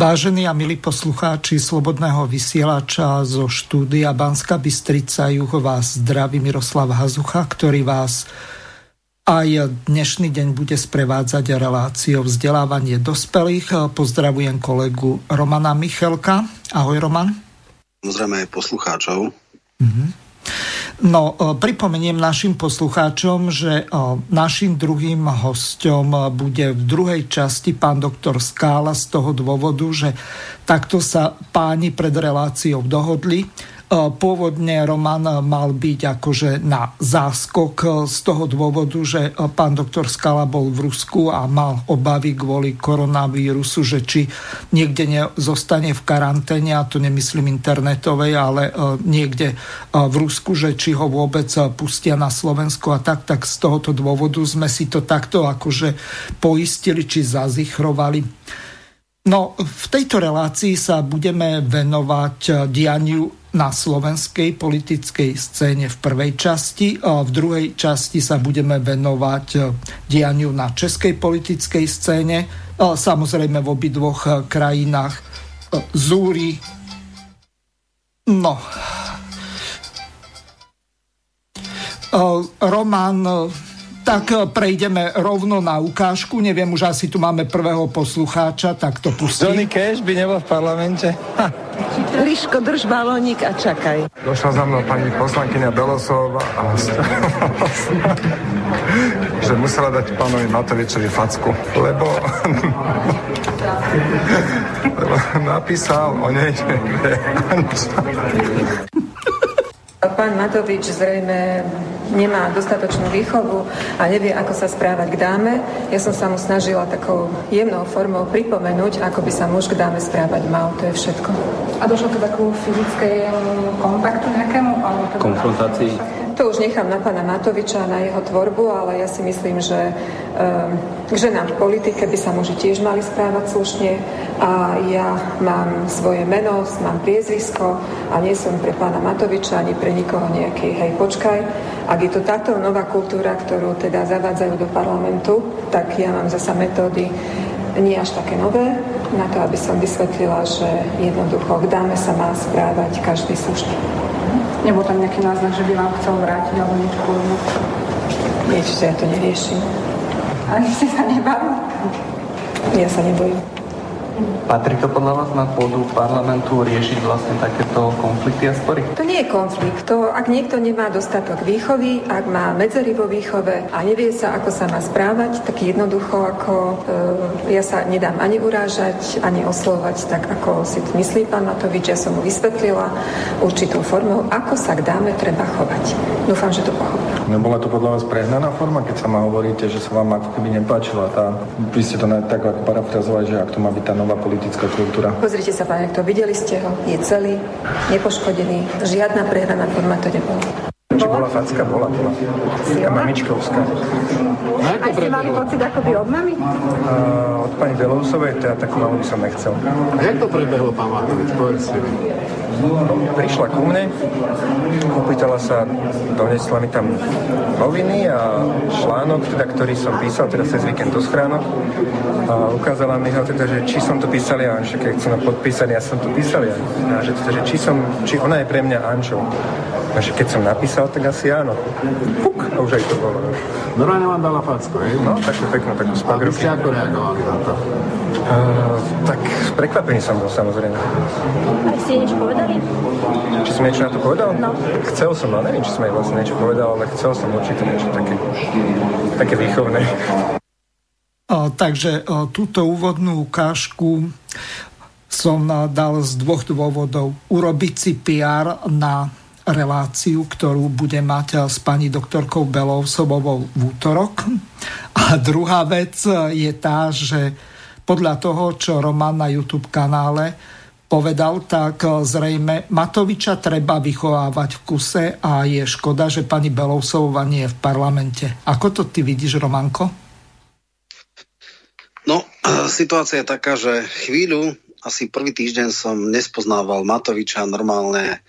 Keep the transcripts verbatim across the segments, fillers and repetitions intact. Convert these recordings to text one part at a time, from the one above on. Vážení a milí poslucháči Slobodného vysielača zo štúdia Banská Bystrica Juh vás zdraví Miroslav Hazucha, ktorý vás aj dnešný deň bude sprevádzať reláciou vzdelávanie dospelých. Pozdravujem kolegu Romana Michelka. Ahoj, Roman. Zrejme aj poslucháčov. Mhm. No, pripomeniem našim poslucháčom, že našim druhým hosťom bude v druhej časti pán doktor Skála z toho dôvodu, že takto sa páni pred reláciou dohodli. Pôvodne Roman mal byť akože na záskok z toho dôvodu, že pán doktor Skála bol v Rusku a mal obavy kvôli koronavírusu, že či niekde nezostane v karanténe, a to nemyslím internetovej, ale niekde v Rusku, že či ho vôbec pustia na Slovensku a tak, tak z tohoto dôvodu sme si to takto akože poistili, či zazichrovali. No, v tejto relácii sa budeme venovať dianiu na slovenskej politickej scéne v prvej časti. V druhej časti sa budeme venovať dianiu na českej politickej scéne. Samozrejme v obidvoch krajinách zúri. No. Roman... Tak prejdeme rovno na ukážku. Neviem, už asi tu máme prvého poslucháča, tak to pustím. Johnny Cash by nebol v parlamente. Ha. Liško, drž balónik a čakaj. Došla za mnou pani poslankyňa Belousová a že musela dať pánovi Matovičovi facku, lebo napísal o nej. Pán Matovič zrejme nemá dostatočnú výchovu a nevie, ako sa správať k dáme. Ja som sa mu snažila takou jemnou formou pripomenúť, ako by sa muž k dáme správať mal. To je všetko. A došlo to takú fyzickej kontaktu nejakému? Konfrontácii? To už nechám na pána Matoviča, na jeho tvorbu, ale ja si myslím, že k ženám v politike by sa muži tiež mali správať slušne. A ja mám svoje meno, mám priezvisko a nie som pre pána Matoviča ani pre nikoho nejaký, hej, počkaj. Ak je to táto nová kultúra, ktorú teda zavádzajú do parlamentu, tak ja mám zasa metódy nie až také nové, na to, aby som vysvetlila, že jednoducho k dáme sa má správať každý slušný. Nebol tam nejaký náznak, že by vám chcel vrátiť alebo niečo podobné? Nič, ja to neriešim. Ani ste sa nebavili? Ja sa nebojím. Patrí to podľa vás na pôdu parlamentu riešiť vlastne takéto konflikty a spory? To nie je konflikt. To, ak niekto nemá dostatok výchovy, ak má medzery vo výchove a nevie sa, ako sa má správať, tak jednoducho ako e, ja sa nedám ani urážať, ani oslovať, tak ako si to myslí pán Matovič. Ja som mu vysvetlila určitou formou, ako sa k dáme treba chovať. Dúfam, že to pochopil. Nebola to podľa vás prehnaná forma, keď sa ma hovoríte, že sa vám ako keby nepáčila tá... Vy ste to tak ako parafrazovali, že ak to má byť tá nová politická kultúra. Pozrite sa, pán Jakto, videli ste ho, je celý, nepoškodený, žiadna prehraná forma to nebola. Či bola facka, bola bola. A mamičkovská. A ste mali pocit akoby od mami? Uh, od pani Belousovej, teda takú mamu by som nechcel. A jak to prebehlo, pán Matovič, povedz si? Prišla ku mne, opýtala sa, donesla mi tam noviny a článok, teda, ktorý som písal, teda cez víkend do schránok. A ukázala mi ho, teda, že či som to písal ja, že keď som ho podpísal, ja som to písal ja. A že teda, že či, som, či ona je pre mňa Ančou. Takže keď som napísal, tak asi áno. Puk, a už aj to bolo. Normálne vám dala facku, hej? No, takú peknú, takú spagrúky. A vy ste ako reagovali na to? Uh, tak prekvapený som bol, samozrejme. A ste niečo povedali? Či som niečo na to povedal? No. Chcel som, ale neviem, či som jej vlastne niečo povedal, ale chcel som určite niečo také, také výchovné. O, takže o, túto úvodnú ukážku som dal z dvoch dôvodov. Urobiť si pé er na reláciu, ktorú bude mať s pani doktorkou Belousovou v útorok. A druhá vec je tá, že podľa toho, čo Roman na YouTube kanále povedal, tak zrejme Matoviča treba vychovávať v kuse a je škoda, že pani Belousová nie je v parlamente. Ako to ty vidíš, Romanko? No, situácia je taká, že chvíľu, asi prvý týždeň som nespoznával Matoviča normálne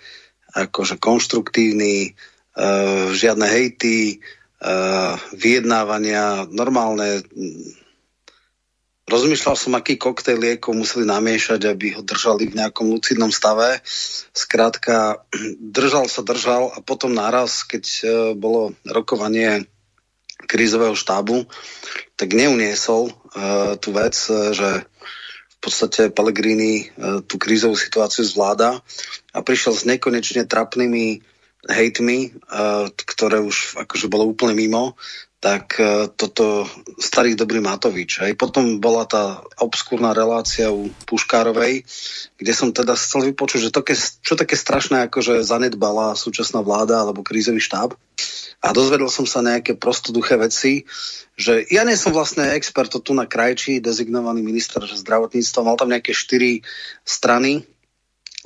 akože konštruktívny, uh, žiadne hejty, uh, vyjednávania, normálne Rozmýšľal som, aký koktejl liekov museli namiešať, aby ho držali v nejakom lucidnom stave. Skrátka, držal sa, držal a potom naraz, keď bolo rokovanie krízového štábu, tak neuniesol uh, tú vec, že v podstate Pellegrini uh, tú krízovú situáciu zvláda a prišiel s nekonečne trapnými hejtmi, uh, ktoré už akože bolo úplne mimo, tak uh, toto starý dobrý Matovič. Hej. Potom bola tá obskúrna relácia u Puškárovej, kde som teda chcel vypočuť, že to ke, čo také strašné akože zanedbala súčasná vláda alebo krízový štáb. A dozvedel som sa nejaké prostoduché veci, že ja nie som vlastne expert tu na Krajčí, dezignovaný minister zdravotníctva, mal tam nejaké štyri strany,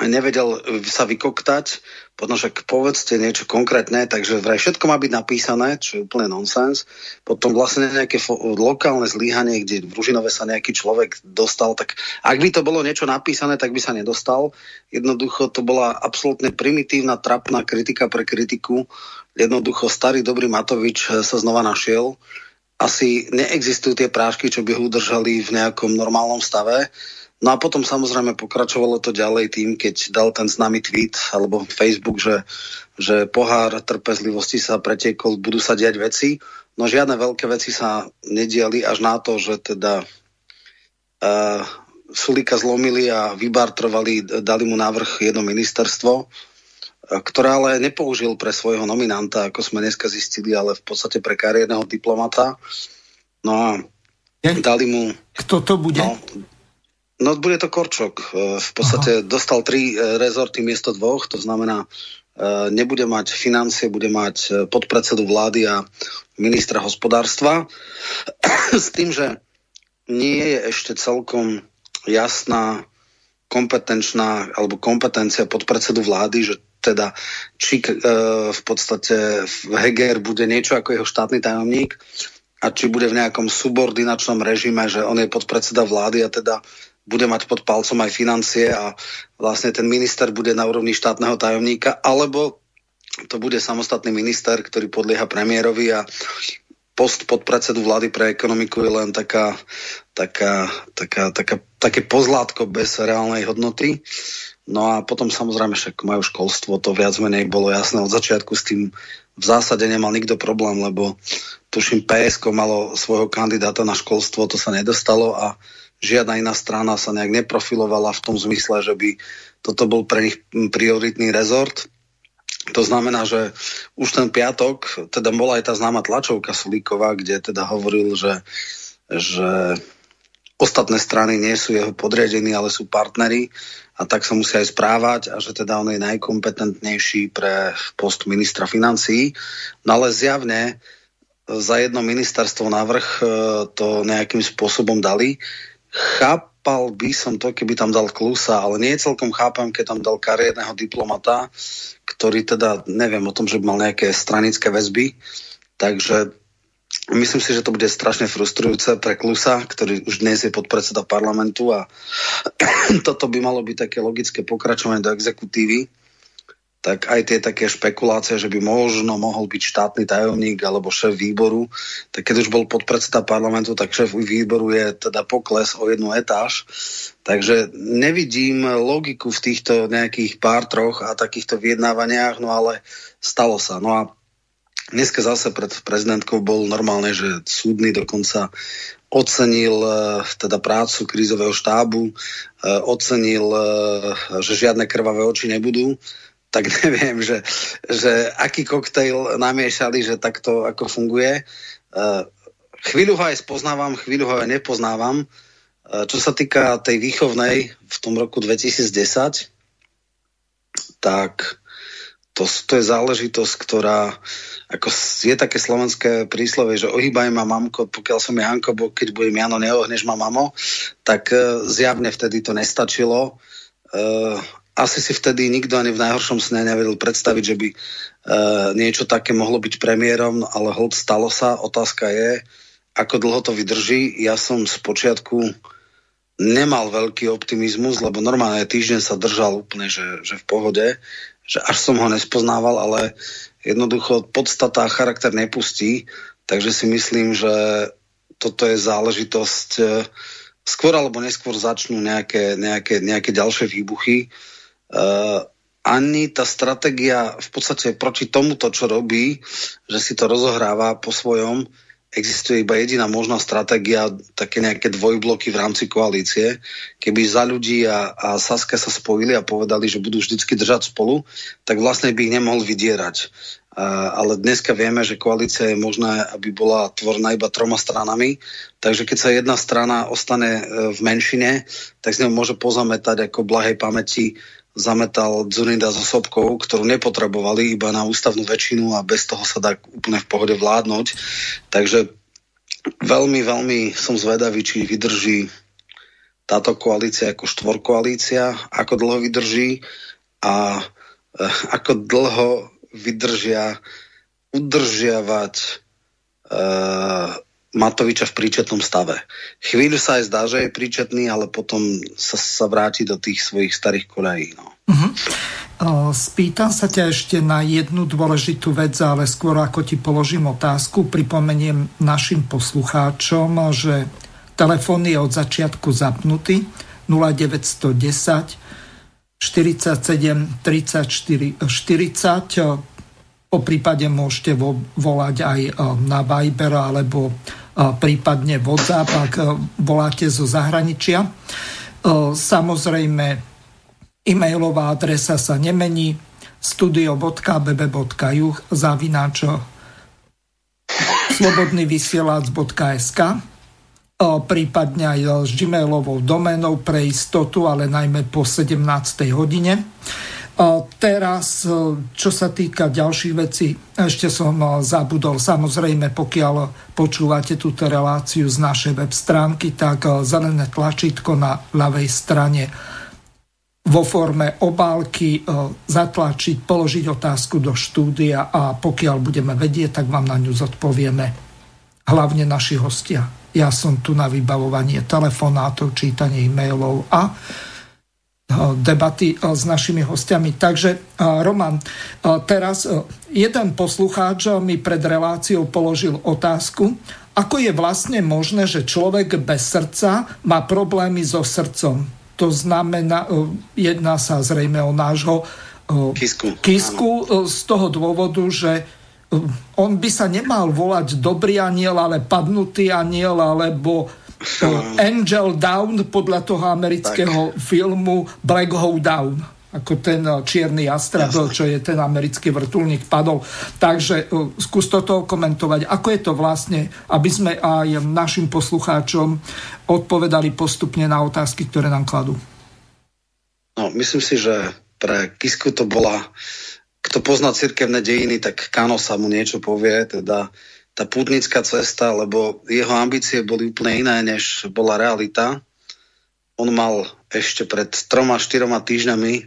nevedel sa vykoktať, potom však povedzte niečo konkrétne, takže vraj všetko má byť napísané, čo je úplne nonsens. Potom vlastne nejaké fo- lokálne zlyhanie, kde v Ružinove sa nejaký človek dostal, tak ak by to bolo niečo napísané, tak by sa nedostal. Jednoducho to bola absolútne primitívna, trapná kritika pre kritiku. Jednoducho starý dobrý Matovič sa znova našiel. Asi neexistujú tie prášky, čo by ho udržali v nejakom normálnom stave. No a potom samozrejme pokračovalo to ďalej tým, keď dal ten známy tweet alebo Facebook, že, že pohár trpezlivosti sa pretiekol, budú sa diať veci. No žiadne veľké veci sa nediali až na to, že teda uh, Sulíka zlomili a vybartrovali, dali mu návrh jedno ministerstvo, ktoré ale nepoužil pre svojho nominanta, ako sme dneska zistili, ale v podstate pre kariérneho diplomata. No a dali mu... Kto to bude? No, No, bude to Korčok. V podstate Aha. dostal tri rezorty miesto dvoch, to znamená, nebude mať financie, bude mať podpredsedu vlády a ministra hospodárstva. S tým, že nie je ešte celkom jasná kompetenčná alebo kompetencia podpredsedu vlády, že teda či v podstate Heger bude niečo ako jeho štátny tajomník a či bude v nejakom subordinačnom režime, že on je podpredseda vlády a teda bude mať pod palcom aj financie a vlastne ten minister bude na úrovni štátneho tajomníka, alebo to bude samostatný minister, ktorý podlieha premiérovi a post podpredsedu vlády pre ekonomiku je len taká, taká, taká, taká, také pozlátko bez reálnej hodnoty. No a potom samozrejme však majú školstvo, to viac menej bolo jasné od začiatku, s tým v zásade nemal nikto problém, lebo tuším pé esko malo svojho kandidáta na školstvo, to sa nedostalo a žiadna iná strana sa nejak neprofilovala v tom zmysle, že by toto bol pre nich prioritný rezort. To znamená, že už ten piatok, teda bola aj tá známa tlačovka Sulíková, kde teda hovoril, že, že ostatné strany nie sú jeho podriadení, ale sú partneri a tak sa musia aj správať a že teda on je najkompetentnejší pre post ministra financií. No ale zjavne za jedno ministerstvo navrch to nejakým spôsobom dali. Chápal by som to, keby tam dal Klusa, ale nie celkom chápam, keď tam dal kariérneho diplomata, ktorý teda, neviem o tom, že by mal nejaké stranické väzby. Takže myslím si, že to bude strašne frustrujúce pre Klusa, ktorý už dnes je podpredseda parlamentu a toto by malo byť také logické pokračovanie do exekutívy. Tak aj tie také špekulácie, že by možno mohol byť štátny tajomník alebo šéf výboru, tak keď už bol podpredseda parlamentu, tak šéf výboru je teda pokles o jednu etáž. Takže nevidím logiku v týchto nejakých pár troch a takýchto vyjednávaniach, no ale stalo sa. No a dneska zase pred prezidentkou bol normálne, že súdny dokonca ocenil teda prácu krízového štábu, ocenil, že žiadne krvavé oči nebudú. Tak neviem, že, že aký koktejl namiešali, že takto ako funguje. Chvíľu ho aj spoznávam, chvíľu ho aj nepoznávam. Čo sa týka tej výchovnej v tom roku dvetisícdesať, tak to, to je záležitosť, ktorá ako je také slovenské príslovie, že ohýbaj ma mamko, pokiaľ som Janko, bo keď budem Jano, neohneš ma mamo, tak zjavne vtedy to nestačilo. Asi si vtedy nikto ani v najhoršom sne nevedel predstaviť, že by e, niečo také mohlo byť premiérom, ale hold, stalo sa. Otázka je, ako dlho to vydrží. Ja som spočiatku nemal veľký optimizmus, lebo normálne týždeň sa držal úplne, že, že v pohode, že až som ho nespoznával, ale jednoducho podstata a charakter nepustí, takže si myslím, že toto je záležitosť e, skôr alebo neskôr začnú nejaké, nejaké, nejaké ďalšie výbuchy. Uh, ani tá stratégia v podstate proti tomuto, čo robí, že si to rozohráva po svojom, existuje iba jediná možná stratégia, také nejaké dvojbloky v rámci koalície. Keby Za ľudí a, a Saska sa spojili a povedali, že budú vždycky držať spolu, tak vlastne by ich nemohol vydierať. Ale dneska vieme, že koalícia je možná, aby bola tvorná iba troma stranami, takže keď sa jedna strana ostane v menšine, tak s ňou môže pozametať, ako blahej pamäti zametal Dzurinda so Sobkou, ktorú nepotrebovali iba na ústavnú väčšinu a bez toho sa dá úplne v pohode vládnuť. Takže veľmi, veľmi som zvedavý, či vydrží táto koalícia ako štvorkoalícia, ako dlho vydrží a ako dlho vydržia udržiavať uh, Matoviča v príčetnom stave. Chvíľu sa aj zdá, že je príčetný, ale potom sa, sa vráti do tých svojich starých koľají. No. Uh-huh. Uh, spýtam sa ťa ešte na jednu dôležitú vec, ale skôr ako ti položím otázku, pripomeniem našim poslucháčom, že telefón je od začiatku zapnutý nula deväť jedna nula štyridsaťsedem tridsaťštyri štyridsať. Poprípade môžete vo, volať aj na Viber alebo prípadne WhatsApp, ak voláte zo zahraničia. Samozrejme, e-mailová adresa sa nemení. studio bodka bé bé bodka juh zavináč slobodnyvysielac bodka es ká, prípadne aj s gmailovou doménou pre istotu, ale najmä po sedemnástej hodine. Teraz, čo sa týka ďalších vecí, ešte som zabudol, samozrejme, pokiaľ počúvate túto reláciu z našej web stránky, tak zelené tlačítko na ľavej strane vo forme obálky zatlačiť, položiť otázku do štúdia a pokiaľ budeme vedieť, tak vám na ňu zodpovieme. Hlavne naši hostia. Ja som tu na vybavovanie telefonátov, čítanie e-mailov a debaty s našimi hostiami. Takže, Roman, teraz jeden poslucháč mi pred reláciou položil otázku, ako je vlastne možné, že človek bez srdca má problémy so srdcom. To znamená, jedná sa zrejme o nášho Kisku, Kisku z toho dôvodu, že on by sa nemal volať dobrý aniel, ale padnutý aniel, alebo Angel Down podľa toho amerického tak. filmu Black Hole Down, ako ten čierny astradl, čo je ten americký vrtuľník, padol. Takže skús toto komentovať. Ako je to vlastne, aby sme aj našim poslucháčom odpovedali postupne na otázky, ktoré nám kladú? No, myslím si, že pre Kisku to bola... Kto pozná cirkevné dejiny, tak Kano sa mu niečo povie, teda tá pútnická cesta, lebo jeho ambície boli úplne iné, než bola realita. On mal ešte pred troma, štyroma týždňami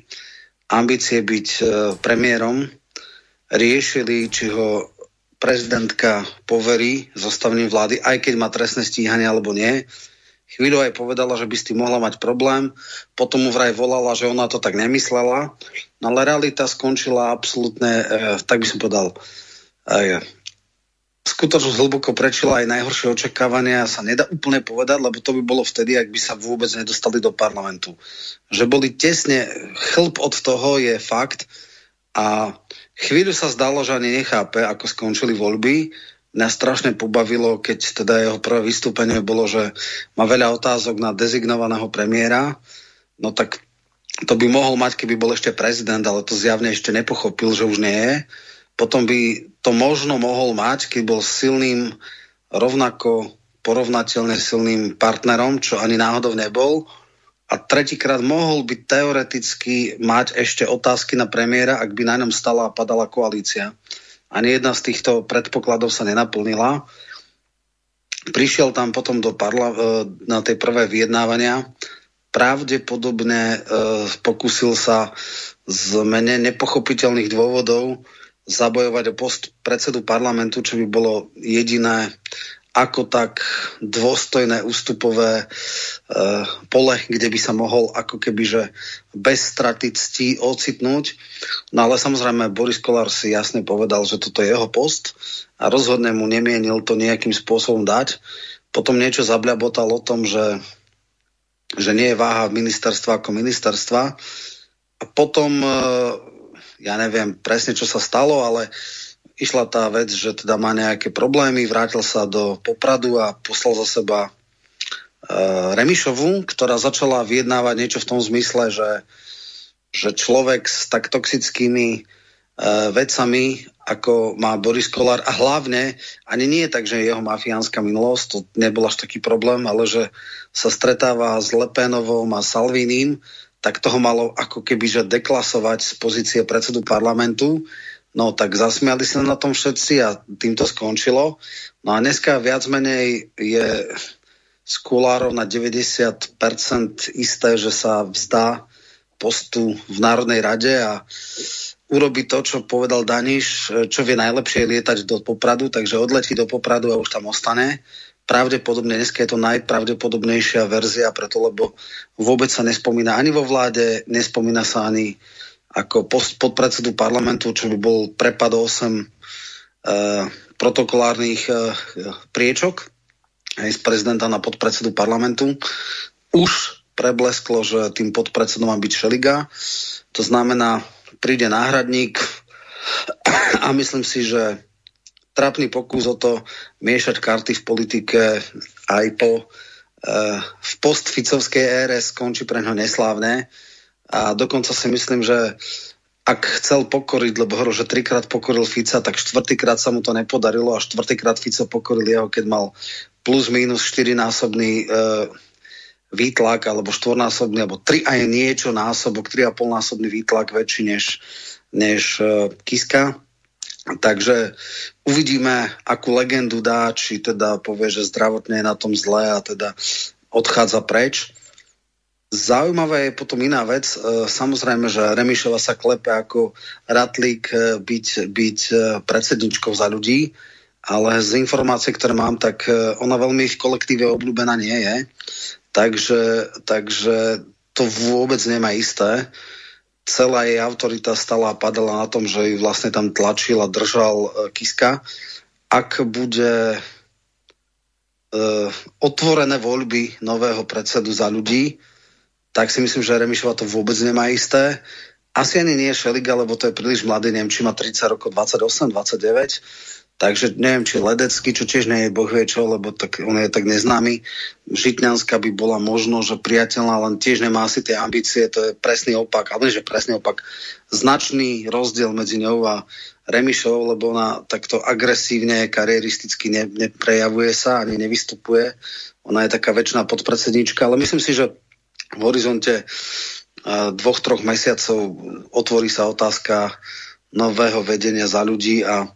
ambície byť e, premiérom. Riešili, či ho prezidentka poverí zostavením vlády, aj keď má trestné stíhanie alebo nie. Chvíľu aj povedala, že by s tým mohla mať problém, potom mu vraj volala, že ona to tak nemyslela, no ale realita skončila absolútne, e, tak by som povedal, e, skutočnosť hlboko prečila aj najhoršie očakávania, sa nedá úplne povedať, lebo to by bolo vtedy, ak by sa vôbec nedostali do parlamentu. Že boli tesne, chlb od toho je fakt a chvíľu sa zdalo, že ani nechápe, ako skončili voľby. Mňa strašne pobavilo, keď teda jeho prvé vystúpenie bolo, že má veľa otázok na dezignovaného premiéra. No tak to by mohol mať, keby bol ešte prezident, ale to zjavne ešte nepochopil, že už nie je. Potom by to možno mohol mať, keď bol silným, rovnako porovnateľne silným partnerom, čo ani náhodou nebol. A tretíkrát mohol by teoreticky mať ešte otázky na premiéra, ak by na ňom stala a padala koalícia. Ani jedna z týchto predpokladov sa nenaplnila. Prišiel tam potom do parla- na tie prvé vyjednávania. Pravdepodobne e, pokúsil sa z mene nepochopiteľných dôvodov zabojovať o post predsedu parlamentu, čo by bolo jediné ako tak dôstojné ústupové e, pole, kde by sa mohol ako keby že bez straty cti ocitnúť. No ale samozrejme Boris Kollár si jasne povedal, že toto je jeho post a rozhodne mu nemienil to nejakým spôsobom dať. Potom niečo zabľabotal o tom, že že nie je váha ministerstva ako ministerstva. A potom, ja neviem presne, čo sa stalo, ale išla tá vec, že teda má nejaké problémy, vrátil sa do Popradu a poslal za seba Remišovu, ktorá začala vyjednávať niečo v tom zmysle, že, že človek s tak toxickými vecami, ako má Boris Kollár, a hlavne, ani nie je tak, že jeho mafiánska minulosť, to nebol až taký problém, ale že sa stretáva s Le Penovou a Salvinim, tak toho malo ako keby, že deklasovať z pozície predsedu parlamentu. No tak zasmiali sa na tom všetci a tým to skončilo. No a dneska viac menej je s Kollárom na deväťdesiat percent isté, že sa vzdá postu v Národnej rade a urobiť to, čo povedal Daniš, čo vie najlepšie, lietať do Popradu, takže odletí do Popradu a už tam ostane. Pravdepodobne, dneska je to najpravdepodobnejšia verzia, preto lebo vôbec sa nespomína ani vo vláde, nespomína sa ani ako post podpredsedu parlamentu, čo by bol prepad osem eh, protokolárnych eh, priečok aj z prezidenta na podpredsedu parlamentu. Už preblesklo, že tým podpredsedom má byť Šeliga. To znamená, príde náhradník a myslím si, že trápny pokus o to miešať karty v politike aj po eh, v postficovskej ére skončí pre ňo neslávne a dokonca si myslím, že ak chcel pokoriť, lebo hovoril, že trikrát pokoril Fica, tak štvrtýkrát sa mu to nepodarilo a štvrtýkrát Fico pokoril jeho, keď mal plus minus štyrinásobný eh, výtlak, alebo štvornásobný, alebo tri aj niečo násobok, tri a polnásobný výtlak väčší než, než uh, Kiska. Takže uvidíme, akú legendu dá, či teda povie, že zdravotne je na tom zle a teda odchádza preč. Zaujímavá je potom iná vec. Uh, samozrejme, že Remišová sa klepe ako ratlík uh, byť, byť uh, predsedničkou Za ľudí, ale z informácie, ktoré mám, tak uh, ona veľmi v kolektíve obľúbená nie je. Takže, takže to vôbec nemá isté. Celá jej autorita stala a padala na tom, že ju vlastne tam tlačil a držal Kiska. Ak bude e, otvorené voľby nového predsedu Za ľudí, tak si myslím, že Remišová to vôbec nemá isté. Asi ani nie Šeliga, lebo to je príliš mladý, neviem, či má tridsať rokov, dvadsaťosem, dvadsaťdeväť. Takže neviem, či Ledecký, čo tiež nie je boh vie čo, lebo tak, on je tak neznámy. Žitňanská by bola možno, že priateľná, len tiež nemá asi tie ambície, to je presný opak, ale nie, že presný opak, značný rozdiel medzi ňou a Remišovou, lebo ona takto agresívne, karieristicky ne, neprejavuje sa, ani nevystupuje. Ona je taká väčšiná podpredsednička, ale myslím si, že v horizonte dvoch, troch mesiacov otvorí sa otázka nového vedenia Za ľudí a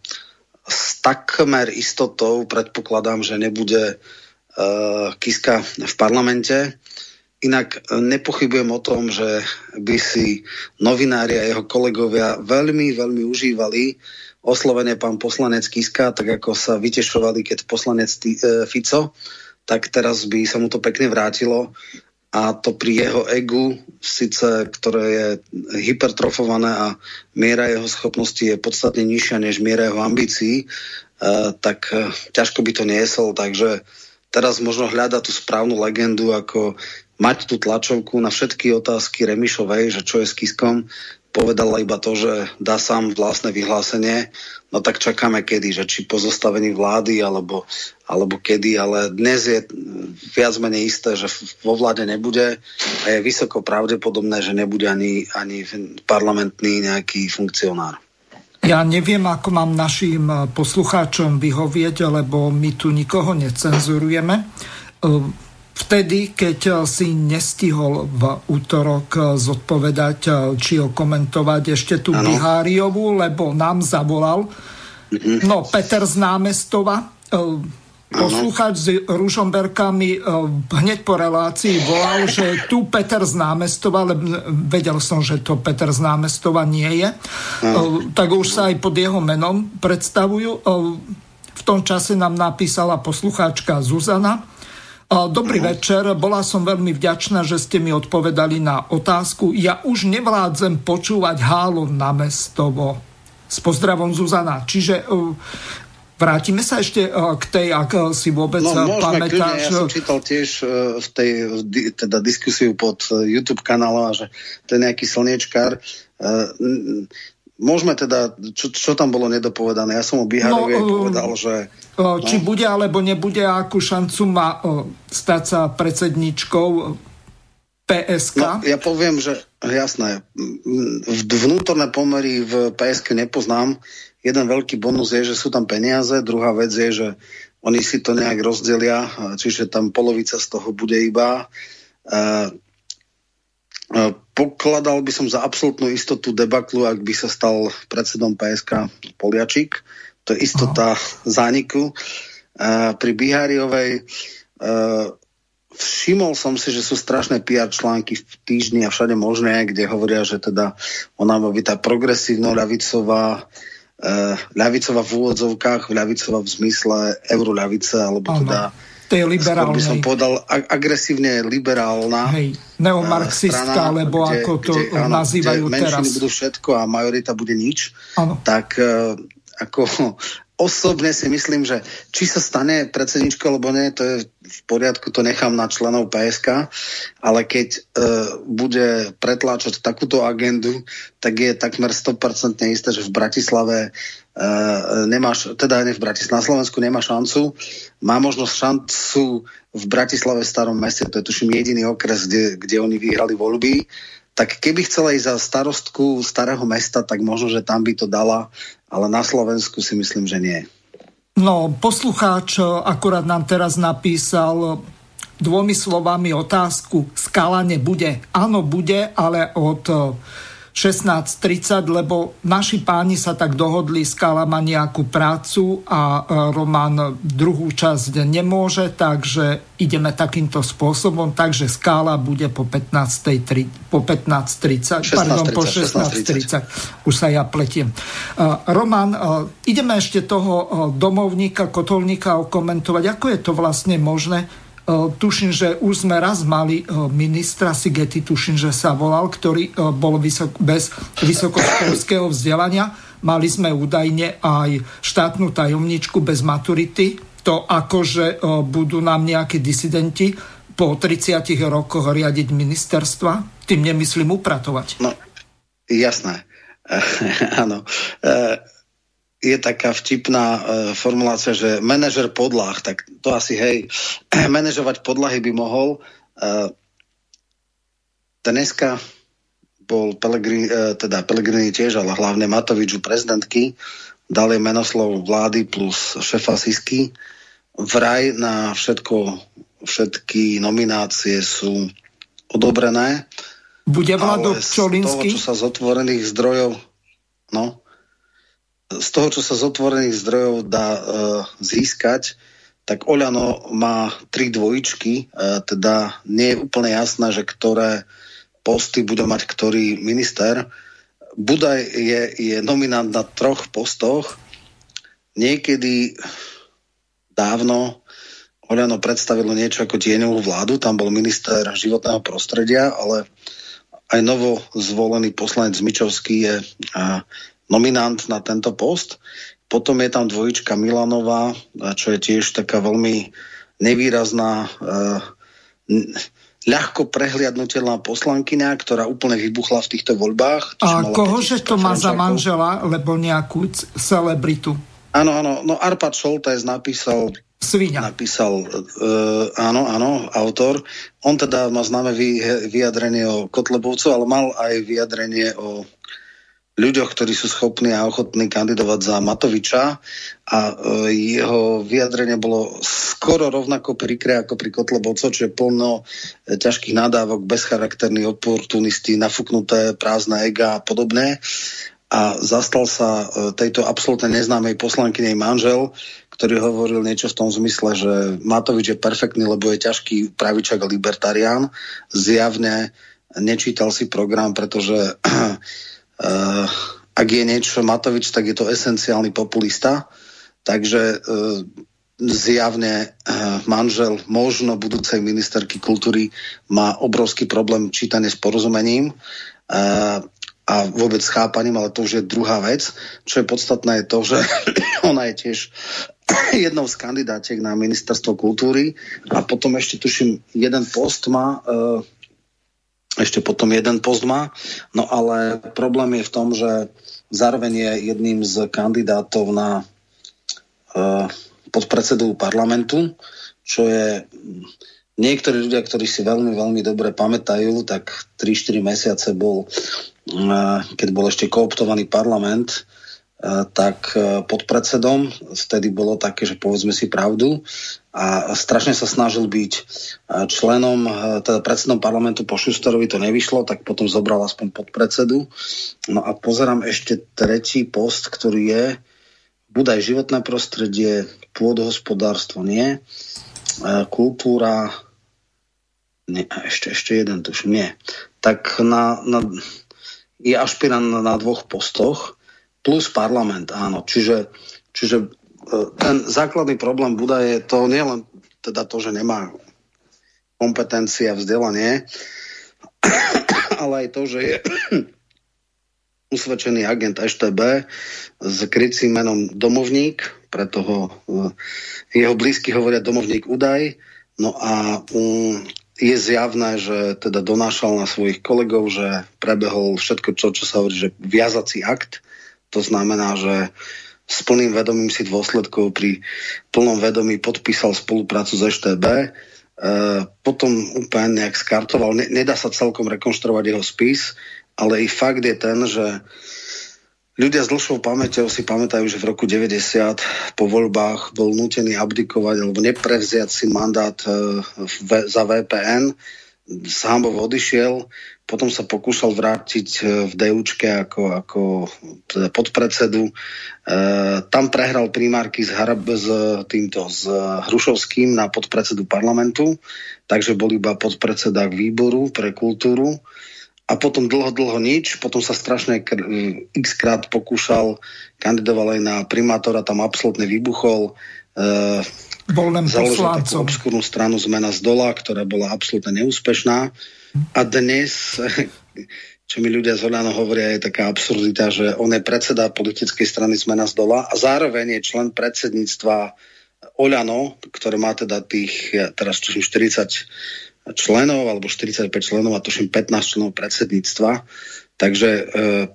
s takmer istotou predpokladám, že nebude uh, Kiska v parlamente. Inak nepochybujem o tom, že by si novinári a jeho kolegovia veľmi, veľmi užívali oslovene pán poslanec Kiska, tak ako sa vytešovali, keď poslanec tý, uh, Fico, tak teraz by sa mu to pekne vrátilo. A to pri jeho egu, síce, ktoré je hypertrofované a miera jeho schopnosti je podstatne nižšia než miera jeho ambícií, tak ťažko by to niesol. Takže teraz možno hľada tú správnu legendu, ako mať tú tlačovku na všetky otázky Remišovej, že čo je s Kiskom, povedala iba to, že dá sám vlastné vyhlásenie. No tak čakáme kedy, že či po zostavení vlády, alebo, alebo kedy, ale dnes je viac menej isté, že vo vláde nebude a je vysoko pravdepodobné, že nebude ani, ani parlamentný nejaký funkcionár. Ja neviem, ako mám našim poslucháčom vyhovieť, lebo my tu nikoho necenzurujeme. Vtedy, keď si nestihol v útorok zodpovedať, či okomentovať ešte tú ano. Biháriovu, lebo nám zavolal, no Peter z Námestova, poslucháč s Ružomberka mi hneď po relácii volal, že tu Peter z Námestova, lebo vedel som, že to Peter z Námestova nie je, tak už sa aj pod jeho menom predstavujú. V tom čase nám napísala poslucháčka Zuzana. Dobrý večer, bola som veľmi vďačná, že ste mi odpovedali na otázku. Ja už nevládzem počúvať Hálo na mestovo. S pozdravom Zuzana. Čiže v Vrátime sa ešte k tej, ak si vôbec pamätáš. No môžeme pamätáš... kľudne, ja som čítal tiež v tej teda diskusiu pod YouTube kanálom, že to je nejaký slniečkár. Môžeme teda, čo, čo tam bolo nedopovedané? Ja som o Biharovi no, povedal, že... No. Či bude alebo nebude, akú šancu má stať sa predsedničkou pé es ká? No, ja poviem, že jasné, vnútorné pomery v pé es ká nepoznám. Jeden veľký bonus je, že sú tam peniaze, druhá vec je, že oni si to nejak rozdelia, čiže tam polovica z toho bude iba. E, pokladal by som za absolútnu istotu debaklu, ak by sa stal predsedom pé es ká Poliačik. To je istota zániku. E, pri Biháriovej e, všimol som si, že sú strašné pé er články v týždni a všade možné, kde hovoria, že teda ona má byť tá progresívno-ľavicová Uh, ľavicová v úvodzovkách, ľavicová v zmysle euroľavice, alebo ano, teda skôr by som povedal ag- agresívne liberálna hej, neomarxistka, strana, alebo kde, ako to kde, áno, nazývajú kde teraz. Menšiny budú všetko a majorita bude nič. Ano. Tak uh, ako osobne si myslím, že či sa stane predsednička, alebo nie, to je v poriadku, to nechám na členov pé es ká, ale keď uh, bude pretláčať takúto agendu, tak je takmer sto percent isté, že v Bratislave uh, nemáš, teda ne v Bratislave, na Slovensku nemá šancu. Má možnosť šancu v Bratislave v Starom meste, to je tuším jediný okres, kde, kde oni vyhrali voľby. Tak keby chcela ísť za starostku Starého mesta, tak možno, že tam by to dala, ale na Slovensku si myslím, že nie. No, poslucháč akurát nám teraz napísal dvomi slovami otázku. Skála nebude. Áno, bude, ale od šestnásť tridsať, lebo naši páni sa tak dohodli, Skála má nejakú prácu a Roman druhú časť nemôže, takže ideme takýmto spôsobom, takže Skála bude po pätnásť tridsať, po pätnásť tridsať, pardon, po šestnásť tridsať. Už sa ja pletiem. Roman, ideme ešte toho domovníka, kotolníka okomentovať. Ako je to vlastne možné? Tuším, že už sme raz mali ministra Sigety, tuším, že sa volal, ktorý bol vysok, bez vysokoškolského vzdelania. Mali sme údajne aj štátnu tajomničku bez maturity. To akože budú nám nejakí disidenti po tridsiatich rokoch riadiť ministerstva. Tým nemyslím upratovať. No, jasné. Áno. Je taká vtipná e, formulácia, že manažer podlah, tak to asi, hej, manažovať podlahy by mohol. E, dneska bol Pellegrini, e, teda Pellegrini tiež, ale hlavne Matoviču prezidentky, dali menoslov vlády plus šefa Sisky. Vraj na všetko, všetky nominácie sú odobrené. Bude vládok Pčolinský? Ale z toho, čo sa z otvorených zdrojov... No... Z toho, čo sa z otvorených zdrojov dá e, získať, tak Oľano má tri dvojičky, e, teda nie je úplne jasné, že ktoré posty bude mať ktorý minister. Budaj je, je nominant na troch postoch. Niekedy dávno Oľano predstavilo niečo ako tieňovú vládu, tam bol minister životného prostredia, ale aj novo zvolený poslanec Mičovský je... A, nominant na tento post. Potom je tam dvojička Milanová, čo je tiež taká veľmi nevýrazná, eh, ľahko prehliadnutelná poslankyňa, ktorá úplne vybuchla v týchto voľbách. A kohože to má za manžela, lebo nejakú celebritu? Áno, áno. No Arpad Šoltes napísal... Sviňa. Napísal, uh, áno, áno, autor. On teda má známe vyjadrenie o Kotlebovcu, ale mal aj vyjadrenie o... ľuďoch, ktorí sú schopní a ochotní kandidovať za Matoviča a jeho vyjadrenie bolo skoro rovnako prikré ako pri Kotlebovcovi, čiže plno ťažkých nadávok, bezcharakterní oportunisti, nafúknuté prázdne ega a podobné. A zastal sa tejto absolútne neznámej poslankynej manžel, ktorý hovoril niečo v tom zmysle, že Matovič je perfektný, lebo je ťažký pravičak a libertarián. Zjavne nečítal si program, pretože... Uh, ak je niečo Matovič, tak je to esenciálny populista, takže uh, zjavne uh, manžel možno budúcej ministerky kultúry má obrovský problém čítanie s porozumením uh, a vôbec chápaním, ale to už je druhá vec. Čo je podstatné je to, že ona je tiež jednou z kandidátiek na ministerstvo kultúry a potom ešte tuším jeden post má e, ešte potom jeden post má, no ale problém je v tom, že zároveň je jedným z kandidátov na e, podpredsedu parlamentu, čo je niektorí ľudia, ktorí si veľmi, veľmi dobre pamätajú, tak tri štyri mesiace bol, keď bol ešte kooptovaný parlament, tak pod predsedom vtedy bolo také, že povedzme si pravdu a strašne sa snažil byť členom, teda predsedom parlamentu po Šusterovi, to nevyšlo, tak potom zobral aspoň pod predsedu. No a pozerám ešte tretí post, ktorý je Budaj životné prostredie, pôdohospodárstvo nie, kultúra nie, ešte, ešte jeden tuším, nie. Tak na, na, je ašpirant na dvoch postoch plus parlament, áno. Čiže, čiže ten základný problém Buda je to nie len teda to, že nemá kompetencia, vzdelanie, ale aj to, že je usvedčený agent es té bé s krycím menom Domovník, preto ho jeho blízky hovoria Domovník Udaj. No a um, je zjavné, že teda donášal na svojich kolegov, že prebehol všetko, čo, čo sa hovorí, že viazací akt. To znamená, že s plným vedomím si dôsledkov pri plnom vedomí podpísal spoluprácu s es té bé. E, potom úplne nejak skartoval. Ne, nedá sa celkom rekonštruovať jeho spis, ale i fakt je ten, že ľudia s dlhšou pamäťou si pamätajú, že v roku deväťdesiat po voľbách bol nútený abdikovať alebo neprevziať si mandát za vé pé en. S hanbou odišiel, potom sa pokúšal vrátiť v DUčke ako, ako teda podpredsedu. E, tam prehral primárky s, Harab, s, týmto, s Hrušovským na podpredsedu parlamentu, takže bol iba podpredseda výboru pre kultúru. A potom dlho, dlho nič, potom sa strašne x krát pokúšal, kandidoval aj na primátora, tam absolútne vybuchol. E, bol len založil takú obskúrnu stranu Zmena z dola, ktorá bola absolútne neúspešná. A dnes, čo mi ľudia z Oľano hovoria, je taká absurdita, že on je predseda politickej strany Zmena z dola a zároveň je člen predsedníctva Oľano, ktoré má teda tých, ja teraz tuším štyridsať členov, alebo štyridsaťpäť členov a tuším pätnásť členov predsedníctva. Takže e,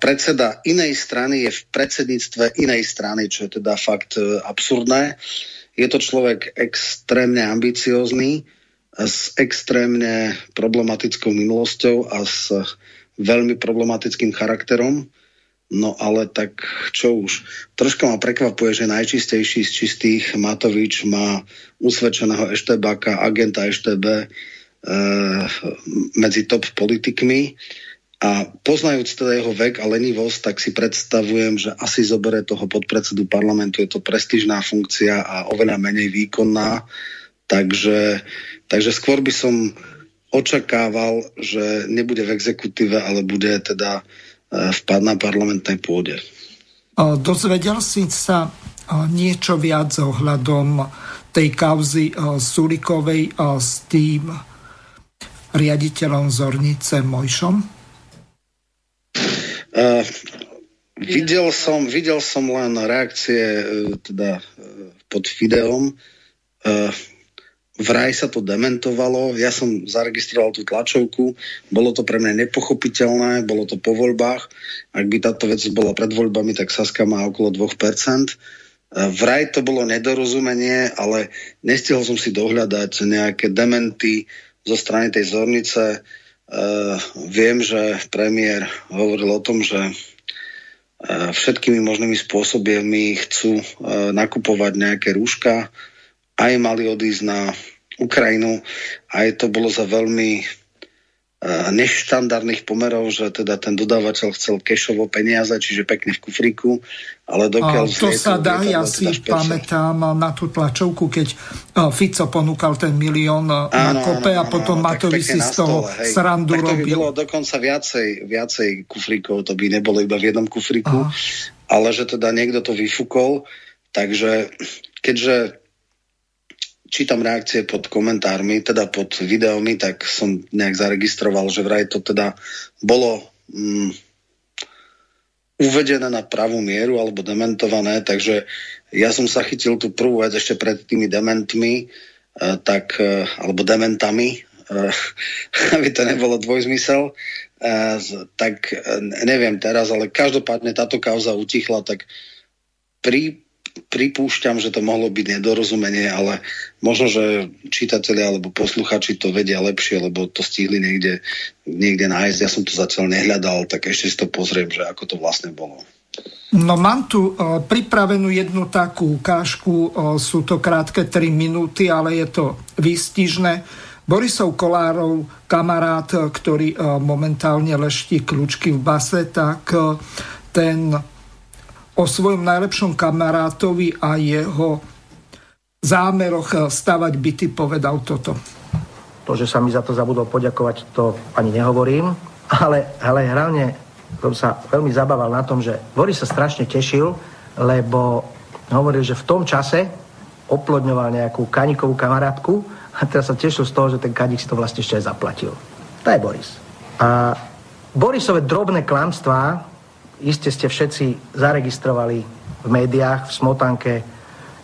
predseda inej strany je v predsedníctve inej strany, čo je teda fakt e, absurdné. Je to človek extrémne ambiciózny, s extrémne problematickou minulosťou a s veľmi problematickým charakterom. No ale tak čo už. Troška ma prekvapuje, že najčistejší z čistých Matovič má usvedčeného eštebáka, agenta es té bé, medzi top politikmi a poznajúc teda jeho vek a lenivosť, tak si predstavujem, že asi zoberie toho podpredsedu parlamentu, je to prestížná funkcia a oveľa menej výkonná, takže, takže skôr by som očakával, že nebude v exekutíve, ale bude teda vpad na parlamentnej pôde. Dozvedel si sa niečo viac ohľadom tej kauzy Sulíkovej s tým riaditeľom Zornice Mojšom? Uh, videl, som, videl som len reakcie teda, pod videom. Uh, vraj sa to dementovalo. Ja som zaregistroval tú tlačovku. Bolo to pre mňa nepochopiteľné. Bolo to po voľbách. Ak by táto vec bola pred voľbami, tak Saska má okolo dve percentá. Vraj to bolo nedorozumenie, ale nestihol som si dohľadať nejaké dementy zo strany tej Zornice. Uh, viem, že premiér hovoril o tom, že uh, všetkými možnými spôsobmi chcú uh, nakupovať nejaké rúška. Aj mali odísť na Ukrajinu. Aj to bolo za veľmi uh, neštandardných pomerov, že teda ten dodávateľ chcel kešovo peniaze, čiže pekne v kufríku. Ale dokiaľ a to sa dá, ja si pamätám na tú tlačovku, keď Fico ponúkal ten milión áno, na kope áno, a potom Matovič si z toho hej. srandu tak to robil. To by bolo dokonca viacej, viacej kufríkov, to by nebolo iba v jednom kufríku, aha. ale že teda niekto to vyfúkol, takže keďže čítam reakcie pod komentármi, teda pod videomi, tak som nejak zaregistroval, že vraj to teda bolo... Mm, uvedené na pravú mieru alebo dementované, takže ja som sa chytil tú prvú vec ešte pred tými dementmi, tak, alebo dementami, aby to nebolo dvojzmysel, tak neviem teraz, ale každopádne táto kauza utichla, tak pri pripúšťam, že to mohlo byť nedorozumenie, ale možno, že čitatelia alebo posluchači to vedia lepšie, lebo to stihli niekde, niekde nájsť. Ja som to zatiaľ nehľadal, tak ešte si to pozriem, že ako to vlastne bolo. No mám tu uh, pripravenú jednu takú ukážku, uh, sú to krátke tri minúty, ale je to výstižné. Borisov Kollárov kamarát, ktorý uh, momentálne leští kľúčky v base, tak uh, ten o svojom najlepšom kamarátovi a jeho zámeroch stavať byty povedal toto. To, že sa mi za to zabudol poďakovať, to ani nehovorím, ale, ale hlavne som sa veľmi zabával na tom, že Boris sa strašne tešil, lebo hovoril, že v tom čase oplodňoval nejakú Kanikovú kamarátku a teraz sa tešil z toho, že ten Kaník si to vlastne ešte aj zaplatil. To je Boris. A Borisove drobné klamstvá iste ste všetci zaregistrovali v médiách, v smotanke,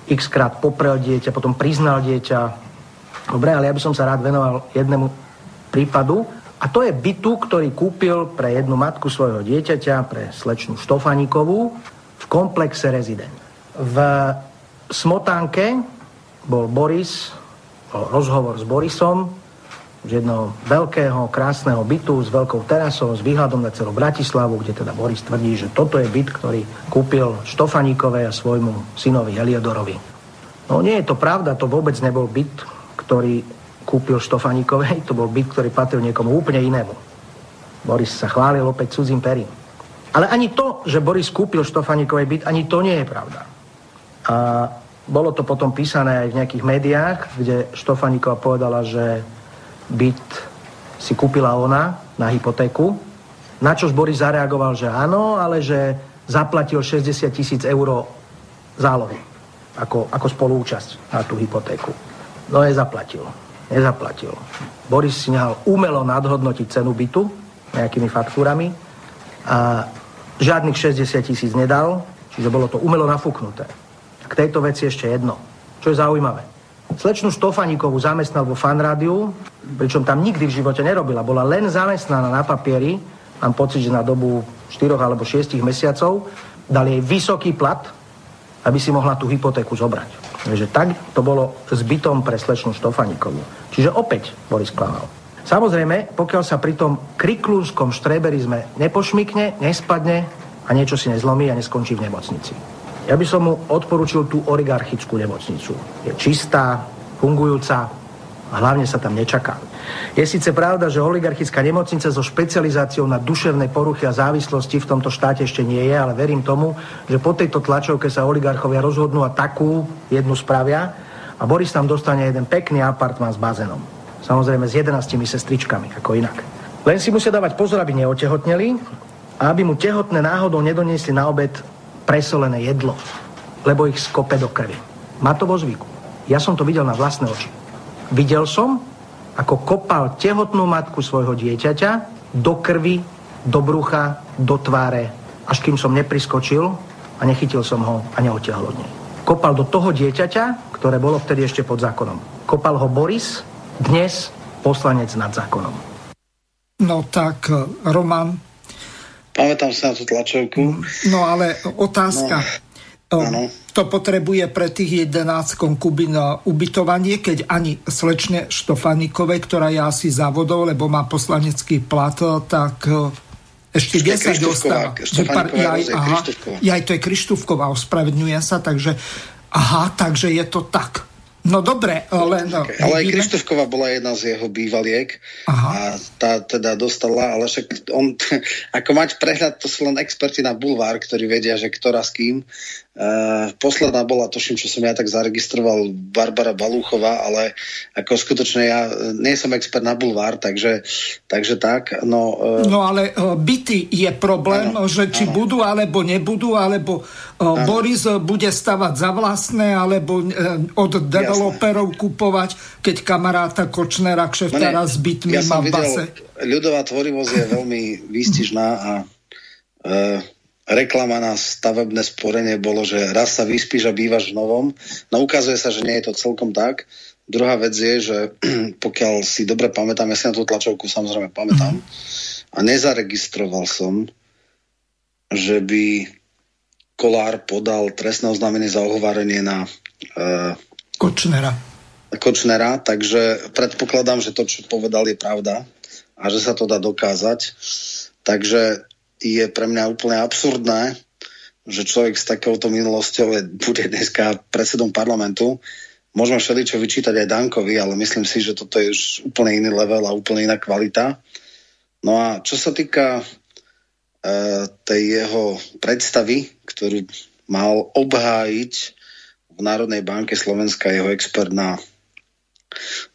xkrát poprel dieťa, potom priznal dieťa. Dobre, ale ja by som sa rád venoval jednému prípadu. A to je bytu, ktorý kúpil pre jednu matku svojho dieťaťa, pre slečnú Štofanikovú, v komplexe Rezident. V smotanke bol Boris, bol rozhovor s Borisom, z jedného veľkého, krásneho bytu s veľkou terasou, s výhľadom na celú Bratislavu, kde teda Boris tvrdí, že toto je byt, ktorý kúpil Štofaníkovej a svojmu synovi Heliodorovi. No nie je to pravda, to vôbec nebol byt, ktorý kúpil Štofaníkovej, to bol byt, ktorý patril niekomu úplne inému. Boris sa chválil opäť cudzím perím. Ale ani to, že Boris kúpil Štofaníkovej byt, ani to nie je pravda. A bolo to potom písané aj v nejakých médiách, kde Štofaníková povedala, že byt si kúpila ona na hypotéku, na čož Boris zareagoval, že áno, ale že zaplatil šesťdesiat tisíc eur zálohy ako, ako spolúčasť na tú hypotéku. No nezaplatil, nezaplatil. Boris si nehal umelo nadhodnotiť cenu bytu nejakými faktúrami a žiadnych šesťdesiat tisíc nedal, čiže bolo to umelo nafúknuté. K tejto veci ešte jedno, čo je zaujímavé. Slečnú Štofanikovú zamestnal vo Fanrádiu, pričom tam nikdy v živote nerobila. Bola len zamestnaná na papieri, mám pocit, že na dobu štyroch alebo šiestich mesiacov, dali jej vysoký plat, aby si mohla tú hypotéku zobrať. Takže tak to bolo s bytom pre slečnú Štofanikovú. Čiže opäť Boris klamal. Samozrejme, pokiaľ sa pri tom kriklúnskom štreberizme nepošmykne, nespadne a niečo si nezlomí a neskončí v nemocnici. Ja by som mu odporúčil tú oligarchickú nemocnicu. Je čistá, fungujúca a hlavne sa tam nečaká. Je síce pravda, že oligarchická nemocnica so špecializáciou na duševné poruchy a závislosti v tomto štáte ešte nie je, ale verím tomu, že po tejto tlačovke sa oligarchovia rozhodnú a takú jednu spravia a Boris tam dostane jeden pekný apartmán s bazénom. Samozrejme s jedenáctimi sestričkami, ako inak. Len si musia dávať pozor, aby neotehotneli a aby mu tehotné náhodou nedoniesli na obed presolené jedlo, lebo ich skope do krvi. Má to vo zvyku. Ja som to videl na vlastné oči. Videl som, ako kopal tehotnú matku svojho dieťaťa do krvi, do brucha, do tváre, až kým som nepriskočil a nechytil som ho a neodtiahol od nej. Kopal do toho dieťaťa, ktoré bolo vtedy ešte pod zákonom. Kopal ho Boris, dnes poslanec nad zákonom. No tak, Roman... Pamätám sa na tú tlačovku. No ale otázka. No, no. To potrebuje pre tých jedenásť konkubín ubytovanie, keď ani slečne Štofanikovej, ktorá je asi závodou, lebo má poslanecký plat, tak ešte desať dostáva. Štofaniková je Krištúfková. Jaj, to je Krištúfková, ospravedňujem sa, takže aha, takže je to tak. No dobre, len... Okay. Ale aj Krištúfková bola jedna z jeho bývaliek. Aha. A tá teda dostala, ale však on, ako mať prehľad, to sú len experti na bulvár, ktorí vedia, že ktorá s kým. Uh, posledná bola, toším, čo som ja tak zaregistroval, Barbara Balúchová, ale ako skutočne ja nie som expert na bulvár, takže, takže tak. No, uh... no ale uh, byty je problém, ano, že či ano. budú, alebo nebudú, alebo uh, Boris bude stavať za vlastné, alebo uh, od developera developerov kupovať, keď kamaráta Kočnera, kšeftára s bytmi má v base. Ja som videl, ľudová tvorivosť je veľmi výstižná a e, reklama na stavebné sporenie bolo, že raz sa vyspíš a bývaš v novom. No ukazuje sa, že nie je to celkom tak. Druhá vec je, že pokiaľ si dobre pamätám, ja si na tú tlačovku samozrejme pamätám, a nezaregistroval som, že by Kollár podal trestné oznámenie za ohovárenie na uh, Kočnera. Kočnera, takže predpokladám, že to, čo povedal, je pravda a že sa to dá dokázať. Takže je pre mňa úplne absurdné, že človek s takouto minulosťou je, bude dneska predsedom parlamentu. Môžeme všeličo vyčítať aj Dankovi, ale myslím si, že toto je už úplne iný level a úplne iná kvalita. No a čo sa týka e, tej jeho predstavy, ktorú mal obhájiť v Národnej banke Slovenska jeho expert na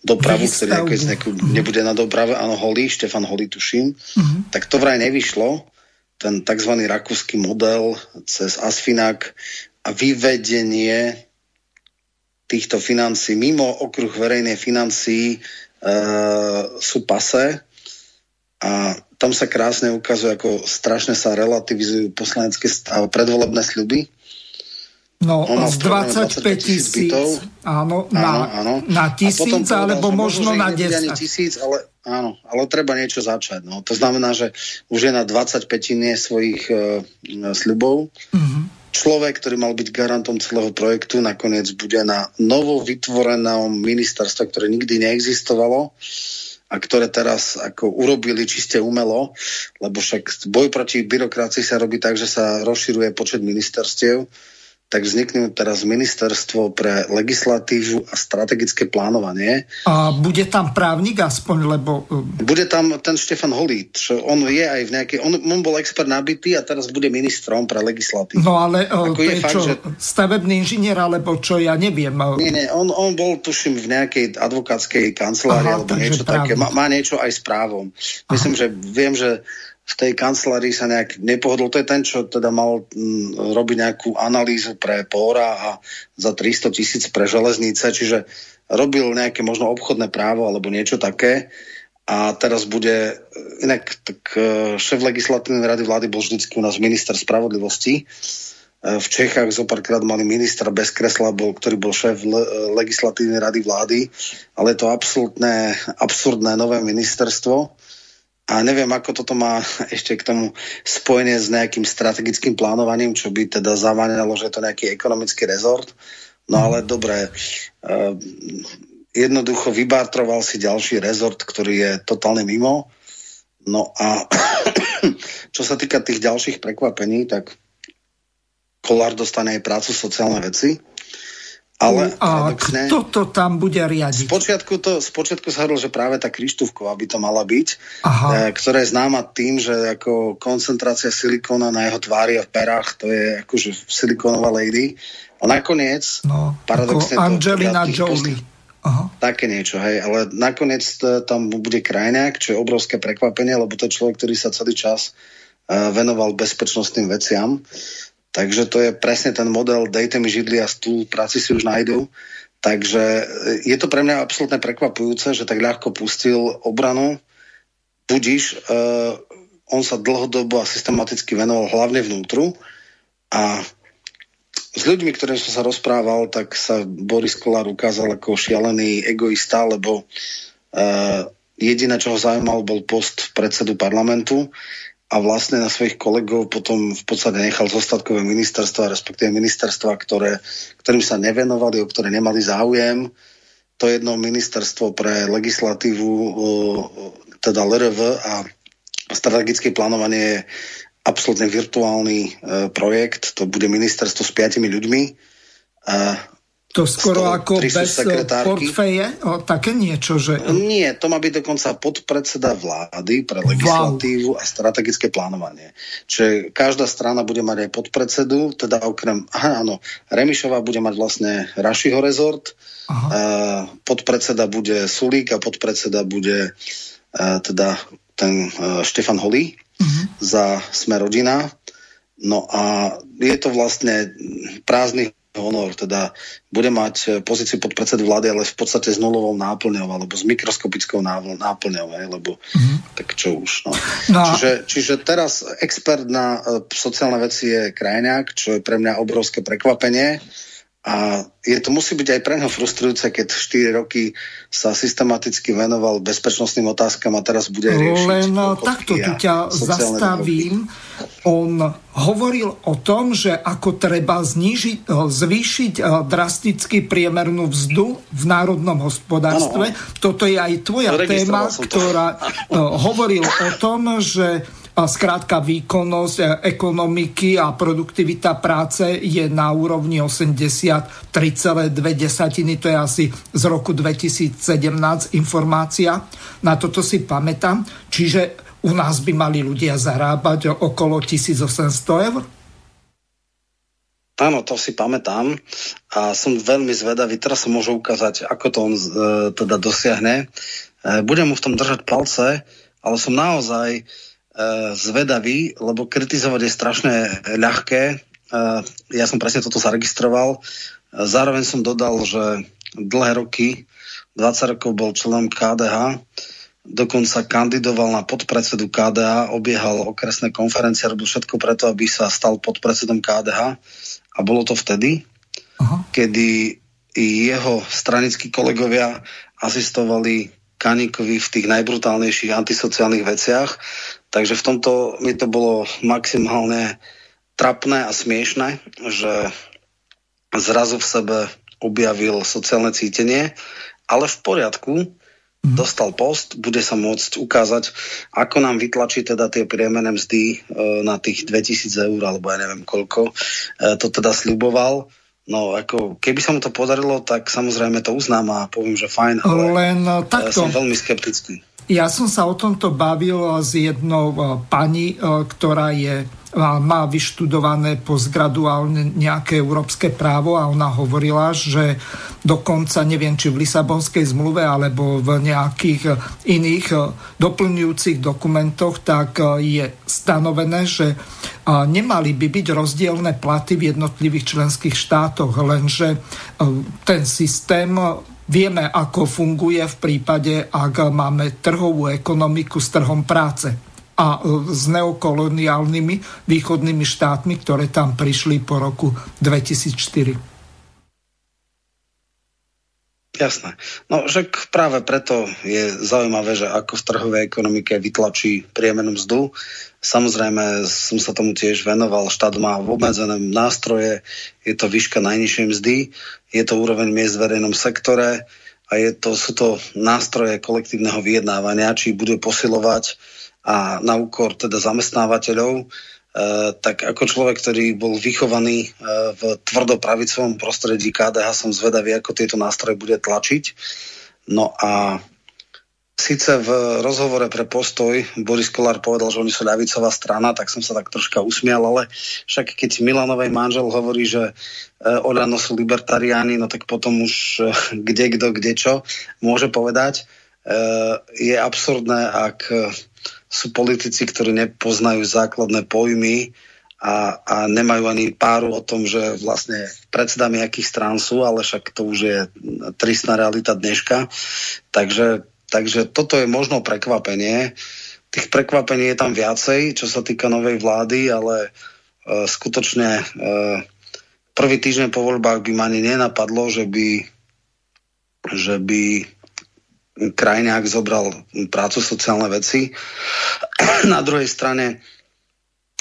dopravu, ktorý nejakú, nebude na doprave, áno, Holý, Štefan Holý, tuším, uh-huh. tak to vraj nevyšlo. Ten tzv. Rakúsky model cez Asfinag a vyvedenie týchto financií mimo okruh verejnej financií e, sú pase a tam sa krásne ukazuje, ako strašne sa relativizujú poslanecké a predvolebné sľuby. No, z dvadsaťpäť tisíc, áno, áno, áno, na tisíc, alebo povedal, možno na desať. Tisíc, ale, áno, ale treba niečo začať. No. To znamená, že už je na dvadsaťpätine svojich uh, sľubov. Uh-huh. Človek, ktorý mal byť garantom celého projektu, nakoniec bude na novo vytvorenom ministerstve, ktoré nikdy neexistovalo a ktoré teraz ako urobili čiste umelo, lebo však boj proti byrokracii sa robí tak, že sa rozširuje počet ministerstiev. Tak vznikne teraz ministerstvo pre legislatívu a strategické plánovanie. A bude tam právnik aspoň, lebo... Bude tam ten Štefan Holý, čo on je aj v nejakej... On, on bol expert nabitý a teraz bude ministrom pre legislatívu. No ale o, to je fakt, čo, že... stavebný inžinier, alebo čo, ja neviem. Nie, nie, on, on bol, tuším, v nejakej advokátskej kancelárii, alebo niečo právnik. Také. Má, má niečo aj s právom. Aha. Myslím, že viem, že... v tej kancelárii sa nejak nepohodol. To je ten, čo teda mal m, robiť nejakú analýzu pre Póra a za tristo tisíc pre železnice, čiže robil nejaké možno obchodné právo alebo niečo také a teraz bude, inak tak šéf legislatívnej rady vlády bol vždycky u nás minister spravodlivosti. V Čechách zopárkrát mali ministra bez kresla, bol, ktorý bol šéf legislatívnej rady vlády, ale je to absolútne absurdné nové ministerstvo. A neviem, ako toto má ešte k tomu spojenie s nejakým strategickým plánovaním, čo by teda zaváňalo, že je to nejaký ekonomický rezort. No ale dobre, eh, jednoducho vybátroval si ďalší rezort, ktorý je totálne mimo. No a čo sa týka tých ďalších prekvapení, tak Kollár dostane aj prácu sociálne veci. Ale a kto to tam bude riadiť? Spočiatku, to, spočiatku sa hovorilo, že práve tá Krištúfková by to mala byť, e, ktorá je známa tým, že ako koncentrácia silikóna na jeho tvári a v perách, to je akože silikónová lady. A nakoniec, no, paradoxne... Ako Angelina to, Jolie. Post... Aha. Také niečo, hej. Ale nakoniec to, tam bude Krajňák, čo je obrovské prekvapenie, lebo to je človek, ktorý sa celý čas uh, venoval bezpečnostným veciam. Takže to je presne ten model, dejte mi židli a stúl, práci si už nájdú. Takže je to pre mňa absolútne prekvapujúce, že tak ľahko pustil obranu. Budiš, uh, on sa dlhodobo a systematicky venoval hlavne vnútru. A s ľuďmi, ktorým som sa rozprával, tak sa Boris Kollár ukázal ako šialený egoista, lebo uh, jediné, čo ho zaujímal, bol post predsedu parlamentu. A vlastne na svojich kolegov potom v podstate nechal zostatkové ministerstva, respektíve ministerstva, ktoré, ktorým sa nevenovali, o ktoré nemali záujem. To jedno ministerstvo pre legislatívu, teda el er vé a strategické plánovanie je absolútne virtuálny projekt. To bude ministerstvo s piatimi ľuďmi. A to skoro sto, ako bez portfeje? O, také niečo, že... Nie, to má byť dokonca podpredseda vlády pre legislatívu wow. a strategické plánovanie. Čiže každá strana bude mať aj podpredsedu, teda okrem... Aha, áno, Remišová bude mať vlastne Rašiho rezort, aha. podpredseda bude Sulík a podpredseda bude teda ten Štefan Holý uh-huh. za Sme rodina. No a je to vlastne prázdnych honor, teda bude mať pozíciu podpredsedu vlády, ale v podstate s nulovou náplňou, alebo s mikroskopickou náplňou, lebo mm. tak čo už. No. No. Čiže, čiže teraz expert na sociálne veci je Krajňák, čo je pre mňa obrovské prekvapenie. A je to musí byť aj pre ňa frustrujúce, keď štyri roky sa systematicky venoval bezpečnostným otázkam a teraz bude riešiť. Len takto tu ťa zastavím. Výroky. On hovoril o tom, že ako treba znižiť, zvýšiť drasticky priemernú mzdu v národnom hospodárstve. Ano. Toto je aj tvoja téma, ktorá hovoril o tom, že skrátka výkonnosť ekonomiky a produktivita práce je na úrovni osemdesiattri celé dve, to je asi z roku dvetisícsedemnásť informácia, na toto si pamätám, čiže u nás by mali ľudia zarábať okolo tisícosemsto eur? Áno, to si pamätám a som veľmi zvedavý, teraz sa môžu ukázať, ako to on e, teda dosiahne. E, budem mu v tom držať palce, ale som naozaj zvedavý, lebo kritizovať je strašne ľahké. Ja som presne toto zaregistroval. Zároveň som dodal, že dlhé roky, dvadsať rokov bol členom ká dé há, dokonca kandidoval na podpredsedu ká dé há, obiehal okresné konferencie, robil všetko preto, aby sa stal podpredsedom ká dé há. A bolo to vtedy, aha, kedy jeho stranickí kolegovia asistovali Kaníkovi v tých najbrutálnejších antisociálnych veciach. Takže v tomto mi to bolo maximálne trapné a smiešné, že zrazu v sebe objavil sociálne cítenie, ale v poriadku, mm. dostal post, bude sa môcť ukázať, ako nám vytlačí teda tie priemerné mzdy na tých dvetisíc eur, alebo ja neviem koľko, to teda sľuboval. No, ako keby sa mu to podarilo, tak samozrejme to uznám a poviem, že fajn, ale len takto. Som veľmi skeptický. Ja som sa o tomto bavil s jednou pani, ktorá je, má vyštudované postgraduálne nejaké európske právo a ona hovorila, že dokonca, neviem, či v Lisabonskej zmluve alebo v nejakých iných doplňujúcich dokumentoch, tak je stanovené, že nemali by byť rozdielne platy v jednotlivých členských štátoch, lenže ten systém vieme, ako funguje v prípade, ak máme trhovú ekonomiku s trhom práce a s neokoloniálnymi východnými štátmi, ktoré tam prišli po roku dvetisícštyri. Jasné. No, že práve preto je zaujímavé, že ako v trhovej ekonomike vytlačí priemernú mzdu. Samozrejme, som sa tomu tiež venoval. Štát má obmedzené nástroje, je to výška najnižšej mzdy, je to úroveň miest v verejnom sektore a je to, sú to nástroje kolektívneho vyjednávania, či bude posilovať a na úkor teda zamestnávateľov. E, tak ako človek, ktorý bol vychovaný e, v tvrdopravicovom prostredí ká dé há, som zvedavý, ako tieto nástroje bude tlačiť. No a síce v rozhovore pre Postoj Boris Kollár povedal, že oni sú ľavicová strana, tak som sa tak troška usmial, ale však keď Milanovej manžel hovorí, že Oľano sú libertariáni, no tak potom už kde, kto, kde čo môže povedať. Je absurdné, ak sú politici, ktorí nepoznajú základné pojmy a, a nemajú ani páru o tom, že vlastne predsedami akých strán sú, ale však to už je tristná realita dneška. Takže Takže toto je možno prekvapenie. Tých prekvapení je tam viacej, čo sa týka novej vlády, ale e, skutočne e, prvý týždeň po voľbách by ma ani nenapadlo, že by, že by Krajňák zobral prácu sociálne veci. Na druhej strane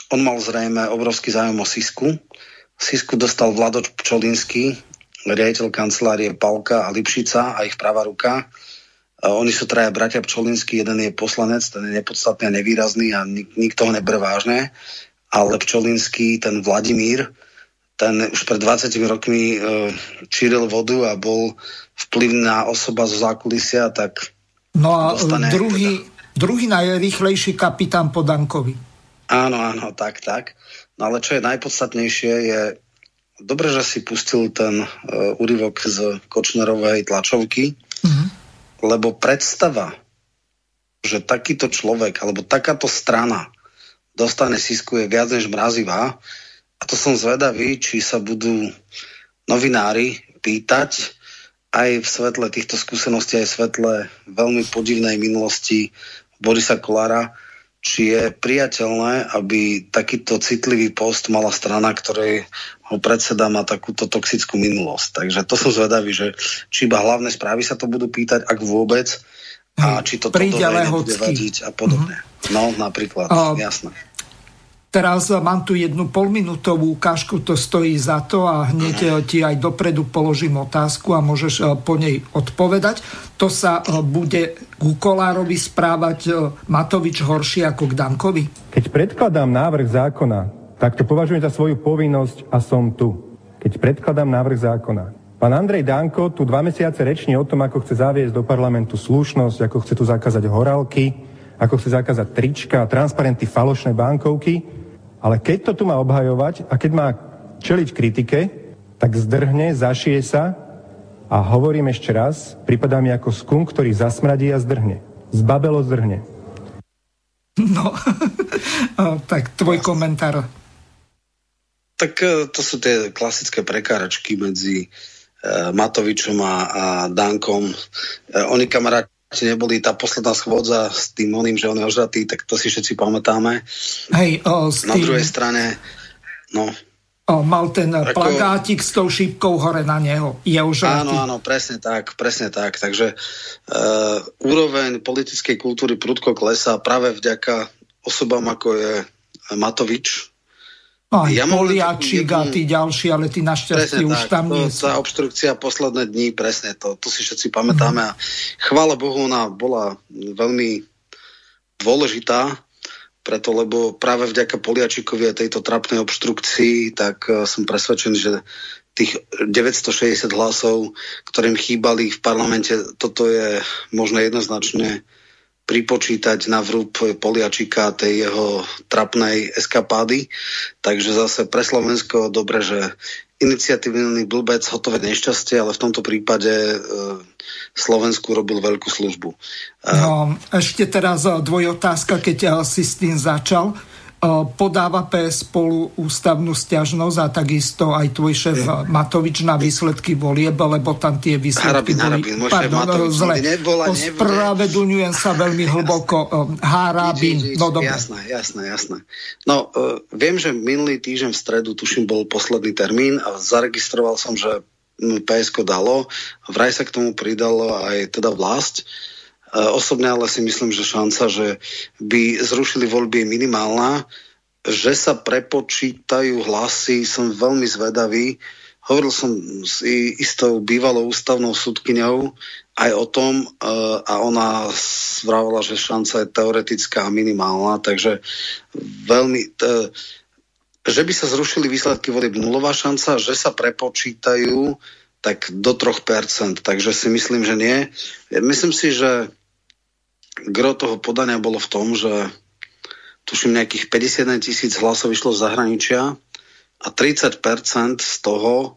on mal zrejme obrovský záujem o Sisku. Sisku dostal Vladoč Pčolinský, riaditeľ kancelárie Palka a Lipšica a ich pravá ruka. Oni sú traja bratia Pčolinský, jeden je poslanec, ten je nepodstatný a nevýrazný a nik- nikto ho neber vážne, ale Pčolinský, ten Vladimír, ten už pred dvadsiatimi rokmi e, číril vodu a bol vplyvná osoba zo zákulisia, tak no a dostane, druhý, teda. druhý najrýchlejší kapitán po Dankovi. Áno, áno, tak, tak. No ale čo je najpodstatnejšie je, dobre, že si pustil ten e, úryvok z Kočnerovej tlačovky, mhm. lebo predstava, že takýto človek alebo takáto strana dostane Sisku je viac než mrazivá a to som zvedavý, či sa budú novinári pýtať aj v svetle týchto skúseností, aj v svetle veľmi podivnej minulosti Borisa Kollára, či je priateľné, aby takýto citlivý post mala strana, ktorej ho predseda má takúto toxickú minulosť. Takže to som zvedavý, že či iba hlavné správy sa to budú pýtať, ak vôbec, a či to toto nebude vadiť a podobne. Mm-hmm. No, napríklad, uh, jasné. Teraz mám tu jednu polminútovú ukážku, to stojí za to a hneď ti aj dopredu položím otázku a môžeš po nej odpovedať. To sa bude ku Kollárovi správať Matovič horšie ako k Dankovi? Keď predkladám návrh zákona, tak to považujem za svoju povinnosť a som tu. Keď predkladám návrh zákona. Pán Andrej Danko tu dva mesiace rečne o tom, ako chce zaviesť do parlamentu slušnosť, ako chce tu zakázať horálky, ako chce zakázať trička a transparenty falošné bankovky. Ale keď to tu má obhajovať a keď má čeliť kritike, tak zdrhne, zašije sa a hovorím ešte raz, prípadá mi ako skunk, ktorý zasmradí a zdrhne. Zbabelo zdrhne. No, tak tvoj komentár. Tak to sú tie klasické prekáračky medzi uh, Matovičom a, a Dankom. Uh, oni kamaráti neboli, tá posledná schôdza s tým oným, že on je ožratý, tak to si všetci pamätáme. Hej, o, na tým... druhej strane, no... O, mal ten ako... plagátik s tou šípkou hore na neho. Je ožratý. Áno, áno, presne tak, presne tak. Takže e, úroveň politickej kultúry prudko klesá práve vďaka osobám, ako je Matovič. Aj ja Poliačík a tí ďalší, ale tí našťastie už tak, tam nie sú. Tá obštrukcia posledné dní, presne to, to si všetci pamätáme. Mm. A chvála Bohu, ona bola veľmi dôležitá, preto, lebo práve vďaka Poliačíkovi a tejto trapnej obštrukcii, tak uh, som presvedčený, že tých deväťstošesťdesiat hlasov, ktorým chýbali v parlamente, toto je možno jednoznačne pripočítať na vrúb Poliačika tej jeho trapnej eskapády. Takže zase pre Slovensko dobre, že iniciatívny blbec, hotové nešťastie, ale v tomto prípade e, Slovensku robil veľkú službu. E... No, ešte teraz dvojotázka, keď si s tým začal. E, podáva pé es Spolu ústavnú sťažnosť a takisto aj tvoj šéf e... Matovič na výsledky volieb, lebo tam tie výsledky Harabin, boli... Harabin, pardon, Matovič, zle. Nebola, ospravedlňujem sa veľmi hlboko. Harabin. No, jasné, jasné, jasné. No, e, viem, že minulý týždeň v stredu, tuším, bol posledný termín a zaregistroval som, že pé esko dalo. Vraj sa k tomu pridalo aj teda Vlast. Osobne ale si myslím, že šanca, že by zrušili voľby, je minimálna. Že sa prepočítajú hlasy, som veľmi zvedavý. Hovoril som s istou bývalou ústavnou sudkyňou aj o tom a ona vravala, že šanca je teoretická a minimálna, takže veľmi... Že by sa zrušili výsledky volieb, nulová šanca, že sa prepočítajú tak do tri percentá, takže si myslím, že nie. Myslím si, že gro toho podania bolo v tom, že tuším nejakých päťdesiatjeden tisíc hlasov vyšlo z zahraničia a tridsať percent z toho e,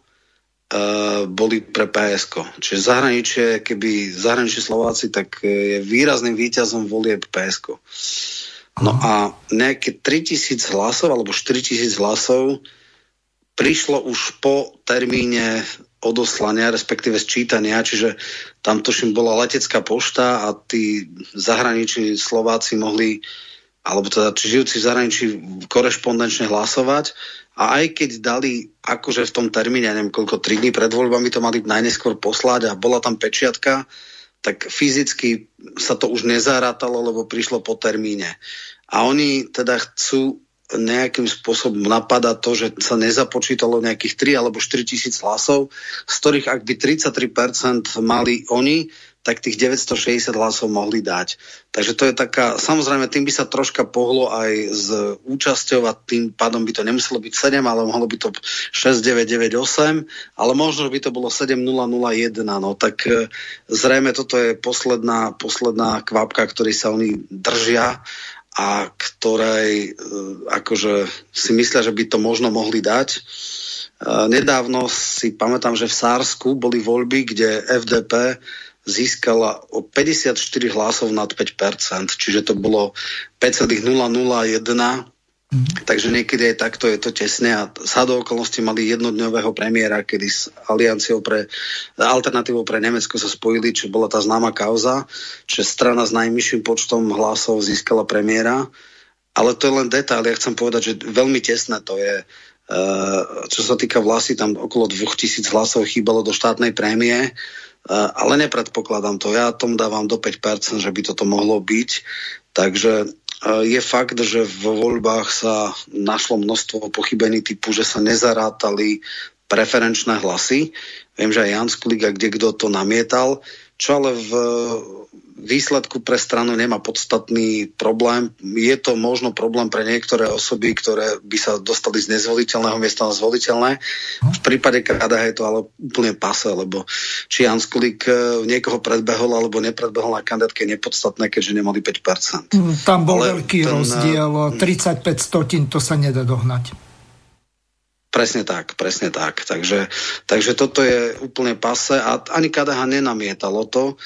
boli pre pé esko. Čiže zahraničie, keby zahraničí Slováci, tak je výrazným víťazom volieb pé esko. No a nejaké tritisíc hlasov alebo štyritisíc hlasov prišlo už po termíne odoslania, respektíve sčítania, čiže tam tuším bola letecká pošta a tí zahraniční Slováci mohli, alebo teda či žijúci v zahraničí korešpondenčne hlasovať a aj keď dali akože v tom termíne, neviem koľko, tri dní pred voľbami to mali najneskôr poslať a bola tam pečiatka, tak fyzicky sa to už nezarátalo, lebo prišlo po termíne. A oni teda chcú nejakým spôsobom napadať to, že sa nezapočítalo nejakých tri alebo štyri tisíc hlasov, z ktorých ak by tridsaťtri percent mali oni, tak tých deväťstošesťdesiat hlasov mohli dať. Takže to je taká, samozrejme, tým by sa troška pohlo aj s účasťou a tým pádom by to nemuselo byť sedem, ale mohlo by to šesť deväť deväť osem, ale možno by to bolo sedem nula nula jeden. No tak zrejme toto je posledná, posledná kvapka, ktorej sa oni držia a ktorej akože si myslia, že by to možno mohli dať. Nedávno si pamätám, že v Sársku boli voľby, kde ef dé pé získala o päťdesiatštyri hlasov nad päť percent, čiže to bolo päť nula nula jeden Mm. Takže niekedy aj takto je to tesné a sa do okolnosti mali jednodňového premiéra, kedy s alianciou pre alternatívou pre Nemecko sa spojili, čo bola tá známa kauza, že strana s najnižším počtom hlasov získala premiéra, ale to je len detail. Ja chcem povedať, že veľmi tesné to je. Čo sa týka vlasy, tam okolo dvetisíc hlasov chýbalo do štátnej prémie, ale nepredpokladám to. Ja tomu dávam do päť percent, že by toto mohlo byť. Takže je fakt, že vo voľbách sa našlo množstvo pochybení typu, že sa nezarátali preferenčné hlasy. Viem, že aj Jan Skulík a kdekto to namietal, čo ale v výsledku pre stranu nemá podstatný problém. Je to možno problém pre niektoré osoby, ktoré by sa dostali z nezvoliteľného miesta na zvoliteľné. V prípade ká dé há je to ale úplne pase, lebo či Jan Skulík niekoho predbehol alebo nepredbehol na kandidátke je nepodstatné, keďže nemali päť percent. Tam bol ale veľký ten rozdiel, tridsaťpäť stotín, to sa nedá dohnať. Presne tak, presne tak. Takže, takže toto je úplne pase a ani ká dé há nenamietalo to.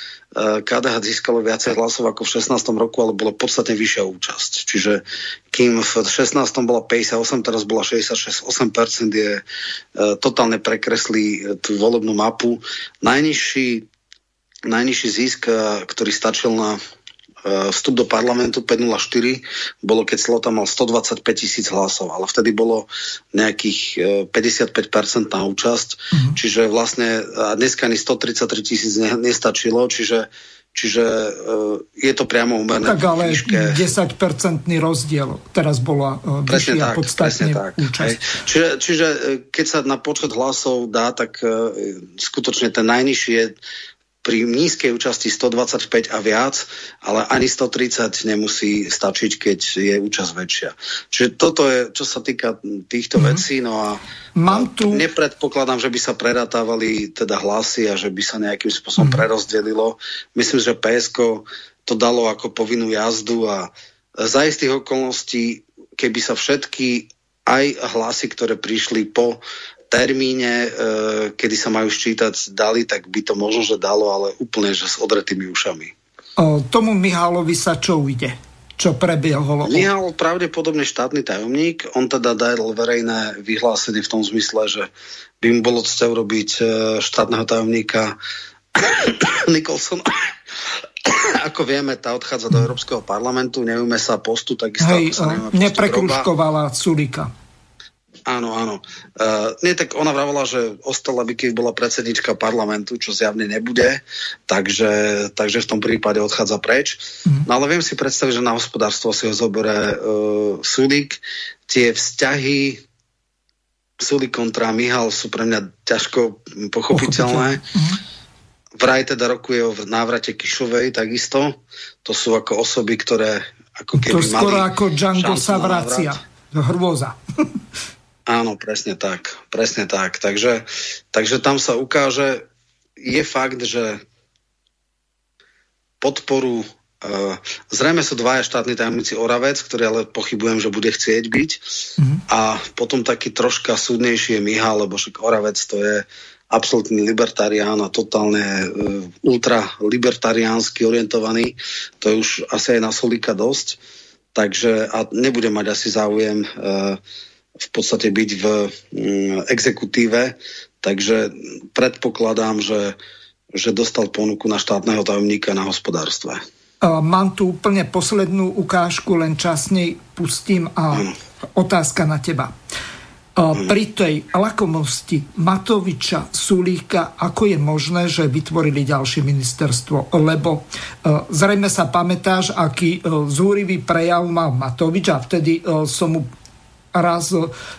ká dé há získalo viacej hlasov ako v šestnástom roku, ale bolo podstatne vyššia účasť. Čiže kým v šestnástom bola päťdesiatosem, teraz bola šesťdesiatšesť, osem percent je, totálne prekreslí tú volebnú mapu. Najnižší, najnižší zisk, ktorý stačil na vstup do parlamentu päťsto štyri bolo, keď Slotan mal stodvadsaťpäť tisíc hlasov, ale vtedy bolo nejakých päťdesiatpäť percent na účasť, mm-hmm. čiže vlastne a dneska ani stotridsaťtri tisíc nestačilo, čiže, čiže je to priamo umerné. Tak ale desaťpercentný rozdiel teraz bola vyššia tak, podstatne účasť. Čiže, čiže keď sa na počet hlasov dá, tak skutočne ten najnižší je pri nízkej účasti stodvadsaťpäť a viac, ale ani stotridsať nemusí stačiť, keď je účasť väčšia. Čiže toto je, čo sa týka týchto mm-hmm. vecí, no a Mám tu... nepredpokladám, že by sa prerátávali teda hlasy a že by sa nejakým spôsobom mm-hmm. prerozdelilo. Myslím, že pé esko to dalo ako povinnú jazdu a za istých okolností, keby sa všetky aj hlasy, ktoré prišli po termíne, kedy sa majú ščítať, dali, tak by to možno, že dalo, ale úplne, že s odretými ušami. O, tomu Mihálovi sa čo ujde? Čo prebiehalo? Mihál pravdepodobne štátny tajomník. On teda dal verejné vyhlásenie v tom zmysle, že by mu bolo cťou robiť štátneho tajomníka Nicholson. Ako vieme, tá odchádza do Európskeho parlamentu, neujme sa postu, takisto Hej, sa neujme postu. Neprekruškovala Sulíka. Áno, áno. Uh, nie, tak ona vravala, že ostala by, keď bola predsednička parlamentu, čo zjavne nebude, takže, takže v tom prípade odchádza preč. Mm. No ale viem si predstaviť, že na hospodárstvo si ho zoberie uh, Sulík. Tie vzťahy Sulík kontra Mihál sú pre mňa ťažko pochopiteľné. Mm. Vraj teda rokuje o návrate Kišovej takisto. To sú ako osoby, ktoré ako keby mali... To skoro ako Django sa vracia. Hrôza. Áno, presne tak, presne tak. Takže, takže tam sa ukáže, je fakt, že podporu, e, zrejme sú dvaja štátni tajomníci Oravec, ktorý ale pochybujem, že bude chcieť byť mm-hmm. a potom taký troška súdnejší je Mihál, lebo však Oravec to je absolútny libertarián a totálne e, ultralibertariánsky orientovaný, to je už asi aj na Sulíka dosť, takže a nebude mať asi záujem e, v podstate byť v mm, exekutíve, takže predpokladám, že, že dostal ponuku na štátneho tajomníka na hospodárstve. Uh, mám tu úplne poslednú ukážku, len čas nej pustím a mm. otázka na teba. Uh, mm. Pri tej lakomosti Matoviča, Sulíka, ako je možné, že vytvorili ďalšie ministerstvo? Lebo uh, zrejme sa pamätáš, aký uh, zúrivý prejav mal Matovič a vtedy uh, som mu raz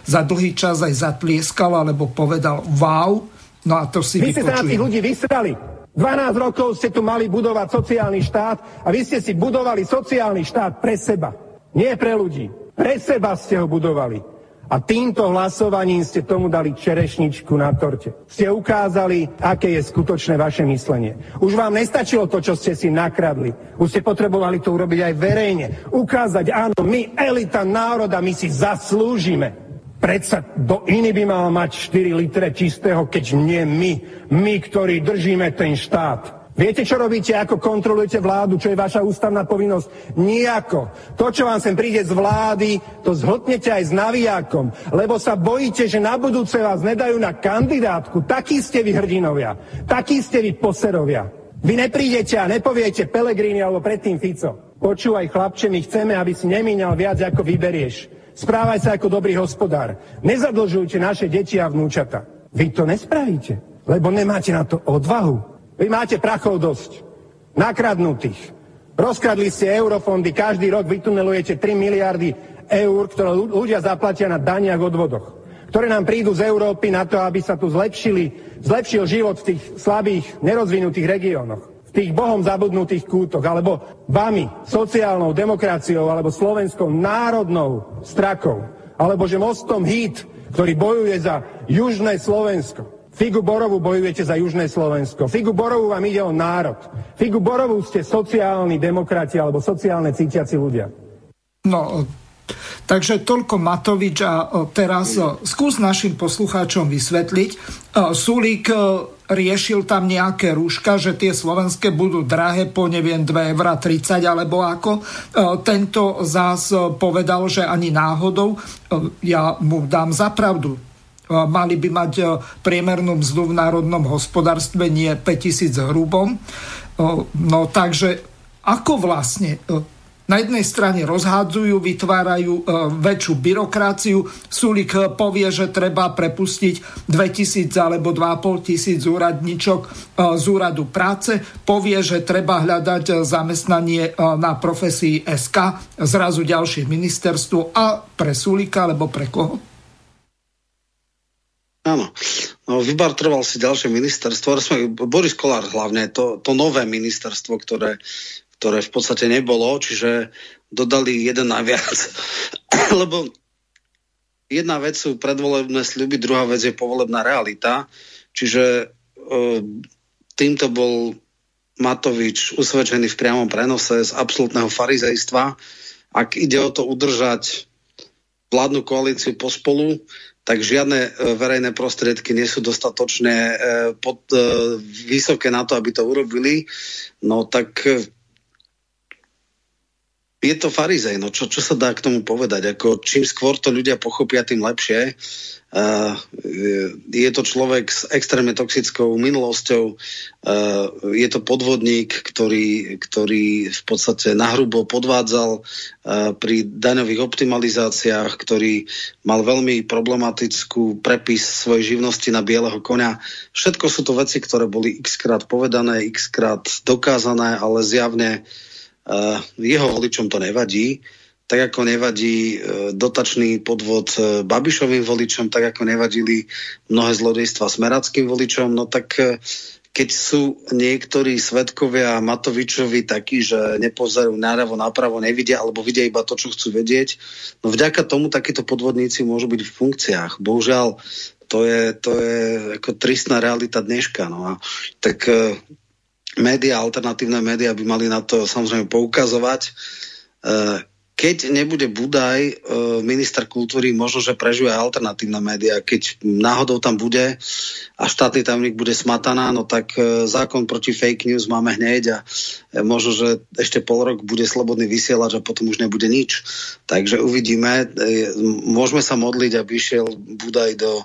za dlhý čas aj zatlieskal, alebo povedal wow, no a to si vypočujem. Vy ste sa na tých ľudí vysrali. dvanásť rokov ste tu mali budovať sociálny štát a vy ste si budovali sociálny štát pre seba. Nie pre ľudí. Pre seba ste ho budovali. A týmto hlasovaním ste tomu dali čerešničku na torte. Ste ukázali, aké je skutočné vaše myslenie. Už vám nestačilo to, čo ste si nakradli. Už ste potrebovali to urobiť aj verejne. Ukázať, áno, my, elita národa, my si zaslúžime. Predsa do iný by mal mať štyri litre čistého, keď nie my. My, ktorí držíme ten štát. Viete, čo robíte, ako kontrolujete vládu, čo je vaša ústavná povinnosť? Nijako. To, čo vám sem príde z vlády, to zhltnete aj s navijákom, lebo sa bojíte, že na budúce vás nedajú na kandidátku. Takí ste vy hrdinovia, takí ste vy poserovia. Vy neprídete a nepoviete Pellegrini alebo predtým Fico. Počúvaj, chlapče, my chceme, aby si nemíňal viac, ako vyberieš. Správaj sa ako dobrý hospodár. Nezadlžujte naše deti a vnúčata. Vy to nespravíte, lebo nemáte na to odvahu. Vy máte prachov dosť, nakradnutých. Rozkradli ste eurofondy, každý rok vytunelujete tri miliardy eur, ktoré ľudia zaplatia na daniach odvodoch, ktoré nám prídu z Európy na to, aby sa tu zlepšili, zlepšil život v tých slabých, nerozvinutých regiónoch, v tých bohom zabudnutých kútoch, alebo vami, sociálnou demokraciou, alebo slovenskou národnou strakou, alebo že mostom hit, ktorý bojuje za južné Slovensko. Figu Borovu bojujete za južné Slovensko. Figu Borovu vám ide o národ. Figu Borovu ste sociálni demokrati alebo sociálne cítiaci ľudia. No, takže toľko Matovič a teraz skús našim poslucháčom vysvetliť. Sulík riešil tam nejaké rúška, že tie slovenské budú drahé po neviem dva eurá tridsať alebo ako. Tento zás povedal, že ani náhodou, ja mu dám za pravdu. Mali by mať priemernú mzdu v národnom hospodárstve, nie päťtisíc hrubom. No takže, ako vlastne? Na jednej strane rozhádzujú, vytvárajú väčšiu byrokraciu. Sulík povie, že treba prepustiť dvetisíc alebo dva a pol tisíc úradničok z úradu práce. Povie, že treba hľadať zamestnanie na profesii es ká, zrazu ďalšie ministerstvo. A pre Sulíka, alebo pre koho? Áno. No, vybartroval si ďalšie ministerstvo. Boris Kollár hlavne, to, to nové ministerstvo, ktoré, ktoré v podstate nebolo, čiže dodali jeden naviac. Lebo jedna vec sú predvolebné sľuby, druhá vec je povolebná realita. Čiže týmto bol Matovič usvedčený v priamom prenose z absolútneho farizejstva. Ak ide o to udržať vládnu koalíciu pospolu, tak žiadne verejné prostriedky nie sú dostatočne pod, vysoké na to, aby to urobili. No tak je to farizej. No čo, čo sa dá k tomu povedať? Ako, čím skôr to ľudia pochopia, tým lepšie. Je to človek s extrémne toxickou minulosťou. Je to podvodník, ktorý, ktorý v podstate nahrubo podvádzal pri daňových optimalizáciách, ktorý mal veľmi problematickú prepis svojej živnosti na bieleho koňa. Všetko sú to veci, ktoré boli x-krát povedané, x-krát dokázané, ale zjavne jeho voličom to nevadí. Tak ako nevadí dotačný podvod Babišovým voličom, tak ako nevadili mnohé zlodejstva smerackým voličom, no tak keď sú niektorí svedkovia Matovičovi takí, že nepozerajú naľavo, napravo, nevidia, alebo vidia iba to, čo chcú vedieť, no vďaka tomu takíto podvodníci môžu byť v funkciách. Bohužiaľ, to je, to je ako tristná realita dneška. No a tak média, alternatívne médiá by mali na to samozrejme poukazovať. Keď nebude Budaj minister kultúry, možno, že prežuje alternatívna média. Keď náhodou tam bude a štátny tajomník bude Smatana, no tak zákon proti fake news máme hneď a možno, že ešte pol rok bude slobodný vysielač a potom už nebude nič. Takže uvidíme. Môžeme sa modliť, aby išiel Budaj do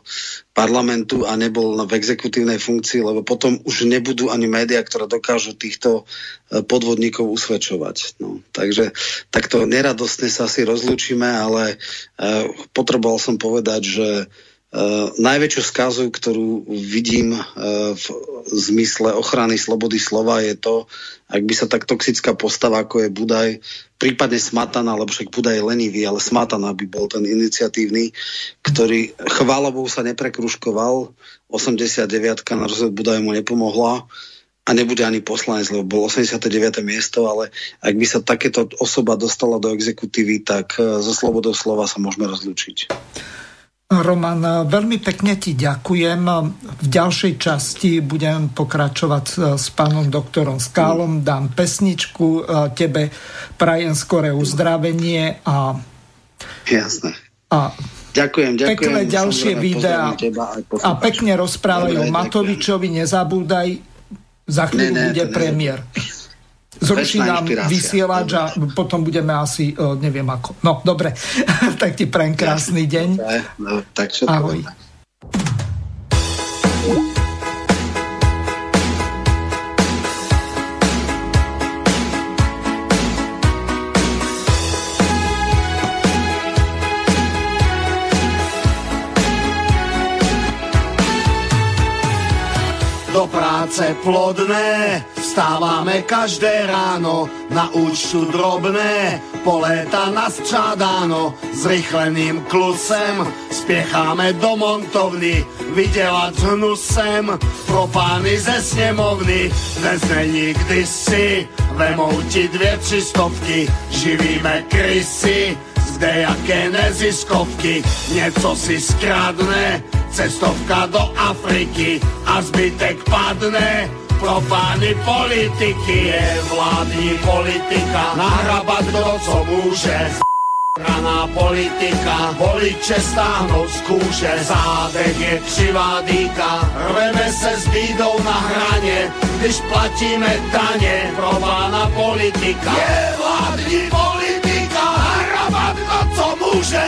parlamentu a nebol v exekutívnej funkcii, lebo potom už nebudú ani médiá, ktoré dokážu týchto podvodníkov usvedčovať. No, takže takto neradostne sa asi rozlúčime, ale uh, potreboval som povedať, že uh, najväčšiu skazu, ktorú vidím uh, v zmysle ochrany slobody slova, je to, ak by sa tak toxická postava, ako je Budaj, prípadne Smatana, lebo však Budaj je lenivý, ale Smatana by bol ten iniciatívny, ktorý chvála Bohu sa neprekruškoval, osemdesiatdeviatka na rozhľad Budaj mu nepomohla, a nebude ani poslanec, lebo bol osemdesiate deviate miesto, ale ak by sa takéto osoba dostala do exekutívy, tak so slobodou slova sa môžeme rozlúčiť. Roman, veľmi pekne ti ďakujem. V ďalšej časti budem pokračovať s pánom doktorom Skálom. Dám pesničku, tebe prajem skoré uzdravenie a... Jasné. A... Ďakujem, ďakujem. Pekné ďalšie videá a pekne rozprávajú Matovičovi. Nezabúdaj, Za chvíľu ne, ne, bude premiér. Zruší nám vysielač a potom budeme asi, o, neviem ako. No, dobre. Tak ti prajem krásny deň. No, tak čo ahoj. Do práce plodné vstávame každé ráno, na účtu drobné poléta nás čádáno, zrychleným klusem spiecháme do montovny, vydelať hnusem pro pány ze snemovny. Dnes není kdysi, vemou ti dvě třistovky, živíme krysy z kdejaké neziskovky, něco si skradne cestovka do Afriky a zbytek padne pro pány politiky. Je vládní politika nahrabat kdo co může, raná politika voliče stáhnou z kůže, zádech je křivá dýka, rveme se s bídou na hraně, když platíme daně pro pána politika. Je vládní politika nahrabat kdo co může,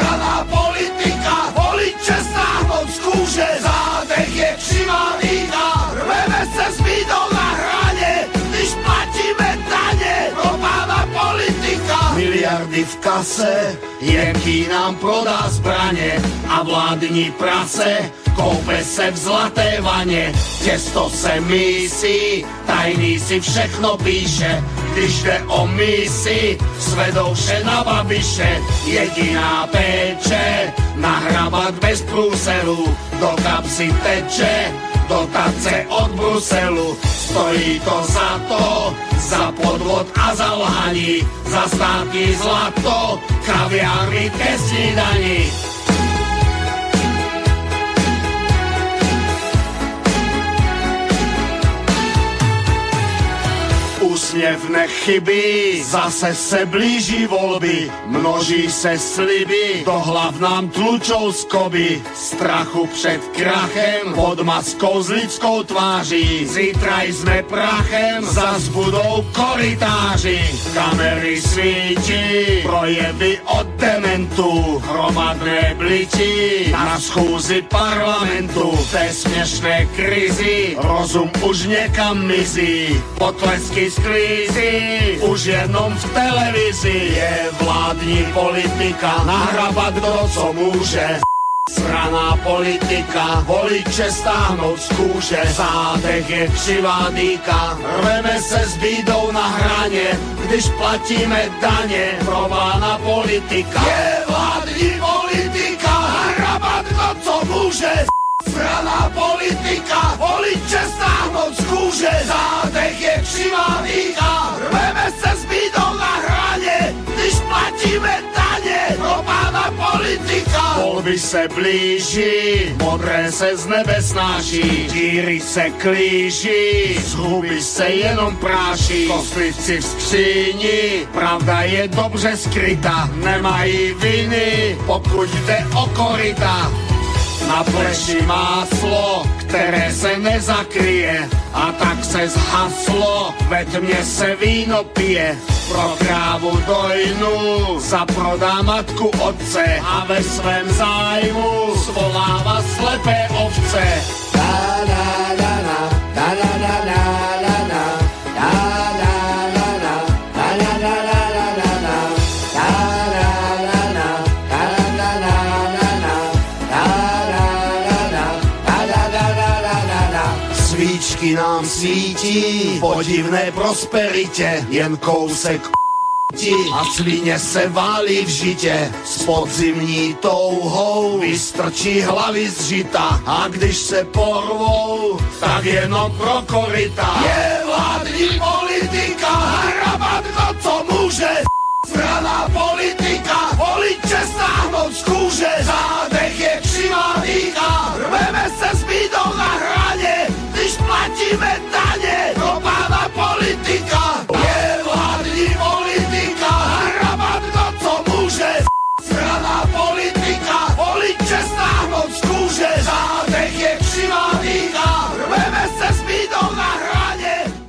raná politika voliče stáhnou z kůže, zádech je křivá dýka, rveme se s bídou na hraně, když platíme daně pro pána politika. Miliardy v kase, jaký nám prodá zbraně a vládní prase koupe se v zlaté vaně. Těsto se mísí, tajný si všechno píše, když jde o misi, svedou vše na Babiše. Jediná péče nahrabat bez průseru, do kapsy teče dotace od Bruselu. Stojí to za to, za podvod a za lhaní, za státní zlato, kaviárny ke snídani. Úsměv nechybí, zase se blíží volby, množí se sliby, do hlav nám tlučou skoby, strachu před krachem, pod maskou s lidskou tváří, zítra jsme prachem, zas budou korytáři. Kamery svítí, projevy od dementů, hromadné blití na schůzi parlamentu. V té směšné krizi rozum už někam mizí, potlesky sklízí už jenom v televizi. Je vládní politika nahrabat kdo co může, sraná politika voliče stáhnout z kůže, zádech je křivá dýka, rveme se s bídou na hraně, když platíme daně pro vána politika. Je vládní politika nahrabat kdo co může, sraná politika voliče stáhnout z kůže, zádech je křivá dýka, rveme se s bídou na hraně, když platíme daně pro pána politika. Volby se blíží, modré se z nebe snáší, díry se klíží, z huby se jenom práší, kostlici v skříni, pravda je dobře skryta, nemají viny, pokud jde o koryta. Na pleši máslo, které se nezakryje, a tak se zhaslo, ve tmě se víno pije. Pro krávu dojnu zaprodá matku otce a ve svém zájmu svolává slepé ovce. Da, da, da, da, da, da, da, da, da. Nám svítí podivné prosperitě, jen kousek a svině se válí v žitě, s podzimní touhou vystrčí hlavy z žita, a když se porvou, tak jenom pro koryta. Je vládní politika hrabat kdo co může, straná politika voliče stáhnout z kůže, zádech je křivá dýka, rveme se s bídou na hraně, když platíme daně pro pána politika. Je vládní politika hrabat kdo co může, straná politika voliče stáhnout z kůže, zádech je křivá dýka, rveme se s bídou na hraně,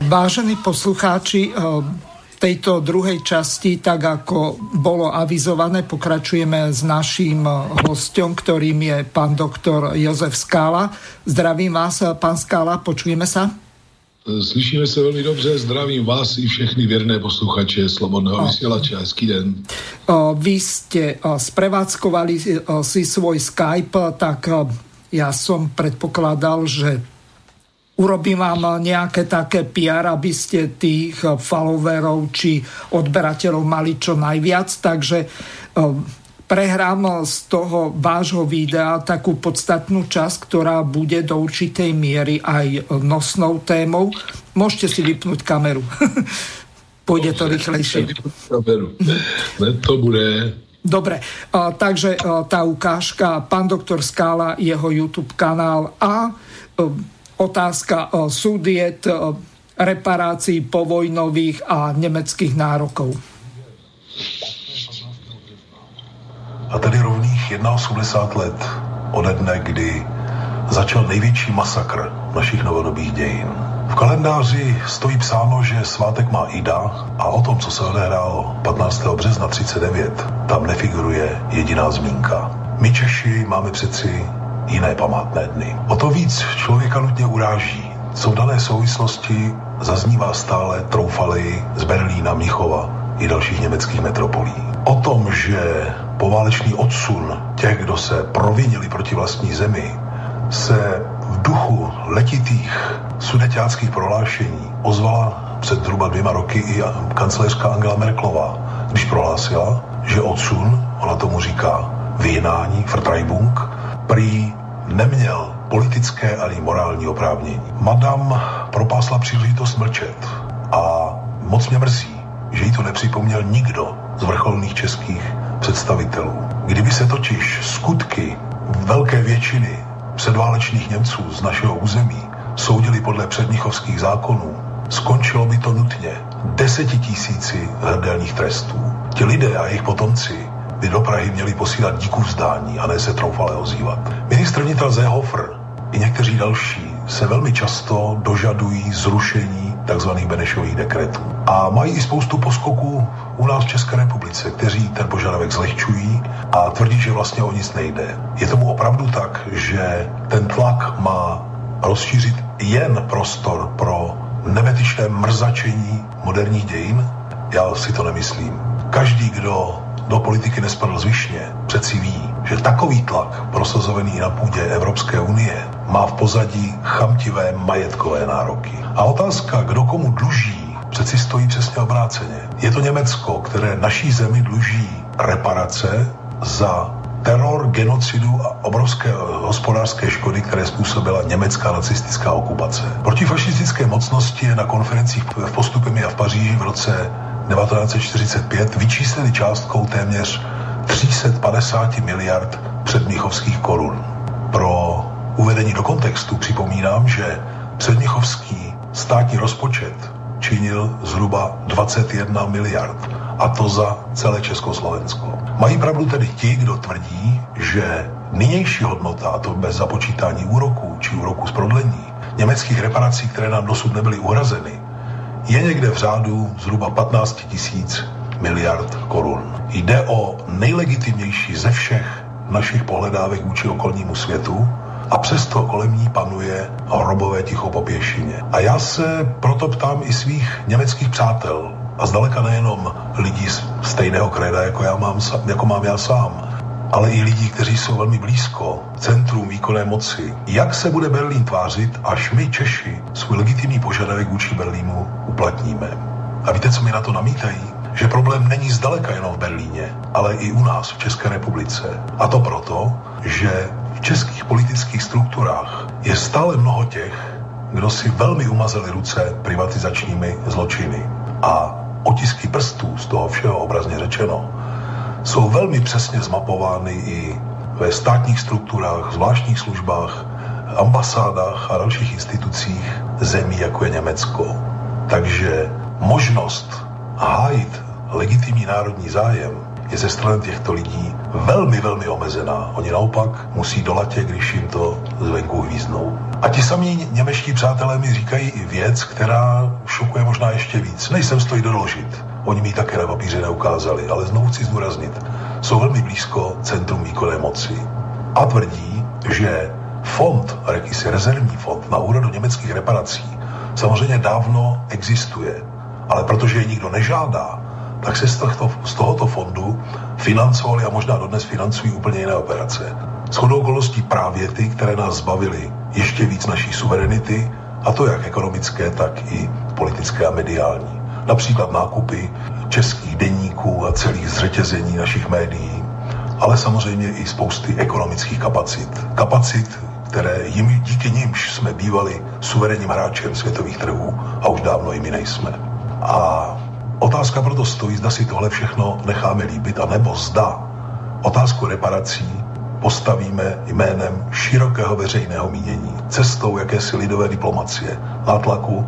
Vážení poslucháči, v tejto druhej časti, tak ako bolo avizované, pokračujeme s naším hosťom, ktorým je pán doktor Jozef Skála. Zdravím vás, pán Skála, počujeme sa? Slyšíme sa veľmi dobře, zdravím vás i všechny verné posluchače Slobodného vysielača. Hezký deň. Vy ste sprevádzkovali si svoj Skype, tak ja som predpokladal, že urobím vám nejaké také pé er, aby ste tých followerov či odberateľov mali čo najviac, takže prehrám z toho vášho videa takú podstatnú časť, ktorá bude do určitej miery aj nosnou témou. Môžete si vypnúť kameru. Pôjde to rýchlejšie. To bude... Dobre, takže tá ukážka, pán doktor Skála, jeho YouTube kanál a... Otázka súdiet, reparácií povojnových a německých nárokov. A tedy rovných osmdesát jedna let ode dne, kdy začal největší masakr našich novodobých dějin. V kalendáři stojí psáno, že svátek má Ida a o tom, co se odehrálo patnáctého března třicet devět, tam nefiguruje jediná zmínka. My Češi máme přeci jiné památné dny. O to víc člověka nutně uráží, co v dané souvislosti zaznívá stále troufaleji z Berlína, Mnichova i dalších německých metropolí. O tom, že poválečný odsun těch, kdo se provinili proti vlastní zemi, se v duchu letitých sudeťáckých prohlášení ozvala před zhruba dvěma roky i kancléřka Angela Merkelová, když prohlásila, že odsun, ona tomu říká vyjednání, Vertreibung, prý neměl politické ani morální oprávnění. Madam propásla příležitost mlčet a moc mě mrzí, že jí to nepřipomněl nikdo z vrcholných českých představitelů. Kdyby se totiž skutky velké většiny předválečných Němců z našeho území soudili podle přednichovských zákonů, skončilo by to nutně desetitisíci hrdelních trestů. Ti lidé a jejich potomci by do Prahy měli posílat díků vzdání a ne se troufale ozývat. Ministr vnitra Seehofer i někteří další se velmi často dožadují zrušení tzv. Benešových dekretů. A mají i spoustu poskoků u nás v České republice, kteří ten požadavek zlehčují a tvrdí, že vlastně o nic nejde. Je tomu opravdu tak, že ten tlak má rozšířit jen prostor pro nebetyčné mrzačení moderních dějin? Já si to nemyslím. Každý, kdo do politiky nespadl z višně, přeci ví, že takový tlak, prosazovaný na půdě Evropské unie, má v pozadí chamtivé majetkové nároky. A otázka, kdo komu dluží, přeci stojí přesně obráceně. Je to Německo, které naší zemi dluží reparace za teror, genocidu a obrovské hospodářské škody, které způsobila německá nacistická okupace. Proti fašistické mocnosti je na konferencích v Postupimi a v Paříži v roce devatenáct set čtyřicet pět vyčíslili částkou téměř tři sta padesát miliard předmnichovských korun. Pro uvedení do kontextu připomínám, že předmnichovský státní rozpočet činil zhruba dvacet jedna miliard, a to za celé Československo. Mají pravdu tedy ti, kdo tvrdí, že nynější hodnota, a to bez započítání úroků či úroků z prodlení, německých reparací, které nám dosud nebyly uhrazeny, je někde v řádu zhruba patnáct tisíc miliard korun. Jde o nejlegitimnější ze všech našich pohledávek vůči okolnímu světu a přesto kolem ní panuje hrobové ticho po pěšině. A já se proto ptám i svých německých přátel a zdaleka nejenom lidí z stejného kreda, jako, já mám, jako mám já sám, ale i lidí, kteří jsou velmi blízko centrum výkonné moci. Jak se bude Berlín tvářit, až my Češi svůj legitimní požadavek vůči Berlínu uplatníme? A víte, co mi na to namítají? Že problém není zdaleka jenom v Berlíně, ale i u nás v České republice. A to proto, že v českých politických strukturách je stále mnoho těch, kdo si velmi umazali ruce privatizačními zločiny. A otisky prstů, z toho všeho obrazně řečeno, jsou velmi přesně zmapovány i ve státních strukturách, zvláštních službách, ambasádách a dalších institucích zemí, jako je Německo. Takže možnost hájit legitimní národní zájem je ze strany těchto lidí velmi, velmi omezená. Oni naopak musí dolatě, když jim to zvenku hvízdnou. A ti samí němečtí přátelé mi říkají i věc, která šokuje možná ještě víc. Nejsem stojí doložit. Oni mi také na papíře neukázali, ale znovu chci zdůraznit. Jsou velmi blízko centrum výkonné moci. A tvrdí, že fond, jakýsi rezervní fond na úhradu německých reparací samozřejmě dávno existuje, ale protože je nikdo nežádá, tak se z tohoto fondu financovali a možná dodnes financují úplně jiné operace. Shodou okolností právě ty, které nás zbavily ještě víc naší suverenity, a to jak ekonomické, tak i politické a mediální. Například nákupy českých deníků a celých zřetězení našich médií, ale samozřejmě i spousty ekonomických kapacit. Kapacit, které jim, díky nimž jsme bývali suverénním hráčem světových trhů a už dávno jimi nejsme. A otázka proto stojí, zda si tohle všechno necháme líbit, anebo zda otázku reparací postavíme jménem širokého veřejného mínění, cestou jakési lidové diplomacie, nátlaku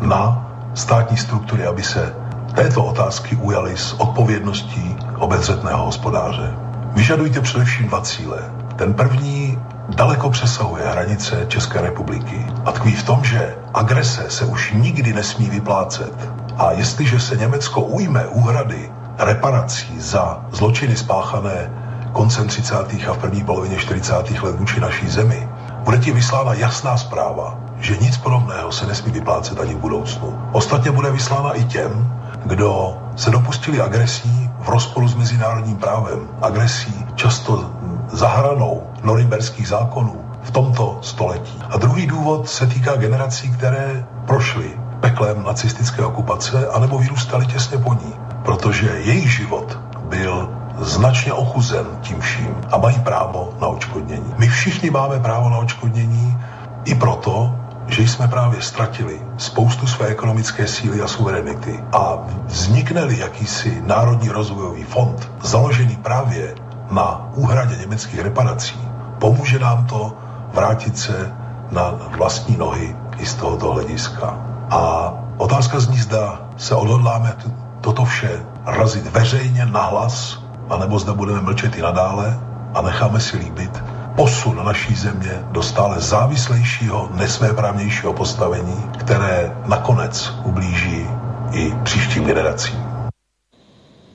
na státní struktury, aby se této otázky ujaly s odpovědností obezřetného hospodáře. Vyžadujte především dva cíle. Ten první daleko přesahuje hranice České republiky a tkví v tom, že agrese se už nikdy nesmí vyplácet. A jestliže se Německo ujme úhrady reparací za zločiny spáchané koncem třicátých a v první polovině čtyřicátých let vůči naší zemi, bude ti vyslána jasná zpráva, že nic podobného se nesmí vyplácet ani v budoucnu. Ostatně bude vyslána i těm, kdo se dopustili agresí v rozporu s mezinárodním právem, agresí často za hranou norimberských zákonů v tomto století. A druhý důvod se týká generací, které prošly peklem nacistické okupace anebo vyrůstaly těsně po ní, protože jejich život byl značně ochuzen tím vším a mají právo na odškodnění. My všichni máme právo na odškodnění i proto, že jsme právě ztratili spoustu své ekonomické síly a suverenity a vznikneli jakýsi národní rozvojový fond, založený právě na úhradě německých reparací. Pomůže nám to vrátit se na vlastní nohy i z tohoto hlediska. A otázka zní, zda se odhodláme toto vše razit veřejně nahlas, anebo zda budeme mlčet i nadále a necháme si líbit posun naší země do stále závislejšího, nesvéprávnějšího postavení, které nakonec ublíží i příštím generacím.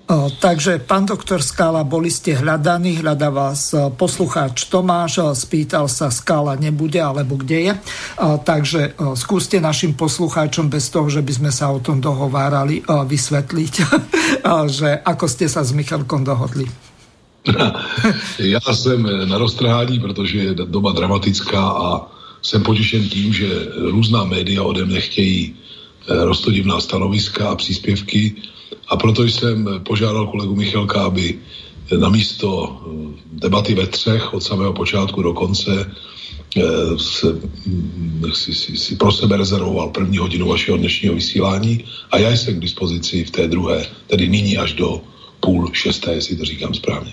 O, takže, pán doktor Skála, boli ste hľadaní, hľada vás poslucháč Tomáš, spýtal sa, Skála nebude, alebo kde je. O, takže o, skúste našim poslucháčom, bez toho, že by sme sa o tom dohovárali, o, vysvetliť, o, že ako ste sa s Michelkom dohodli. Já jsem na roztrhání, protože je doba dramatická a jsem potěšen tím, že různá média ode mě chtějí roztodivná stanoviska a příspěvky a proto jsem požádal kolegu Michelka, aby namísto debaty ve třech od samého počátku do konce se, si, si, si pro sebe rezervoval první hodinu vašeho dnešního vysílání a já jsem k dispozici v té druhé, tedy nyní až do půl šesté, jestli to říkám správně.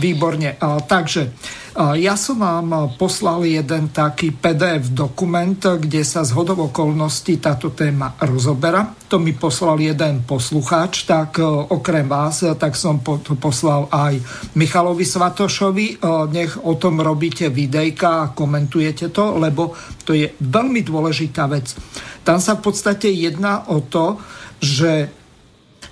Výborne. Takže ja som vám poslal jeden taký pé dé ef dokument, kde sa zhodou okolností táto téma rozoberá. To mi poslal jeden poslucháč, tak okrem vás, tak som to poslal aj Michalovi Svatošovi. Nech o tom robíte videjka a komentujete to, lebo to je veľmi dôležitá vec. Tam sa v podstate jedná o to, že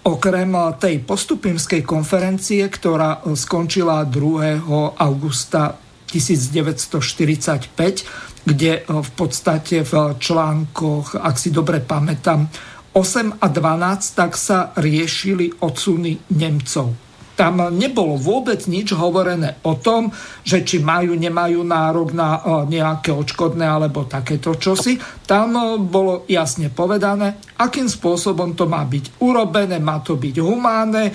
okrem tej postupimskej konferencie, ktorá skončila druhého augusta devätnásťstoštyridsaťpäť, kde v podstate v článkoch, ak si dobre pamätám, osem a dvanásť, tak sa riešili odsuny Nemcov. Tam nebolo vôbec nič hovorené o tom, že či majú, nemajú nárok na nejaké odškodné alebo takéto čosi. Tam bolo jasne povedané, akým spôsobom to má byť urobené, má to byť humánne,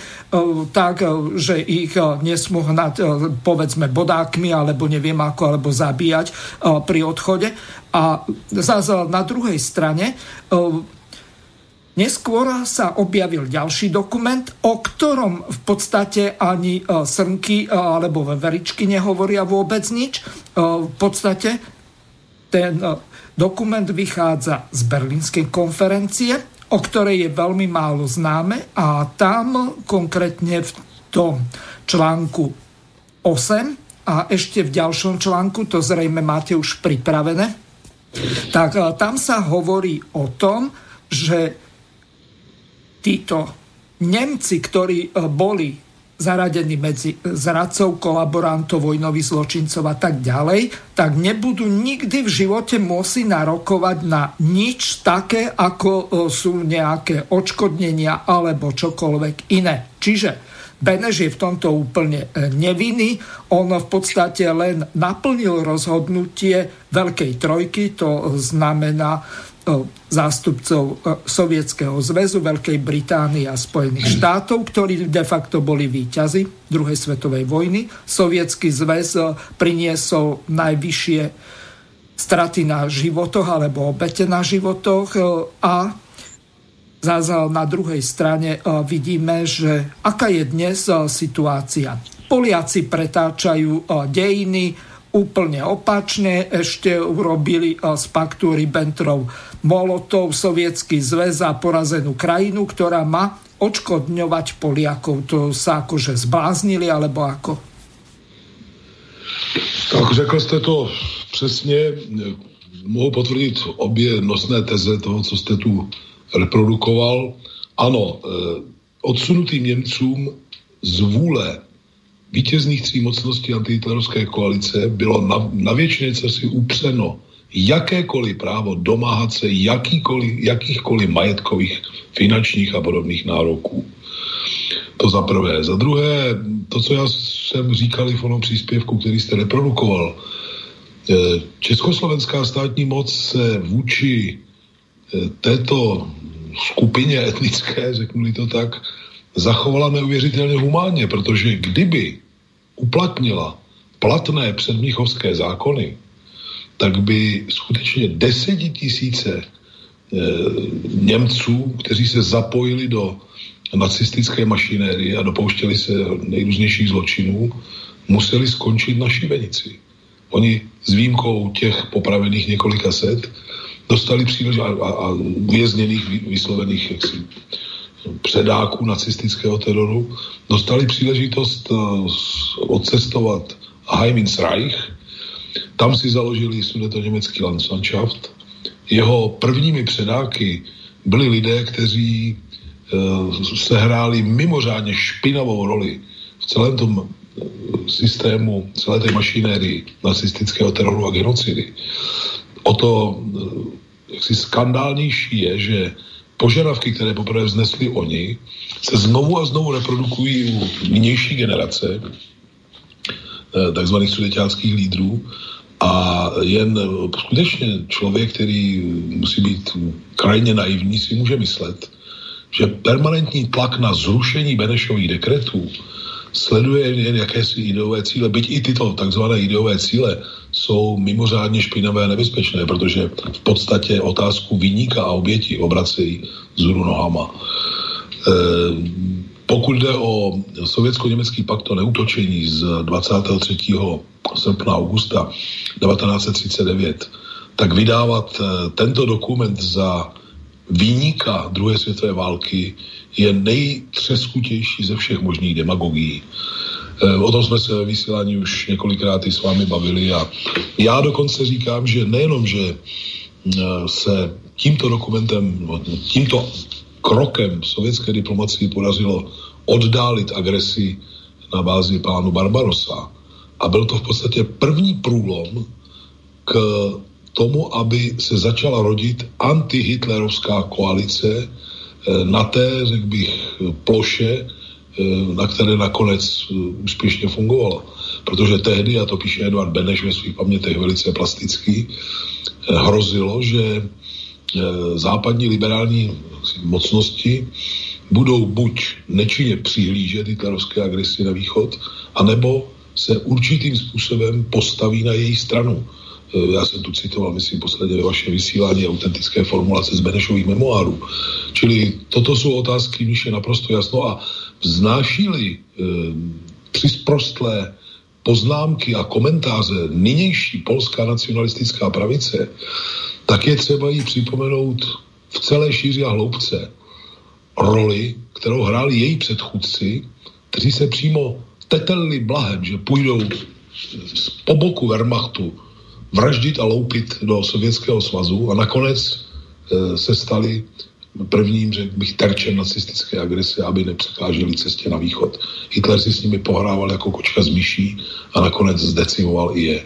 tak, že ich nesmú hnať, povedzme, bodákmi alebo neviem ako, alebo zabíjať pri odchode. A zase na druhej strane neskôr sa objavil ďalší dokument, o ktorom v podstate ani srnky alebo veveričky nehovoria vôbec nič. V podstate ten dokument vychádza z Berlínskej konferencie, o ktorej je veľmi málo známe a tam konkrétne v tom článku osem a ešte v ďalšom článku, to zrejme máte už pripravené, tak tam sa hovorí o tom, že títo Nemci, ktorí boli zaradení medzi zradcov, kolaborantov, vojnových zločincov a tak ďalej, tak nebudú nikdy v živote môcť narokovať na nič také, ako sú nejaké odškodnenia alebo čokoľvek iné. Čiže Beneš je v tomto úplne nevinný. On v podstate len naplnil rozhodnutie Veľkej trojky, to znamená zástupcov Sovietskeho zväzu, Veľkej Británie a Spojených štátov, ktorí de facto boli víťazi druhej svetovej vojny. Sovietsky zväz priniesol najvyššie straty na životoch alebo obete na životoch a zase na druhej strane vidíme, že aká je dnes situácia. Poliaci pretáčajú dejiny úplne opačne, ešte urobili z paktu Ribbentrop-Molotov Sovietský zväz za porazenú krajinu, ktorá má odškodňovať Poliakov. To sa akože zbláznili, alebo ako? Tak řekl jste to přesně. Mohu potvrdit obě nosné teze toho, co jste tu reprodukoval. Ano, odsunutým Němcům z vůle vítězných tří mocností antihitlerovské koalice bylo na, na věčnice si upřeno jakékoliv právo domáhat se jakýchkoliv majetkových, finančních a podobných nároků. To za prvé. Za druhé, to, co já jsem říkal i v onom příspěvku, který jste reprodukoval, československá státní moc se vůči této skupině etnické, řeknu to tak, zachovala neuvěřitelně humánně, protože kdyby uplatnila platné předmnichovské zákony, tak by skutečně desetitisíce eh, Němců, kteří se zapojili do nacistické mašinérie a dopouštěli se nejrůznějších zločinů, museli skončit na šibenici. Oni s výjimkou těch popravených několika set dostali přílež a, a uvězněných, vyslovených jaksi předáků nacistického teroru, dostali příležitost uh, odcestovat Heiminsreich. Tam si založili sudetoněmecký Landsmannschaft. Jeho prvními předáky byli lidé, kteří uh, sehráli mimořádně špinavou roli v celém tom systému, celé té mašinérii nacistického teroru a genocidy. O to jaksi skandálnější je, že požadavky, které poprvé vznesli oni, se znovu a znovu reprodukují u nynější generace takzvaných sudeťáckých lídrů a jen skutečně člověk, který musí být krajně naivní, si může myslet, že permanentní tlak na zrušení Benešových dekretů sleduje jen jakési ideové cíle, byť i tyto takzvané ideové cíle jsou mimořádně špinavé a nebezpečné, protože v podstatě otázku viníka a oběti obracejí vzhůru nohama. E, pokud jde o sovětsko-německý pakt o neútočení z dvacátého třetího srpna augusta devatenáct set třicet devět, tak vydávat tento dokument za výnika druhé světové války je nejtřeskutější ze všech možných demagogií. O tom jsme se ve vysílání už několikrát i s vámi bavili a já dokonce říkám, že nejenom, že se tímto dokumentem, tímto krokem sovětské diplomacii podařilo oddálit agresi na bázi plánu Barbarossa a byl to v podstatě první průlom k tomu, aby se začala rodit antihitlerovská koalice na té, řekl bych, ploše, na které nakonec úspěšně fungovala. Protože tehdy, a to píše Eduard Beneš ve svých pamětech velice plastický, hrozilo, že západní liberální mocnosti budou buď nečinně přihlížet hitlerovské agresi na východ, anebo se určitým způsobem postaví na její stranu. Já jsem tu citoval, myslím, posledně ve vašem vysílání autentické formulace z Benešových memoárů. Čili toto jsou otázky, když je naprosto jasno a vznášili e, přisprostlé poznámky a komentáře nynější polská nacionalistická pravice, tak je třeba jí připomenout v celé šíři a hloubce roli, kterou hráli její předchůdci kteří se přímo tetelili blahem, že půjdou po boku Wehrmachtu vraždit a loupit do Sovětského svazu a nakonec e, se stali prvním, řekl bych, terčem nacistické agrese, aby nepřekáželi cestě na východ. Hitler si s nimi pohrával jako kočka s myší a nakonec zdecimoval i je.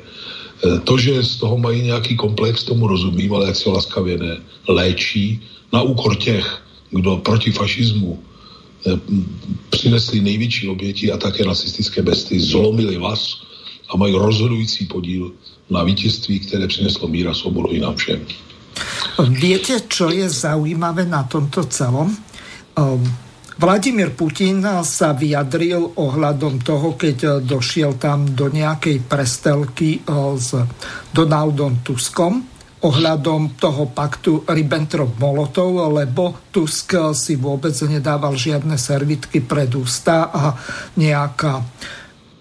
To, že z toho mají nějaký komplex, tomu rozumím, ale jak se laskavě ne, léčí na úkor těch, kdo proti fašismu přinesli největší oběti a také nacistické besty, zlomili vás a mají rozhodující podíl na vítězství, které přineslo míra svobodu i nám všem. Viete, čo je zaujímavé na tomto celom? Vladimír Putin sa vyjadril ohľadom toho, keď došiel tam do nejakej prestelky s Donaldom Tuskom, ohľadom toho paktu Ribbentrop-Molotov, lebo Tusk si vôbec nedával žiadne servitky pred ústa a nejaká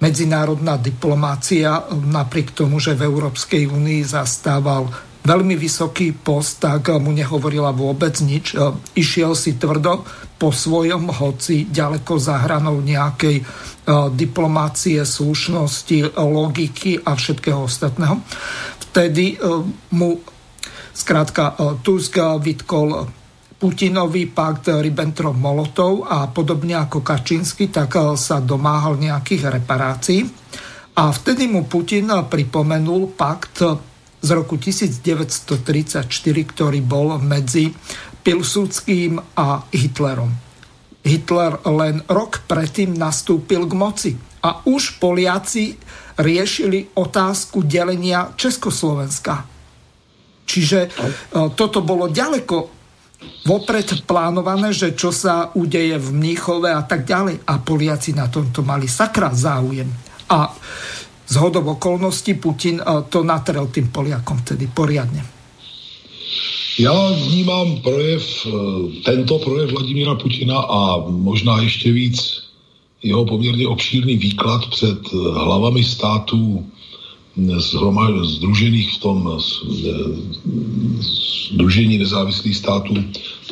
medzinárodná diplomácia, napriek tomu, že v Európskej únii zastával veľmi vysoký post, tak mu nehovorila vôbec nič. Išiel si tvrdo po svojom, hoci ďaleko za hranou nejakej diplomácie, slušnosti, logiky a všetkého ostatného. Vtedy mu skrátka Tusk vytkol Putinový pakt Ribbentrop-Molotov a podobne ako Kačínsky, tak sa domáhal nejakých reparácií. A vtedy mu Putin pripomenul pakt z roku devätnásť tridsaťštyri, ktorý bol medzi Pilsudským a Hitlerom. Hitler len rok predtým nastúpil k moci a už Poliaci riešili otázku delenia Československa. Čiže toto bolo ďaleko vopred plánované, že čo sa udeje v Mníchove a tak ďalej. A Poliaci na tomto mali sakra záujem. A zhodou okolností Putin to natrel tým Poliakom tedy poriadne. Já vnímám projev, tento projev Vladimíra Putina a možná ještě víc jeho poměrně obšírný výklad před hlavami států sdružených v tom sdružení nezávislých států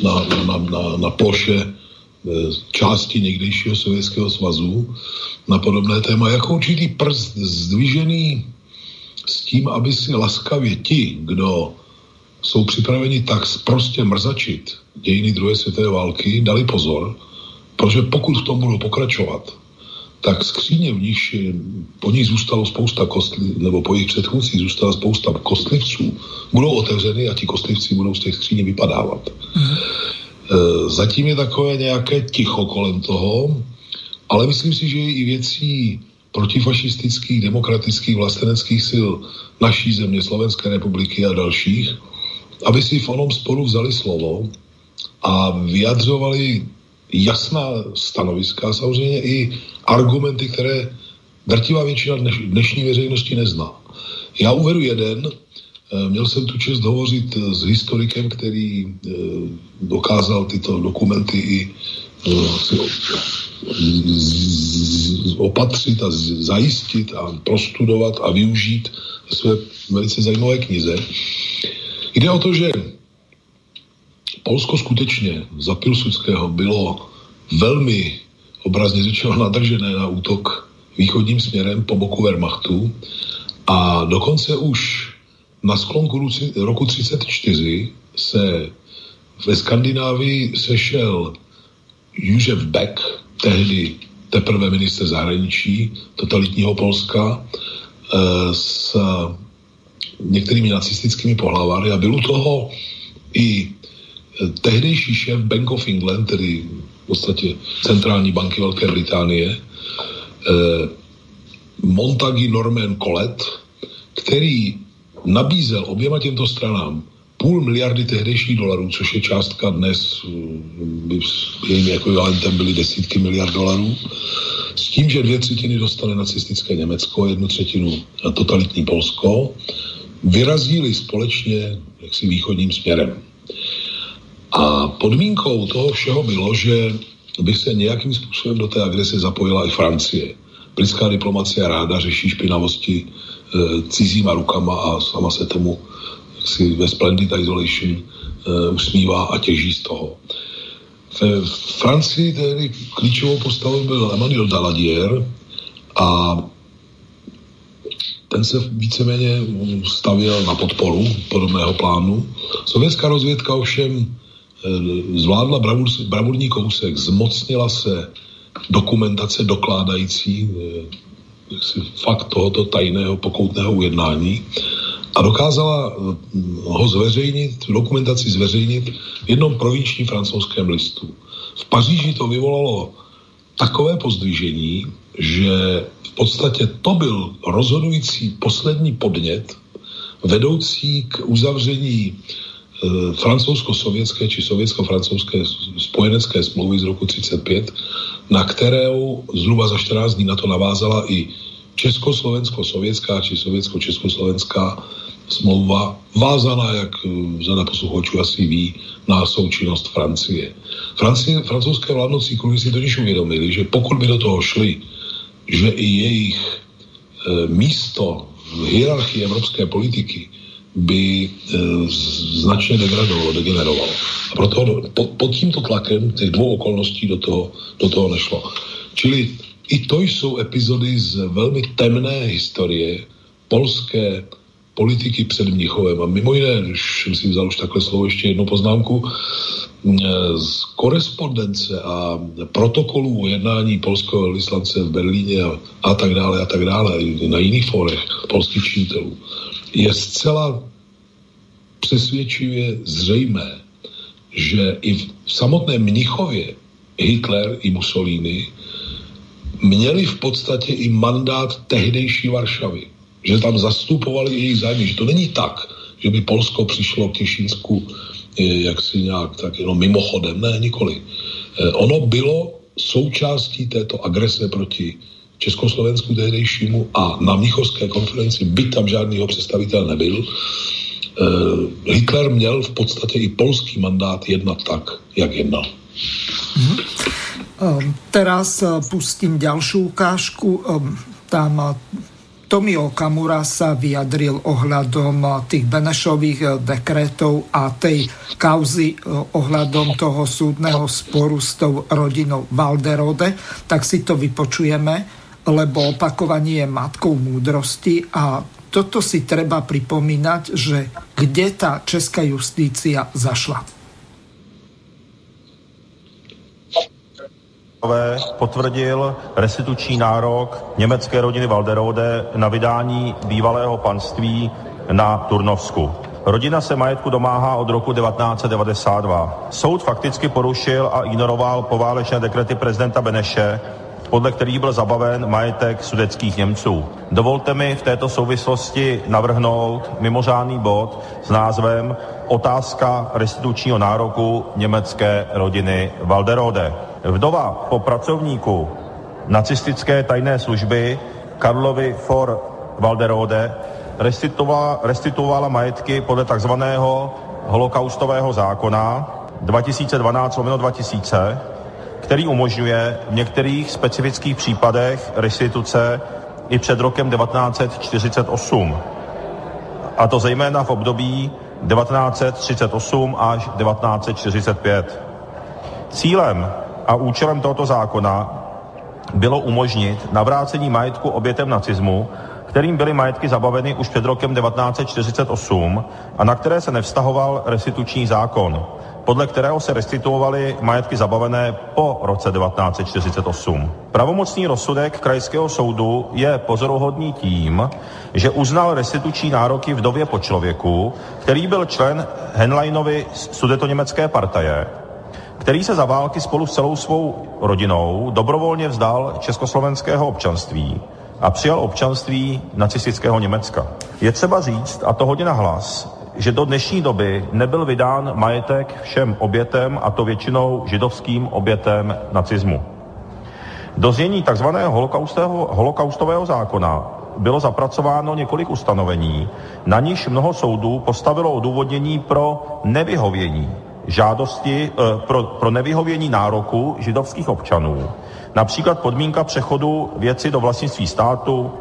na, na, na, na ploše části někdejšího Sovětského svazu na podobné téma, jako určitý prst zdvižený s tím, aby si laskavě ti, kdo jsou připraveni tak sprostě mrzačit dějiny druhé světové války, dali pozor, protože pokud v tom budou pokračovat, tak skříně v níž, po nich zůstalo spousta kostliv, nebo po jejich předchůdcích zůstala spousta kostlivců, budou otevřeny a ti kostlivci budou z těch skříní vypadávat. Mm. Zatím je takové nějaké ticho kolem toho, ale myslím si, že je i věcí protifašistických, demokratických, vlasteneckých sil naší země, Slovenské republiky a dalších, aby si v onom sporu vzali slovo a vyjadřovali jasná stanoviska, samozřejmě i argumenty, které drtivá většina dnešní veřejnosti nezná. Já uvedu jeden. Měl jsem tu čest hovořit s historikem, který dokázal tyto dokumenty i opatřit a zajistit a prostudovat a využít ve své velice zajímavé knize. Jde o to, že Polsko skutečně za Pilsudského bylo velmi obrazně řečeno nadržené na útok východním směrem po boku Wehrmachtu a dokonce už na sklonku roku tisíc deväťsto tridsaťštyri se ve Skandinávii sešel Jozef Beck, tehdy teprve minister zahraničí totalitního Polska, s některými nacistickými pohlavary a byl u toho i tehdejší šéf Bank of England, tedy v podstatě centrální banky Velké Británie, Montagu Norman Collett, který nabízel oběma těmto stranám půl miliardy tehdejších dolarů, což je částka dnes, by jejím ekvivalentem byly desítky miliard dolarů, s tím, že dvě třetiny dostane nacistické Německo, jednu třetinu totalitní Polsko, vyrazili společně jaksi východním směrem. A podmínkou toho všeho bylo, že by se nějakým způsobem do té agrese zapojila i Francie. Britská diplomacie ráda řeší špinavosti cizíma rukama a sama se tomu si ve Splendid Isolation usmívá a těží z toho. V Francii tehdy klíčovou postavou byl Emmanuel Daladier a ten se víceméně stavěl na podporu podobného plánu. Sovětská rozvědka ovšem zvládla bravur, bravurní kousek, zmocnila se dokumentace dokládající fakt tohoto tajného pokoutného ujednání a dokázala ho zveřejnit, dokumentaci zveřejnit v jednom provinčním francouzském listu. V Paříži to vyvolalo takové pozdvižení, že v podstatě to byl rozhodující poslední podnět vedoucí k uzavření e, francouzsko-sovětské či sovětsko-francouzské spojenecké smlouvy z roku devatenáct set třicet pět, na kterou zhruba za čtrnáct dní na to navázala i československo-sovětská či sovětsko-československá smlouva, vázaná, jak řada posluchačů asi ví, na součinnost Francie. Francie, francouzské vládnoucí kruhy si totiž uvědomili, že pokud by do toho šli, že i jejich e, místo v hierarchii evropské politiky by e, značně degradovalo, degenerovalo. A proto pod po tímto tlakem těch dvou okolností do toho, do toho nešlo. Čili i to jsou epizody z velmi temné historie polské politiky před Mnichovem. A mimo jiné, když jsem si vzal už takhle slovo, ještě jednu poznámku, z korespondence a protokolů jednání polského vyslance v Berlíně a, a tak dále a tak dále, na jiných fórech polských činitelů, je zcela přesvědčivě zřejmé, že i v samotném Mnichově Hitler i Mussolini měli v podstatě i mandát tehdejší Varšavy, že tam zastupovali jejich zájmy, že to není tak, že by Polsko přišlo k Těšínsku jaksi nějak tak jenom mimochodem, ne, nikoli. Ono bylo součástí této agrese proti Československu tehdejšímu a na Mnichovské konferenci, byť tam žádnýho představitel nebyl, Hitler měl v podstatě i polský mandát jednat tak, jak jednal. Mm-hmm. Teraz pustím ďalšiu ukážku. Tam Tomio Okamura sa vyjadril ohľadom tých Benešových dekretov a tej kauzy ohľadom toho súdneho sporu s tou rodinou Walderode, tak si to vypočujeme, lebo opakovanie je matkou múdrosti a toto si treba pripomínať, že kde tá česká justícia zašla. Potvrdil restituční nárok německé rodiny Walderode na vydání bývalého panství na Turnovsku. Rodina se majetku domáhá od roku devatenáct set devadesát dva. Soud fakticky porušil a ignoroval poválečné dekrety prezidenta Beneše, podle kterých byl zabaven majetek sudetských Němců. Dovolte mi v této souvislosti navrhnout mimořádný bod s názvem Otázka restitučního nároku německé rodiny Walderode. Vdova po pracovníku nacistické tajné služby Karlovi von Walderode restituovala, restituovala majetky podle takzvaného holokaustového zákona dva tisíce dvanáct lomeno dva tisíce, který umožňuje v některých specifických případech restituce i před rokem devatenáct set čtyřicet osm, a to zejména v období devatenáct set třicet osm až devatenáct set čtyřicet pět. Cílem a účelem tohoto zákona bylo umožnit navrácení majetku obětem nacismu, kterým byly majetky zabaveny už před rokem devatenáct set čtyřicet osm a na které se nevztahoval restituční zákon, podle kterého se restituovaly majetky zabavené po roce devatenáct set čtyřicet osm. Pravomocný rozsudek Krajského soudu je pozoruhodný tím, že uznal restituční nároky vdově po člověku, který byl člen Henleinovy sudetoněmecké partaje, který se za války spolu s celou svou rodinou dobrovolně vzdal československého občanství a přijal občanství nacistického Německa. Je třeba říct, a to hodně nahlas, že do dnešní doby nebyl vydán majetek všem obětem, a to většinou židovským obětem nacismu. Do znění tzv. Holokaustového zákona bylo zapracováno několik ustanovení, na nichž mnoho soudů postavilo odůvodnění pro nevyhovění žádosti pro, pro nevyhovění nároku židovských občanů, například podmínka přechodu věci do vlastnictví státu,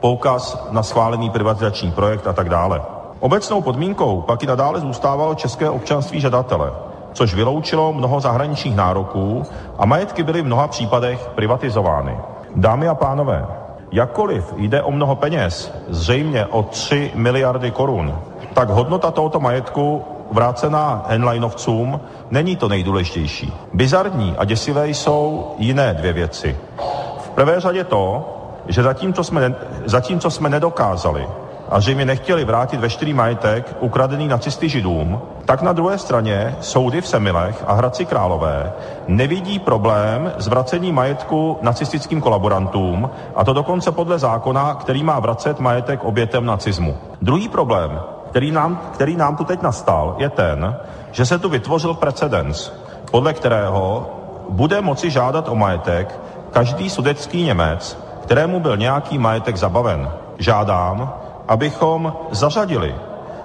poukaz na schválený privatizační projekt a tak dále. Obecnou podmínkou pak i nadále zůstávalo české občanství žadatele, což vyloučilo mnoho zahraničních nároků a majetky byly v mnoha případech privatizovány. Dámy a pánové, jakkoliv jde o mnoho peněz, zřejmě o tři miliardy korun, tak hodnota tohoto majetku vrácená henleinovcům není to nejdůležitější. Bizarní a děsivé jsou jiné dvě věci. V prvé řadě to, že zatímco jsme, zatímco jsme nedokázali a zřejmě nechtěli vrátit veškerý majetek ukradený nacisty židům, tak na druhé straně soudy v Semilech a Hradci Králové nevidí problém s vracením majetku nacistickým kolaborantům, a to dokonce podle zákona, který má vracet majetek obětem nacismu. Druhý problém, který nám, který nám tu teď nastal, je ten, že se tu vytvořil precedens, podle kterého bude moci žádat o majetek každý sudetský Němec, kterému byl nějaký majetek zabaven. Žádám, abychom zařadili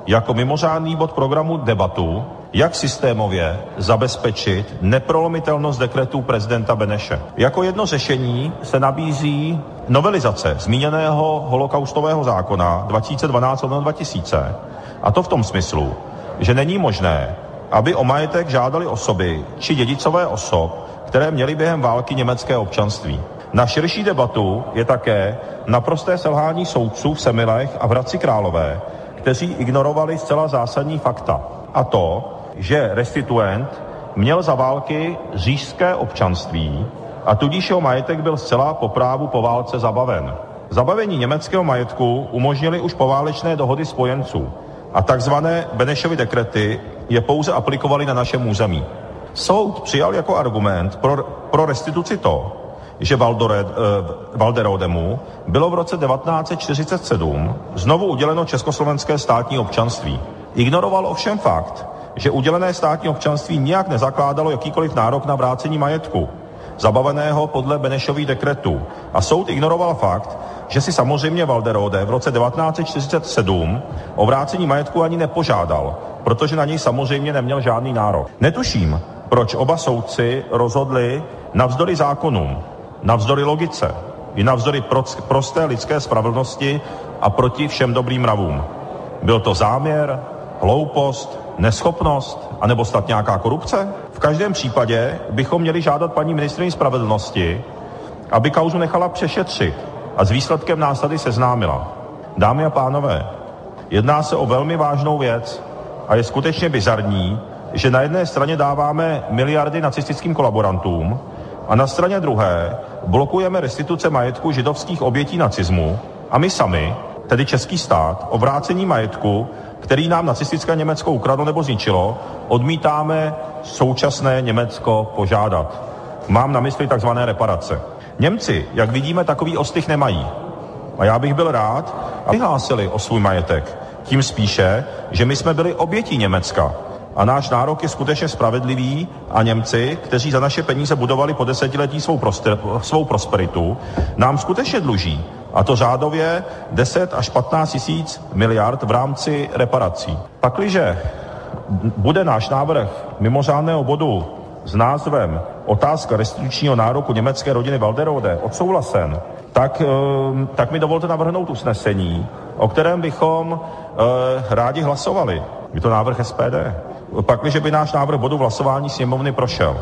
jako mimořádný bod programu debatu, jak systémově zabezpečit neprolomitelnost dekretů prezidenta Beneše. Jako jedno řešení se nabízí novelizace zmíněného holokaustového zákona dvacet dvanáct lomeno dva tisíce, a to v tom smyslu, že není možné, aby o majetek žádali osoby či dědicové osob, které měly během války německé občanství. Na širší debatu je také naprosté selhání soudců v Semilech a v Hradci Králové, kteří ignorovali zcela zásadní fakta, a to, že restituent měl za války říšské občanství, a tudíž jeho majetek byl zcela po právu po válce zabaven. Zabavení německého majetku umožnili už poválečné dohody spojenců a takzvané Benešovy dekrety je pouze aplikovali na našem území. Soud přijal jako argument pro, pro restituci to, že Walderodemu bylo v roce devatenáct set čtyřicet sedm znovu uděleno československé státní občanství. Ignoroval ovšem fakt, že udělené státní občanství nijak nezakládalo jakýkoliv nárok na vrácení majetku zabaveného podle Benešových dekretů. A soud ignoroval fakt, že si samozřejmě Walderode v roce devatenáct set čtyřicet sedm o vrácení majetku ani nepožádal, protože na něj samozřejmě neměl žádný nárok. Netuším, proč oba soudci rozhodli navzdory zákonům, navzdory logice i navzdory prosté lidské spravedlnosti a proti všem dobrým mravům. Byl to záměr, hloupost, neschopnost, anebo snad nějaká korupce? V každém případě bychom měli žádat paní ministryni spravedlnosti, aby kauzu nechala přešetřit a s výsledkem nás tady seznámila. Dámy a pánové, jedná se o velmi vážnou věc a je skutečně bizarní, že na jedné straně dáváme miliardy nacistickým kolaborantům a na straně druhé blokujeme restituce majetku židovských obětí nacismu a my sami, tedy český stát, o vrácení majetku, který nám nacistické Německo ukradlo nebo zničilo, odmítáme současné Německo požádat. Mám na mysli tzv. Reparace. Němci, jak vidíme, takový ostych nemají. A já bych byl rád, aby hlásili o svůj majetek. Tím spíše, že my jsme byli obětí Německa. A náš nárok je skutečně spravedlivý a Němci, kteří za naše peníze budovali po desetiletí svou, prostor, svou prosperitu, nám skutečně dluží, a to řádově deset až patnáct tisíc miliard v rámci reparací. Pakliže bude náš návrh mimořádného bodu s názvem Otázka restitučního nároku německé rodiny Walderode odsouhlasen, tak, tak mi dovolte navrhnout usnesení, o kterém bychom rádi hlasovali. Je to návrh S P D. Pakliže by náš návrh bodu v hlasování sněmovny prošel.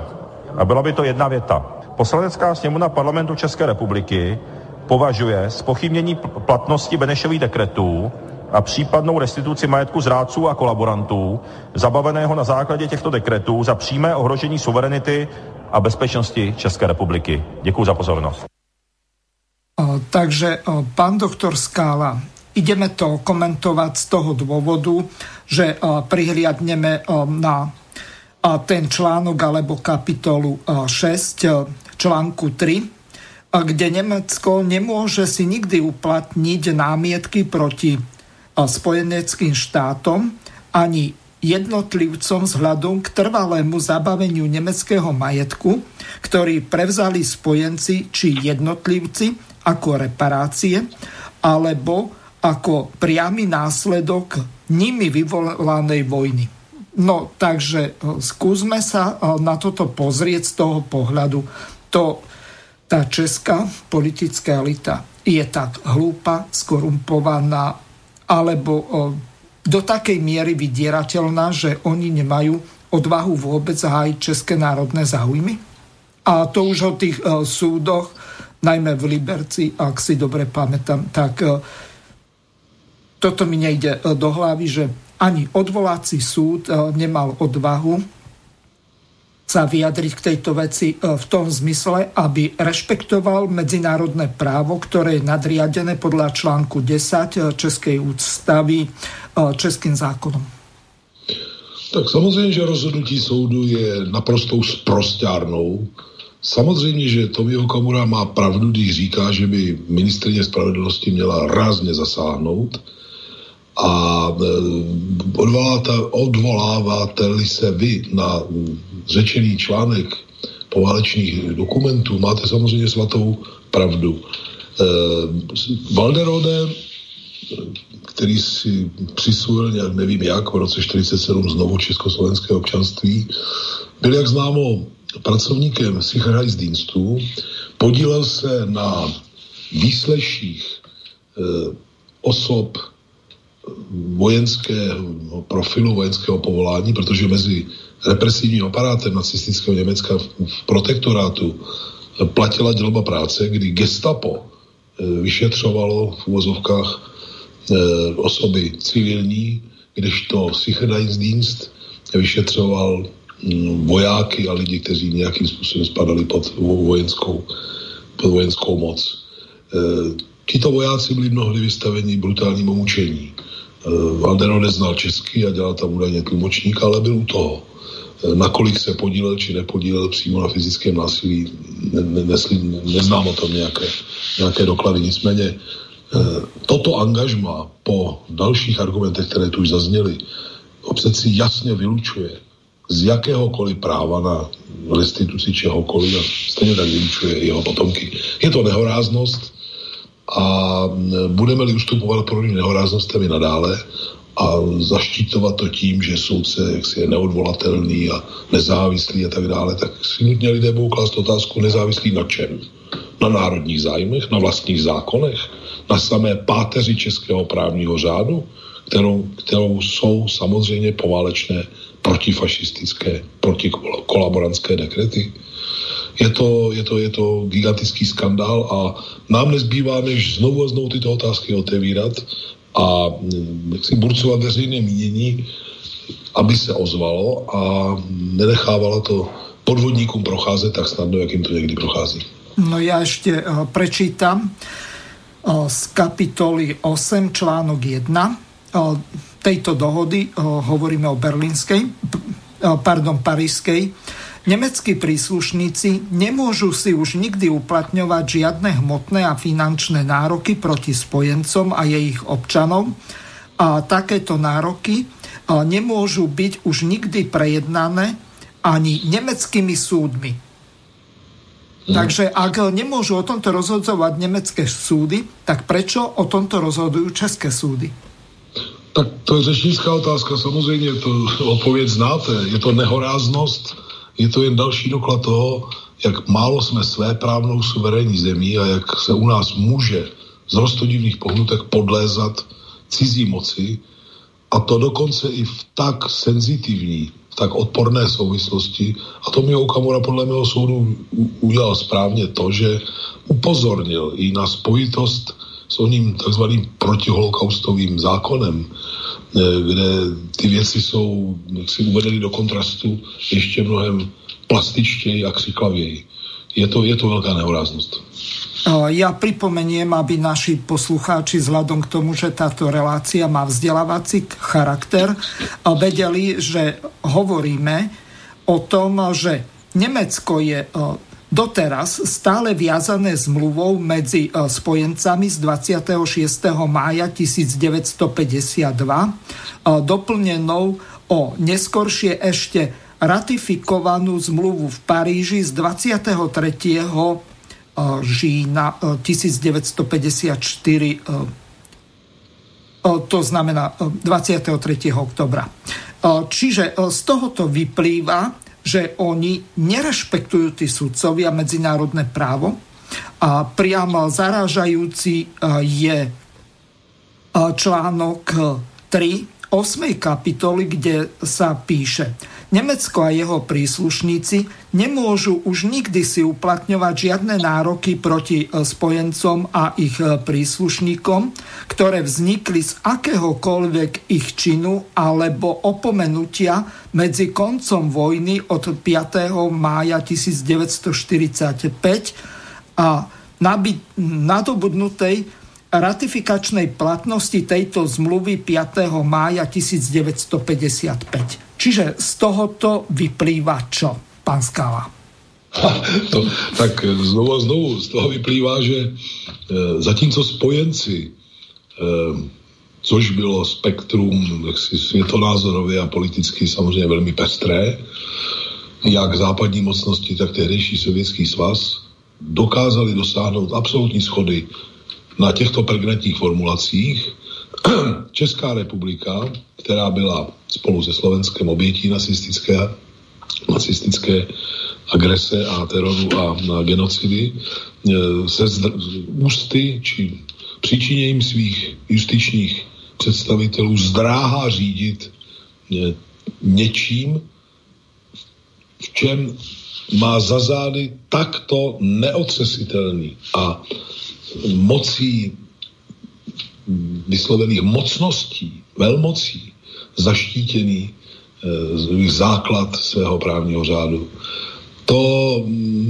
A byla by to jedna věta. Poslanecká sněmovna Parlamentu České republiky považuje zpochybnění platnosti Benešových dekretů a případnou restituci majetku zrádců a kolaborantů zabaveného na základě těchto dekretů za přímé ohrožení suverenity a bezpečnosti České republiky. Děkuji za pozornost. O, takže o, pan doktor Skála, ideme to komentovať z toho dôvodu, že prihliadneme na ten článok alebo kapitolu šesť článku tri, kde Nemecko nemôže si nikdy uplatniť námietky proti spojeneckým štátom ani jednotlivcom vzhľadom k trvalému zabaveniu nemeckého majetku, ktorý prevzali spojenci či jednotlivci ako reparácie alebo ako priamy následok nimi vyvolanej vojny. No, takže skúsme sa na toto pozrieť z toho pohľadu. To, tá česká politická elita je tak hlúpa, skorumpovaná, alebo do takej miery vydierateľná, že oni nemajú odvahu vôbec hájiť české národné záujmy. A to už o tých e, súdoch, najmä v Liberci, ak si dobre pamätám, tak e, toto mi nejde e, do hlavy, že ani odvolací súd e, nemal odvahu sa vyjadriť k tejto veci e, v tom zmysle, aby rešpektoval medzinárodné právo, ktoré je nadriadené podľa článku desať Českej ústavy e, českým zákonom. Tak samozřejmě, že rozhodnutí soudu je naprostou sprosťárnou. Samozřejmě, že Tomio Okamura má pravdu, když říká, že by ministryně spravedlnosti měla rázně zasáhnout a odvoláváte-li se vy na řečený článek poválečných dokumentů, máte samozřejmě svatou pravdu. E, Walderode, který si přisvojil nějak nevím jak v roce devatenáct set čtyřicet sedm znovu československé občanství, byl jak známo pracovníkem Sicherheitsdienstu, podílel se na výsleších eh, osob vojenského profilu, vojenského povolání, protože mezi represivním aparátem nacistického Německa v, v protektorátu platila dělba práce, kdy gestapo eh, vyšetřovalo v uvozovkách osoby civilní, kdežto Sicherheitsdienst vyšetřoval vojáky a lidi, kteří nějakým způsobem spadali pod vojenskou, pod vojenskou moc. Tito vojáci byli mnohdy vystaveni brutálnímu mučení. Valdeno neznal česky a dělal tam údajně tlumočník, ale byl u toho. Nakolik se podílel či nepodílel přímo na fyzickém násilí, ne, ne, neznám o tom nějaké, nějaké doklady. Nicméně toto angažma po dalších argumentech, které tu už zazněly, přeci jasně vylučuje z jakéhokoliv práva na restituci čehokoliv a stejně tak vylučuje jeho potomky. Je to nehoráznost a budeme-li ustupovat pro nehoráznostem i nadále a zaštítovat to tím, že soudce jaksi je neodvolatelný a nezávislý a tak dále, tak si nutně lidé budou klást otázku nezávislý na čem? Na národních zájmech, na vlastních zákonech, na samé páteři českého právního řádu, kterou, kterou jsou samozřejmě poválečné protifašistické, protikolaborantské dekrety. Je to, je, to, je to gigantický skandál a nám nezbývá, než znovu a znovu tyto otázky otevírat a jak si burcovat veřejné mínění, aby se ozvalo a nenechávalo to podvodníkům procházet tak snadno, jak jim to někdy prochází. No ja ešte prečítam z kapitoly osem článok jeden tejto dohody, hovoríme o berlínskej, pardon, parískej. Nemeckí príslušníci nemôžu si už nikdy uplatňovať žiadne hmotné a finančné nároky proti spojencom a ich občanom a takéto nároky nemôžu byť už nikdy prejednané ani nemeckými súdmi. Takže ak nemôžu o tomto rozhodovať nemecké súdy, tak prečo o tomto rozhodujú české súdy? Tak to je řečnická otázka, samozřejmě to odpověď znáte. Je to nehoráznost, je to jen další doklad toho, jak málo jsme svéprávnou suverénní zemí a jak se u nás může z roztodivných pohnutek podlézat cizí moci, a to dokonce i v tak senzitivní, tak odporné souvislosti. A Tomio Okamura podle mého soudu udělal správně to, že upozornil i na spojitost s oním takzvaným protiholokaustovým zákonem, kde ty věci jsou, jak si uvedeny do kontrastu, ještě mnohem plastičtěji a křiklavěji. Je to, je to velká nehoráznost. Ja pripomeniem, aby naši poslucháči vzhľadom k tomu, že táto relácia má vzdelávací charakter, vedeli, že hovoríme o tom, že Nemecko je doteraz stále viazané zmluvou medzi spojencami z dvadsiateho šiesteho mája tisícdeväťstopäťdesiatdva, doplnenou o neskoršie ešte ratifikovanú zmluvu v Paríži z dvadsiateho tretieho října tisícdeväťstopäťdesiatštyri, to znamená dvadsiateho tretieho októbra. Čiže z tohoto vyplýva, že oni nerešpektujú tí sudcovia medzinárodné právo a priamo zarážajúci je článok tri ôsmej kapitoly, kde sa píše: Nemecko a jeho príslušníci nemôžu už nikdy si uplatňovať žiadne nároky proti spojencom a ich príslušníkom, ktoré vznikli z akéhokoľvek ich činu alebo opomenutia medzi koncom vojny od piateho mája tisícdeväťstoštyridsaťpäť a nadobudnutej ratifikačnej platnosti tejto zmluvy piateho mája tisícdeväťstopäťdesiatpäť. Čiže z tohoto vyplýva čo, pán Skála? Ha, to, tak znovu a znovu z toho vyplývá, že e, zatímco spojenci, e, což bylo spektrum světonázorově a politicky samozřejmě velmi pestré, jak západní mocnosti, tak tehdejší Sovětský svaz, dokázali dosáhnout absolutní schody na těchto pregnantních formulacích. Česká republika, která byla spolu se Slovenskem obětí nacistické, nacistické agrese a teroru a, a genocidy, se z, z ústy či příčiněním svých justičních představitelů zdráhá řídit něčím, v čem má za zády takto neotřesitelný a mocí vyslovených mocností, velmocí, zaštítěný e, základ svého právního řádu. To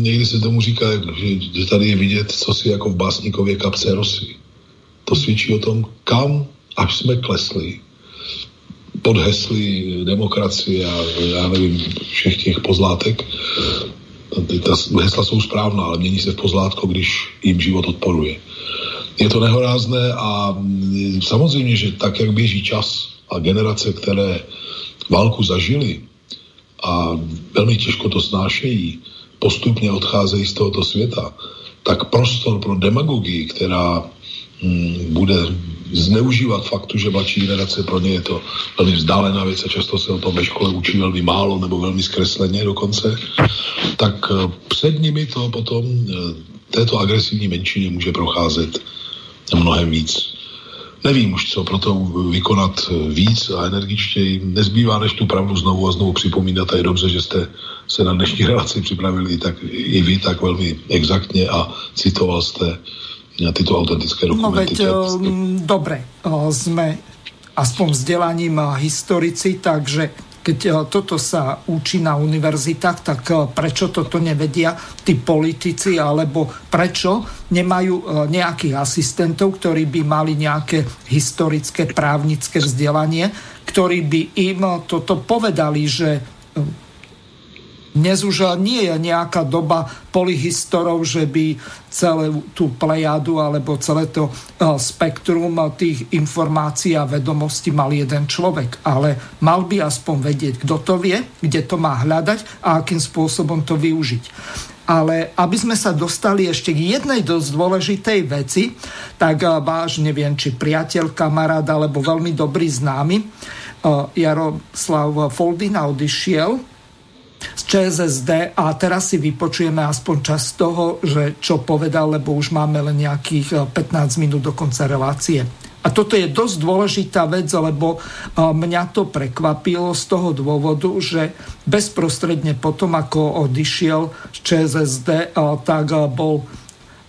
někdy se tomu říká, že, že tady je vidět, co si jako v básníkově kapce rosy. To svědčí o tom, kam až jsme klesli pod hesly demokracie a já nevím, všech těch pozlátek. Ta hesla jsou správná, ale mění se v pozlátko, když jim život odporuje. Je to nehorázné a samozřejmě, že tak, jak běží čas a generace, které válku zažili a velmi těžko to snášejí, postupně odcházejí z tohoto světa, tak prostor pro demagogii, která hm, bude zneužívat faktu, že mladší generace, pro ně je to velmi vzdálená věc a často se o tom ve škole učí velmi málo nebo velmi zkresleně dokonce, tak před nimi to potom této agresivní menšině může procházet mnohem víc. Nevím už, co proto vykonat víc a energičtěji. Nezbývá než tu pravdu znovu a znovu připomínat a je dobře, že jste se na dnešní relaci připravili tak, i vy tak velmi exaktně a citoval jste tyto autentické dokumenty. No veď, dobre, sme aspoň vzdelaním historici, takže keď toto sa učí na univerzitách, tak prečo toto nevedia tí politici, alebo prečo nemajú nejakých asistentov, ktorí by mali nejaké historické, právnické vzdelanie, ktorí by im toto povedali, že dnes už nie je nejaká doba polyhistorov, že by celú tú plejadu alebo celé to spektrum tých informácií a vedomostí mal jeden človek, ale mal by aspoň vedieť, kto to vie, kde to má hľadať a akým spôsobom to využiť. Ale aby sme sa dostali ešte k jednej dosť dôležitej veci, tak váš, neviem, či priateľ, kamarát alebo veľmi dobrý známy Jaroslav Foldyna odišiel z ČSSD a teraz si vypočujeme aspoň časť toho, že čo povedal, lebo už máme len nejakých pätnásť minút do konca relácie. A toto je dosť dôležitá vec, lebo mňa to prekvapilo z toho dôvodu, že bezprostredne potom, ako odišiel z ČSSD, tak bol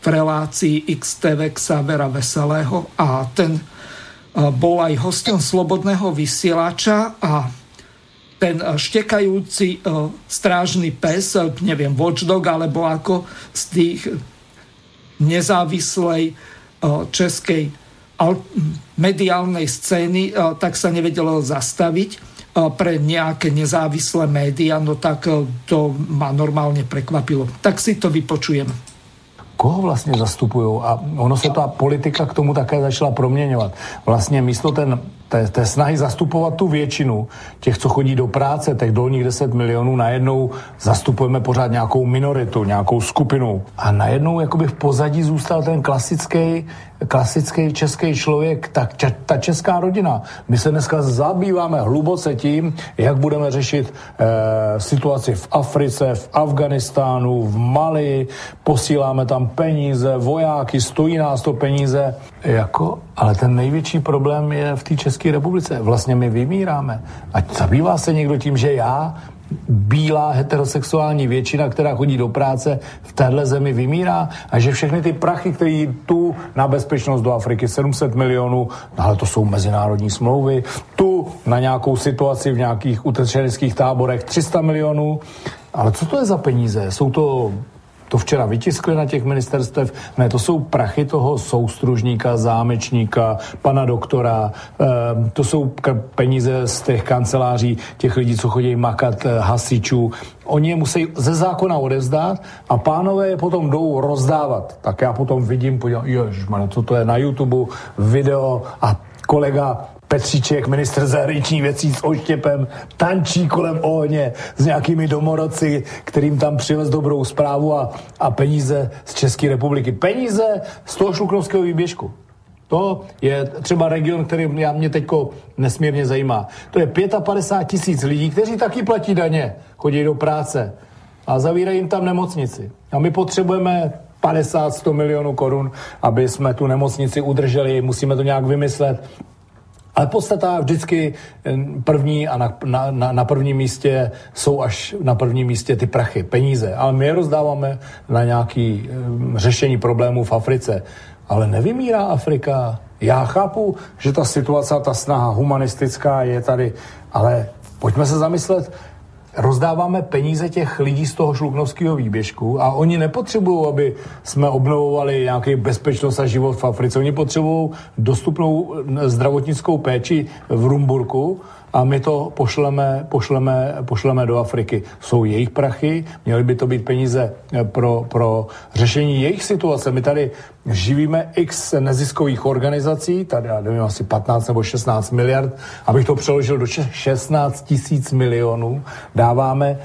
v relácii iks té vé Xavera Veselého a ten bol aj hosťom Slobodného vysielača a ten štekajúci uh, strážny pes, neviem, watchdog, alebo ako z tých nezávislej uh, českej al- mediálnej scény, uh, tak sa nevedelo zastaviť uh, pre nejaké nezávislé médiá, no tak uh, to ma normálne prekvapilo. Tak si to vypočujem. Koho vlastne zastupujú? A ono se ta politika k tomu také začala proměňovat. Vlastně místo ten Té, té snahy zastupovat tu většinu těch, co chodí do práce, těch dolních deset milionů, najednou zastupujeme pořád nějakou minoritu, nějakou skupinu. A najednou jakoby v pozadí zůstal ten klasický klasický český člověk, tak ča, ta česká rodina. My se dneska zabýváme hluboce tím, jak budeme řešit e, situaci v Africe, v Afganistánu, v Mali, posíláme tam peníze, vojáky, stojí nás to peníze. Jako, ale ten největší problém je v té České republice. Vlastně my vymíráme. Ať zabývá se někdo tím, že já... bílá heterosexuální většina, která chodí do práce, v téhle zemi vymírá a že všechny ty prachy, které tu na bezpečnost do Afriky, sedm set milionů, ale to jsou mezinárodní smlouvy, tu na nějakou situaci v nějakých utečeneckých táborech tři sta milionů, ale co to je za peníze? Jsou to... To včera vytiskli na těch ministerstev. Ne, to jsou prachy toho soustružníka, zámečníka, pana doktora. E, to jsou k- peníze z těch kanceláří, těch lidí, co chodí makat, e, hasičů. Oni je musí ze zákona odevzdát a pánové je potom jdou rozdávat. Tak já potom vidím, podívám, ježmane, co to je na YouTube, video a kolega Petříček, ministr zahraničních věcí s oštěpem, tančí kolem ohně s nějakými domorodci, kterým tam přivez dobrou zprávu a, a peníze z České republiky. Peníze z toho šluknovského výběžku. To je třeba region, který mě teďko nesmírně zajímá. To je padesát pět tisíc lidí, kteří taky platí daně, chodí do práce a zavírají jim tam nemocnici. A my potřebujeme padesát až sto milionů korun, aby jsme tu nemocnici udrželi, musíme to nějak vymyslet. Ale podstata vždycky první a na, na, na, na prvním místě jsou až na prvním místě ty prachy, peníze. Ale my je rozdáváme na nějaké um, řešení problémů v Africe. Ale nevymírá Afrika. Já chápu, že ta situace, ta snaha humanistická je tady. Ale pojďme se zamyslet, rozdáváme peníze těch lidí z toho šluknovského výběžku a oni nepotřebují, aby jsme obnovovali nějaký bezpečnost a život v Africe. Oni potřebují dostupnou zdravotnickou péči v Rumburku a my to pošleme, pošleme, pošleme do Afriky. Jsou jejich prachy, měly by to být peníze pro, pro řešení jejich situace. My tady živíme x neziskových organizací, tady já nevím, asi patnáct nebo šestnáct miliard, abych to přeložil do šestnáct tisíc milionů, dáváme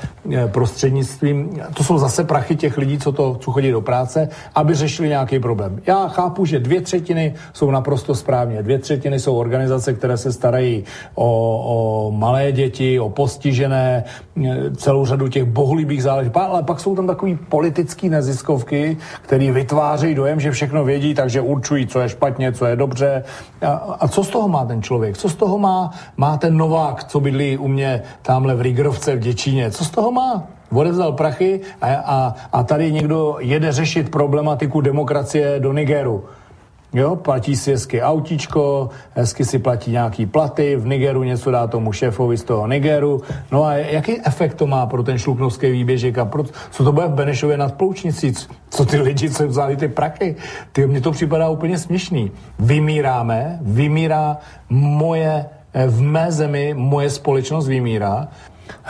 prostřednictvím, to jsou zase prachy těch lidí, co, to, co chodí do práce, aby řešili nějaký problém. Já chápu, že dvě třetiny jsou naprosto správně, dvě třetiny jsou organizace, které se starají o, o malé děti, o postižené, celou řadu těch bohulibých záležitostí, ale pak jsou tam takový politický neziskovky, který vytvářejí dojem, že všechno vědí, takže určují, co je špatně, co je dobře. A, a co z toho má ten člověk? Co z toho má, má ten Novák, co bydlí u mě tamhle v Rigrovce v Děčíně? Co z toho má? Odevzdal prachy a, a, a tady někdo jede řešit problematiku demokracie do Nigeru. Jo, platí si hezky autíčko, hezky si platí nějaký platy, v Nigeru něco dá tomu šéfovi z toho Nigeru. No a jaký efekt to má pro ten šluknovský výběžek a pro, co to bude v Benešově nad Ploučnicí? Co ty lidi, co vzali ty prachy? Ty, mně to připadá úplně směšný. Vymíráme, vymírá moje, v mé zemi moje společnost vymírá.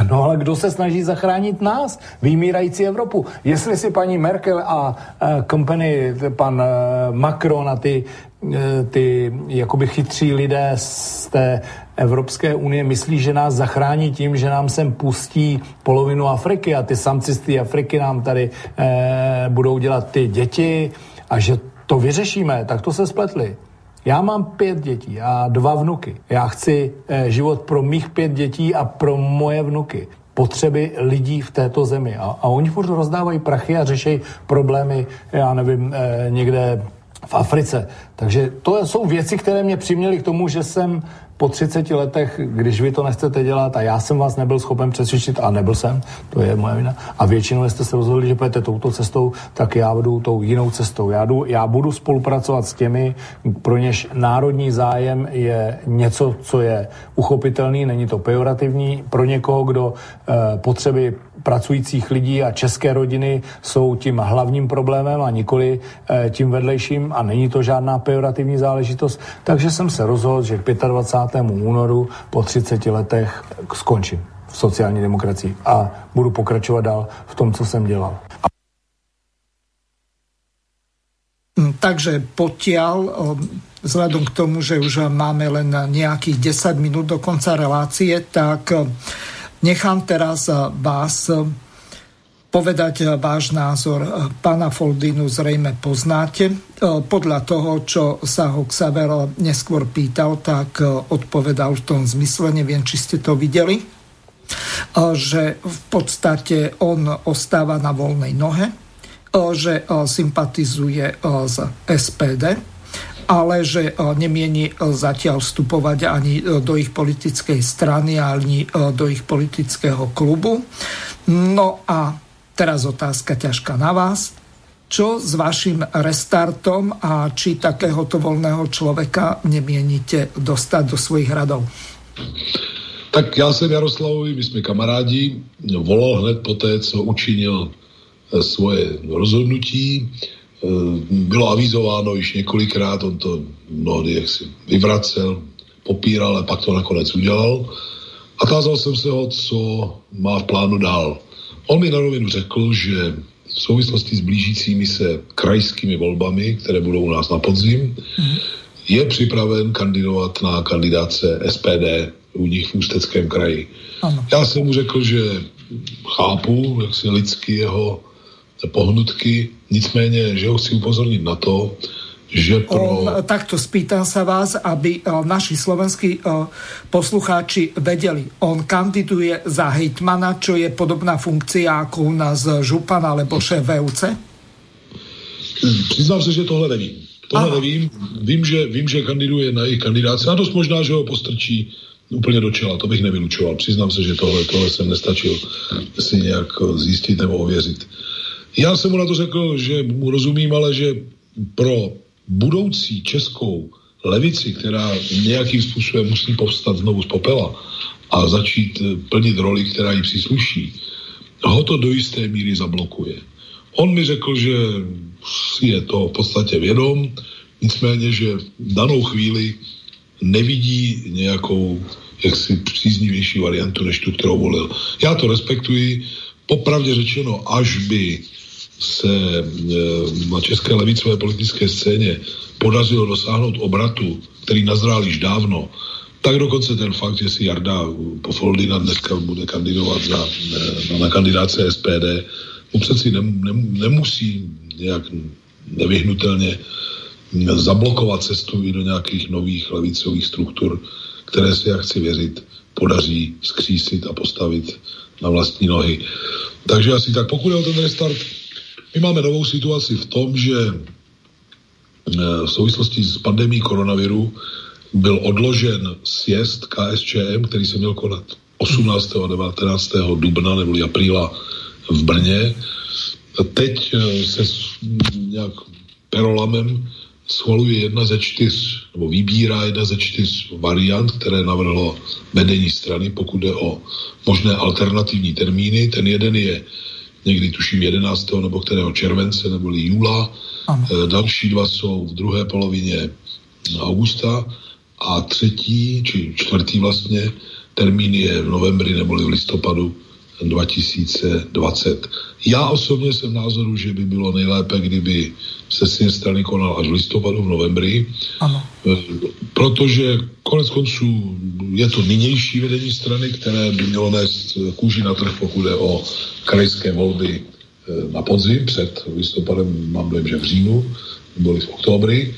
No ale kdo se snaží zachránit nás, vymírající Evropu? Jestli si paní Merkel a uh, company, pan uh, Macron a ty, uh, ty jakoby chytří lidé z té Evropské unie myslí, že nás zachrání tím, že nám sem pustí polovinu Afriky a ty samci z té Afriky nám tady uh, budou dělat ty děti a že to vyřešíme, tak to se spletli. Já mám pět dětí a dva vnuky. Já chci eh, život pro mých pět dětí a pro moje vnuky. Potřeby lidí v této zemi. A, a oni furt rozdávají prachy a řeší problémy, já nevím, eh, někde v Africe. Takže to jsou věci, které mě přiměly k tomu, že jsem po třiceti letech, když vy to nechcete dělat a já jsem vás nebyl schopen přesvědčit a nebyl jsem, to je moje vina, a většinou jste se rozhodli, že půjdete touto cestou, tak já jdu tou jinou cestou. Já, jdu, já budu spolupracovat s těmi, pro něž národní zájem je něco, co je uchopitelný, není to pejorativní, pro někoho, kdo eh, potřeby pracujících lidí a české rodiny jsou tím hlavním problémem a nikoli eh, tím vedlejším a není to žádná pejorativní záležitost. Takže jsem se rozhodl, že k dvacátému pátého únoru po třiceti letech skončím v sociální demokracii a budu pokračovat dál v tom, co jsem dělal. Takže potiaľ, vzhľadom k tomu, že už máme len nejakých desať minút do konca relácie, tak nechám teraz vás povedať váš názor. Pána Foldynu zrejme poznáte. Podľa toho, čo sa ho Xavero neskôr pýtal, tak odpovedal v tom zmysle, neviem, či ste to videli, že v podstate on ostáva na voľnej nohe, že sympatizuje z es pé dé, ale že nemieni zatiaľ vstupovať ani do ich politickej strany, ani do ich politického klubu. No a teraz otázka ťažká na vás. Čo s vašim restartom a či takéhoto voľného človeka nemienite dostať do svojich radov? Tak ja som Jaroslavovi, my sme kamarádi, volal hned po té, co učinil svoje rozhodnutí. Bylo avizováno již několikrát, on to mnohdy jaksi vyvracel, popíral, ale pak to nakonec udělal. A tázal jsem se ho, co má v plánu dál. On mi na rovinu řekl, že v souvislosti s blížícími se krajskými volbami, které budou u nás na podzim, je připraven kandidovat na kandidáce es pé dé u nich v Ústeckém kraji. Ano. Já jsem mu řekl, že chápu jaksi lidsky jeho pohnutky, nicméně, že ho chci upozorniť na to, že pro... On, takto spýtam sa vás, aby naši slovenskí poslucháči vedeli. On kandiduje za hejtmana, čo je podobná funkcia ako u nás župan alebo šéf vé ú cé? Přiznám se, že tohle nevím. Tohle Aha. nevím. Vím že, vím, že kandiduje na jejich kandidáci. A dost možná, že ho postrčí úplně do čela. To bych nevylučoval. Přiznám se, že tohle, tohle jsem nestačil si nějak zjistit nebo ověřit. Já jsem mu na to řekl, že mu rozumím, ale že pro budoucí českou levici, která nějakým způsobem musí povstat znovu z popela a začít plnit roli, která jí přísluší, ho to do jisté míry zablokuje. On mi řekl, že si je to v podstatě vědom, nicméně, že v danou chvíli nevidí nějakou jaksi příznivější variantu, než tu, kterou volil. Já to respektuji. Popravdě řečeno, až by se na české levicové politické scéně podařilo dosáhnout obratu, který nazrál již dávno, tak dokonce ten fakt, že si Jarda Foldyna dneska bude kandidovat za, na kandidáce es pé dé, mu přeci nemusí nějak nevyhnutelně zablokovat cestu i do nějakých nových levicových struktur, které si, jak chci věřit, podaří skřísit a postavit na vlastní nohy. Takže asi tak, pokud je o ten restart, my máme novou situaci v tom, že v souvislosti s pandemií koronaviru byl odložen sjezd ká es čé em, který se měl konat osmnáctého a devatenáctého dubna nebo apríla v Brně. Teď se nějak perolamem schvaluje jedna ze čtyř, nebo vybírá jedna ze čtyř variant, které navrhlo vedení strany, pokud jde o možné alternativní termíny. Ten jeden je někdy tuším jedenáctého nebo kterého července nebo júla. Další dva jsou v druhé polovině augusta a třetí, či čtvrtý vlastně, termín je v novembri nebo v listopadu dva tisíce dvacet. Já osobně jsem názoru, že by bylo nejlépe, kdyby se sjezd strany konal až v listopadu, v novembri. Ano. Protože konec konců je to nynější vedení strany, které by mělo nést kůži na trh, pokud je o krajské volby na podzim, před listopadem, mám dojem, že v říjnu, byly v októbri.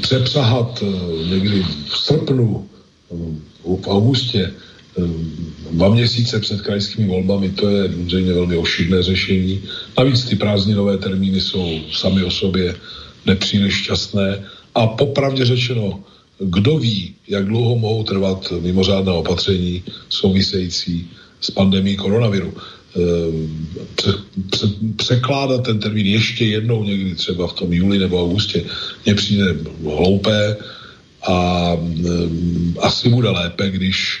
Přepřahat někdy v srpnu, v augustě, dva měsíce před krajskými volbami, to je samozřejmě velmi ošidné řešení. Navíc ty prázdninové termíny jsou sami o sobě nepříliš šťastné. A popravdě řečeno, kdo ví, jak dlouho mohou trvat mimořádné opatření související s pandemií koronaviru. Překládat ten termín ještě jednou někdy třeba v tom júli nebo augustě mně přijde hloupé a asi bude lépe, když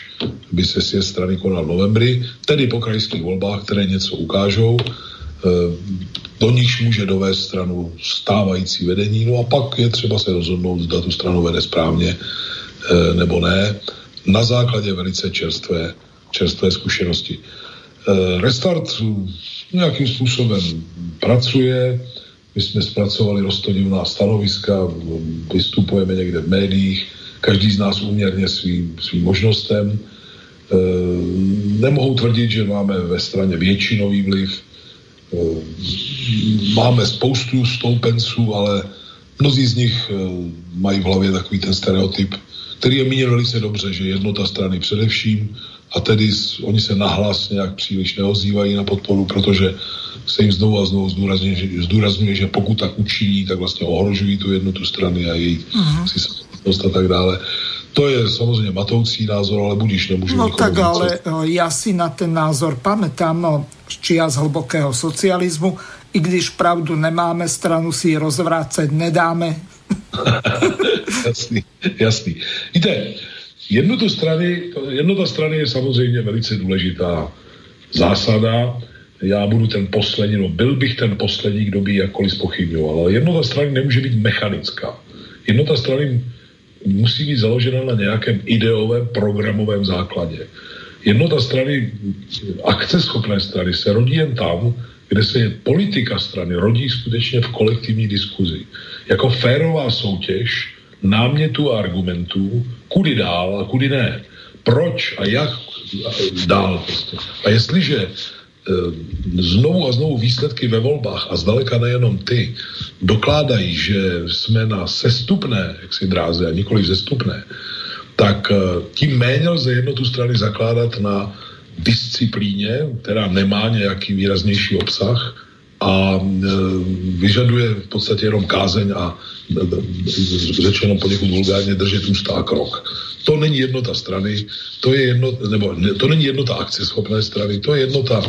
by se sjezd strany konal v novembri, tedy po krajských volbách, které něco ukážou, do nichž může dovést stranu stávající vedení, no a pak je třeba se rozhodnout, zda tu stranu vede správně nebo ne, na základě velice čerstvé, čerstvé zkušenosti. Restart nějakým způsobem pracuje, my jsme zpracovali roztodivná stanoviska, vystupujeme někde v médiích, každý z nás úměrně svým, svým možnostem. E, nemohu tvrdit, že máme ve straně většinový vliv, Máme spoustu stoupenců, ale mnozí z nich mají v hlavě takový ten stereotyp, který je míněn velice dobře, že jednota strany především, a tedy oni se nahlas nějak příliš neozývají na podporu, protože se jim znovu a znovu zdůrazňuje, že, zdůrazňuje, že pokud tak učiní, tak vlastně ohrožují tu jednotu strany a její a tak dále. To je samozřejmě matoucí názor, ale budíš, nemůžu nikomu. No tak více. Ale ja si na ten názor pamätám z čias hlbokého socializmu, i když pravdu nemáme, stranu si rozvrácať nedáme. Jasný, jasný. Víte, jednotu strany, jednota strany je samozřejmě velice důležitá zásada. Já budu ten poslední, no byl bych ten poslední, kdo by jakkoliv spochybňoval, ale jednota strany nemůže být mechanická. Jednota strany musí být založena na nějakém ideovém, programovém základě. Jednota strany, akceschopné strany se rodí jen tam, kde se je politika strany rodí skutečně v kolektivní diskuzi. Jako férová soutěž námětů a argumentů, kudy dál a kudy ne. Proč a jak dál prostě. A jestliže znovu a znovu výsledky ve volbách a zdaleka nejenom ty dokládají, že jsme na sestupné, jak si dráze, a nikoli vzestupné, tak tím méně lze jednotu strany zakládat na disciplíně, která nemá nějaký výraznější obsah a vyžaduje v podstatě jenom kázeň a řečeno poněkud vulgárně držet ústa a krok. To není jednota strany, to je jednota, nebo to není jednota akceschopné strany, to je jednota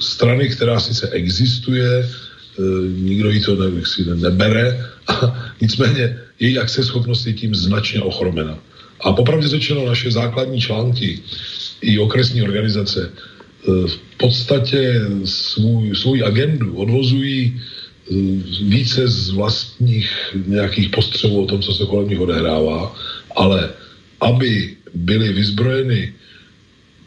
strany, která sice existuje, nikdo ji to ne, si ne, nebere, a nicméně její akceschopnost je tím značně ochromena. A popravdě řečeno, naše základní články i okresní organizace v podstatě svůj, svůj agendu odvozují více z vlastních nějakých postřehů o tom, co se kolem nich odehrává, ale aby byly vyzbrojeny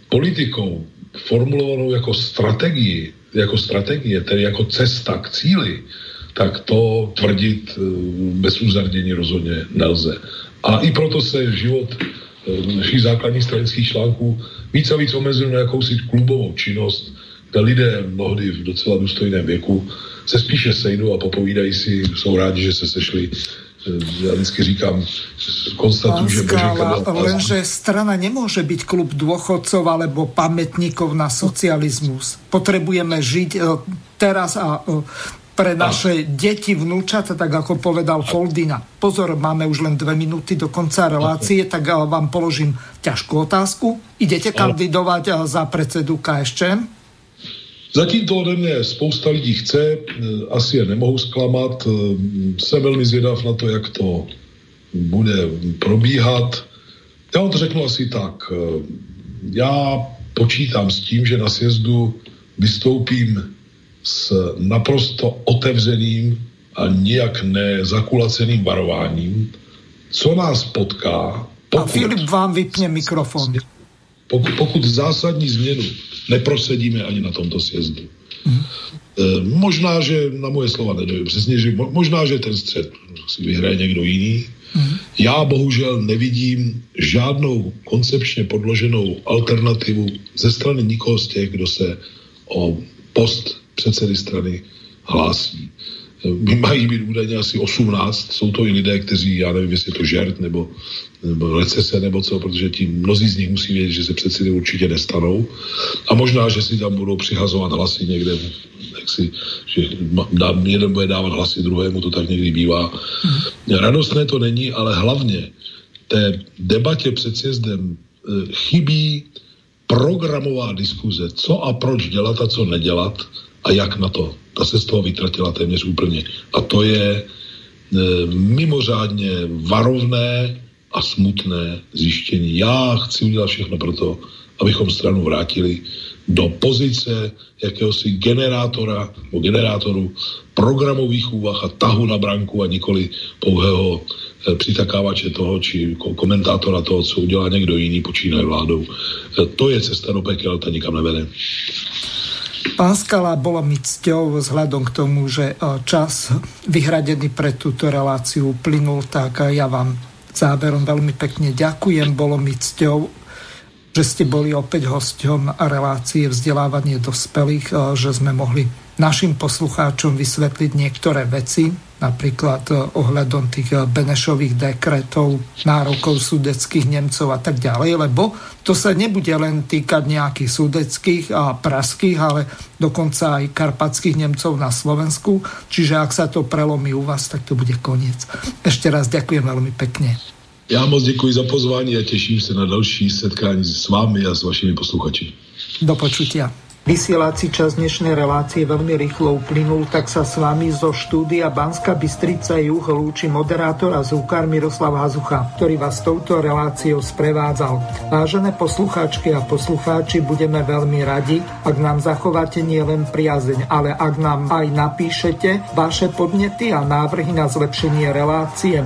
politikou formulovanou jako strategii, jako strategie, tedy jako cesta k cíli, tak to tvrdit bez uzardění rozhodně nelze. A i proto se život našich základních stranických článků víc a víc omezil na jakousi klubovou činnost, kde lidé mnohdy v docela důstojném věku se spíše sejdou a popovídají si, jsou rádi, že se sešli. Ja vždycky říkám, konstatujem, že Božeka... Lenže strana nemôže byť klub dôchodcov alebo pamätníkov na socializmus. Potrebujeme žiť teraz a pre naše deti, vnúčata, tak ako povedal Foldyna. Pozor, máme už len dve minúty do konca relácie, tak vám položím ťažkú otázku. Idete kandidovať za predsedu KSČM? Zatím to ode mě spousta lidí chce, asi je nemohu zklamat, jsem velmi zvědav na to, jak to bude probíhat. Já vám to řeknu asi tak, já počítám s tím, že na sjezdu vystoupím s naprosto otevřeným a nijak nezakulaceným varováním, co nás potká, pokud... A Filip vám vypne mikrofon. Pokud, pokud zásadní změnu neprosedíme ani na tomto sjezdu. Mm. E, možná, že na moje slova nedojím přesně, že mo, možná, že ten střed si vyhraje někdo jiný. Mm. Já bohužel nevidím žádnou koncepčně podloženou alternativu ze strany nikoho z těch, kdo se o post předsedy strany hlásí. E, mají být údajně asi osmnáct, jsou to i lidé, kteří, já nevím, jestli je to žert nebo, nebo recese nebo co, protože ti mnozí z nich musí vědět, že se předsedy určitě nestanou a možná, že si tam budou přihazovat hlasy někde, jak si, že jeden bude dávat hlasy druhému, to tak někdy bývá. Radostné to není, ale hlavně té debatě před sjezdem chybí programová diskuze, co a proč dělat a co nedělat a jak na to. Ta se z toho vytratila téměř úplně. A to je mimořádně varovné a smutné zjištění. Já chci udělat všechno proto, abychom stranu vrátili do pozice jakéhosi generátora nebo generátoru programových úvah a tahu na branku a nikoli pouhého přitakávače toho, či komentátora toho, co udělá někdo jiný, počínaje vládou. To je cesta do pekel, ta nikam nevede. Pán Skála, bolo mi cťou vzhľadom k tomu, že čas vyhradený pre túto reláciu plynul, tak ja vám záverom veľmi pekne ďakujem. Bolo mi cťou, že ste boli opäť hosťom relácie Vzdelávanie dospelých, že sme mohli našim poslucháčom vysvetliť niektoré veci, napríklad ohľadom tých Benešových dekretov, nárokov sudeckých Nemcov a tak ďalej, lebo to sa nebude len týkať nejakých sudeckých a praských, ale dokonca aj karpatských Nemcov na Slovensku. Čiže ak sa to prelomí u vás, tak to bude koniec. Ešte raz ďakujem veľmi pekne. Ja moc ďakujem za pozvanie a teším sa na další setkání s vámi a s vašimi posluchači. Do počutia. Vysielací čas dnešnej relácie veľmi rýchlo uplynul, tak sa s vami zo štúdia Banská Bystrica Juh lúči moderátor a zvukár Miroslav Hazucha, ktorý vás touto reláciou sprevádzal. Vážené poslucháčky a poslucháči, budeme veľmi radi, ak nám zachováte nielen priazeň, ale ak nám aj napíšete vaše podnety a návrhy na zlepšenie relácie,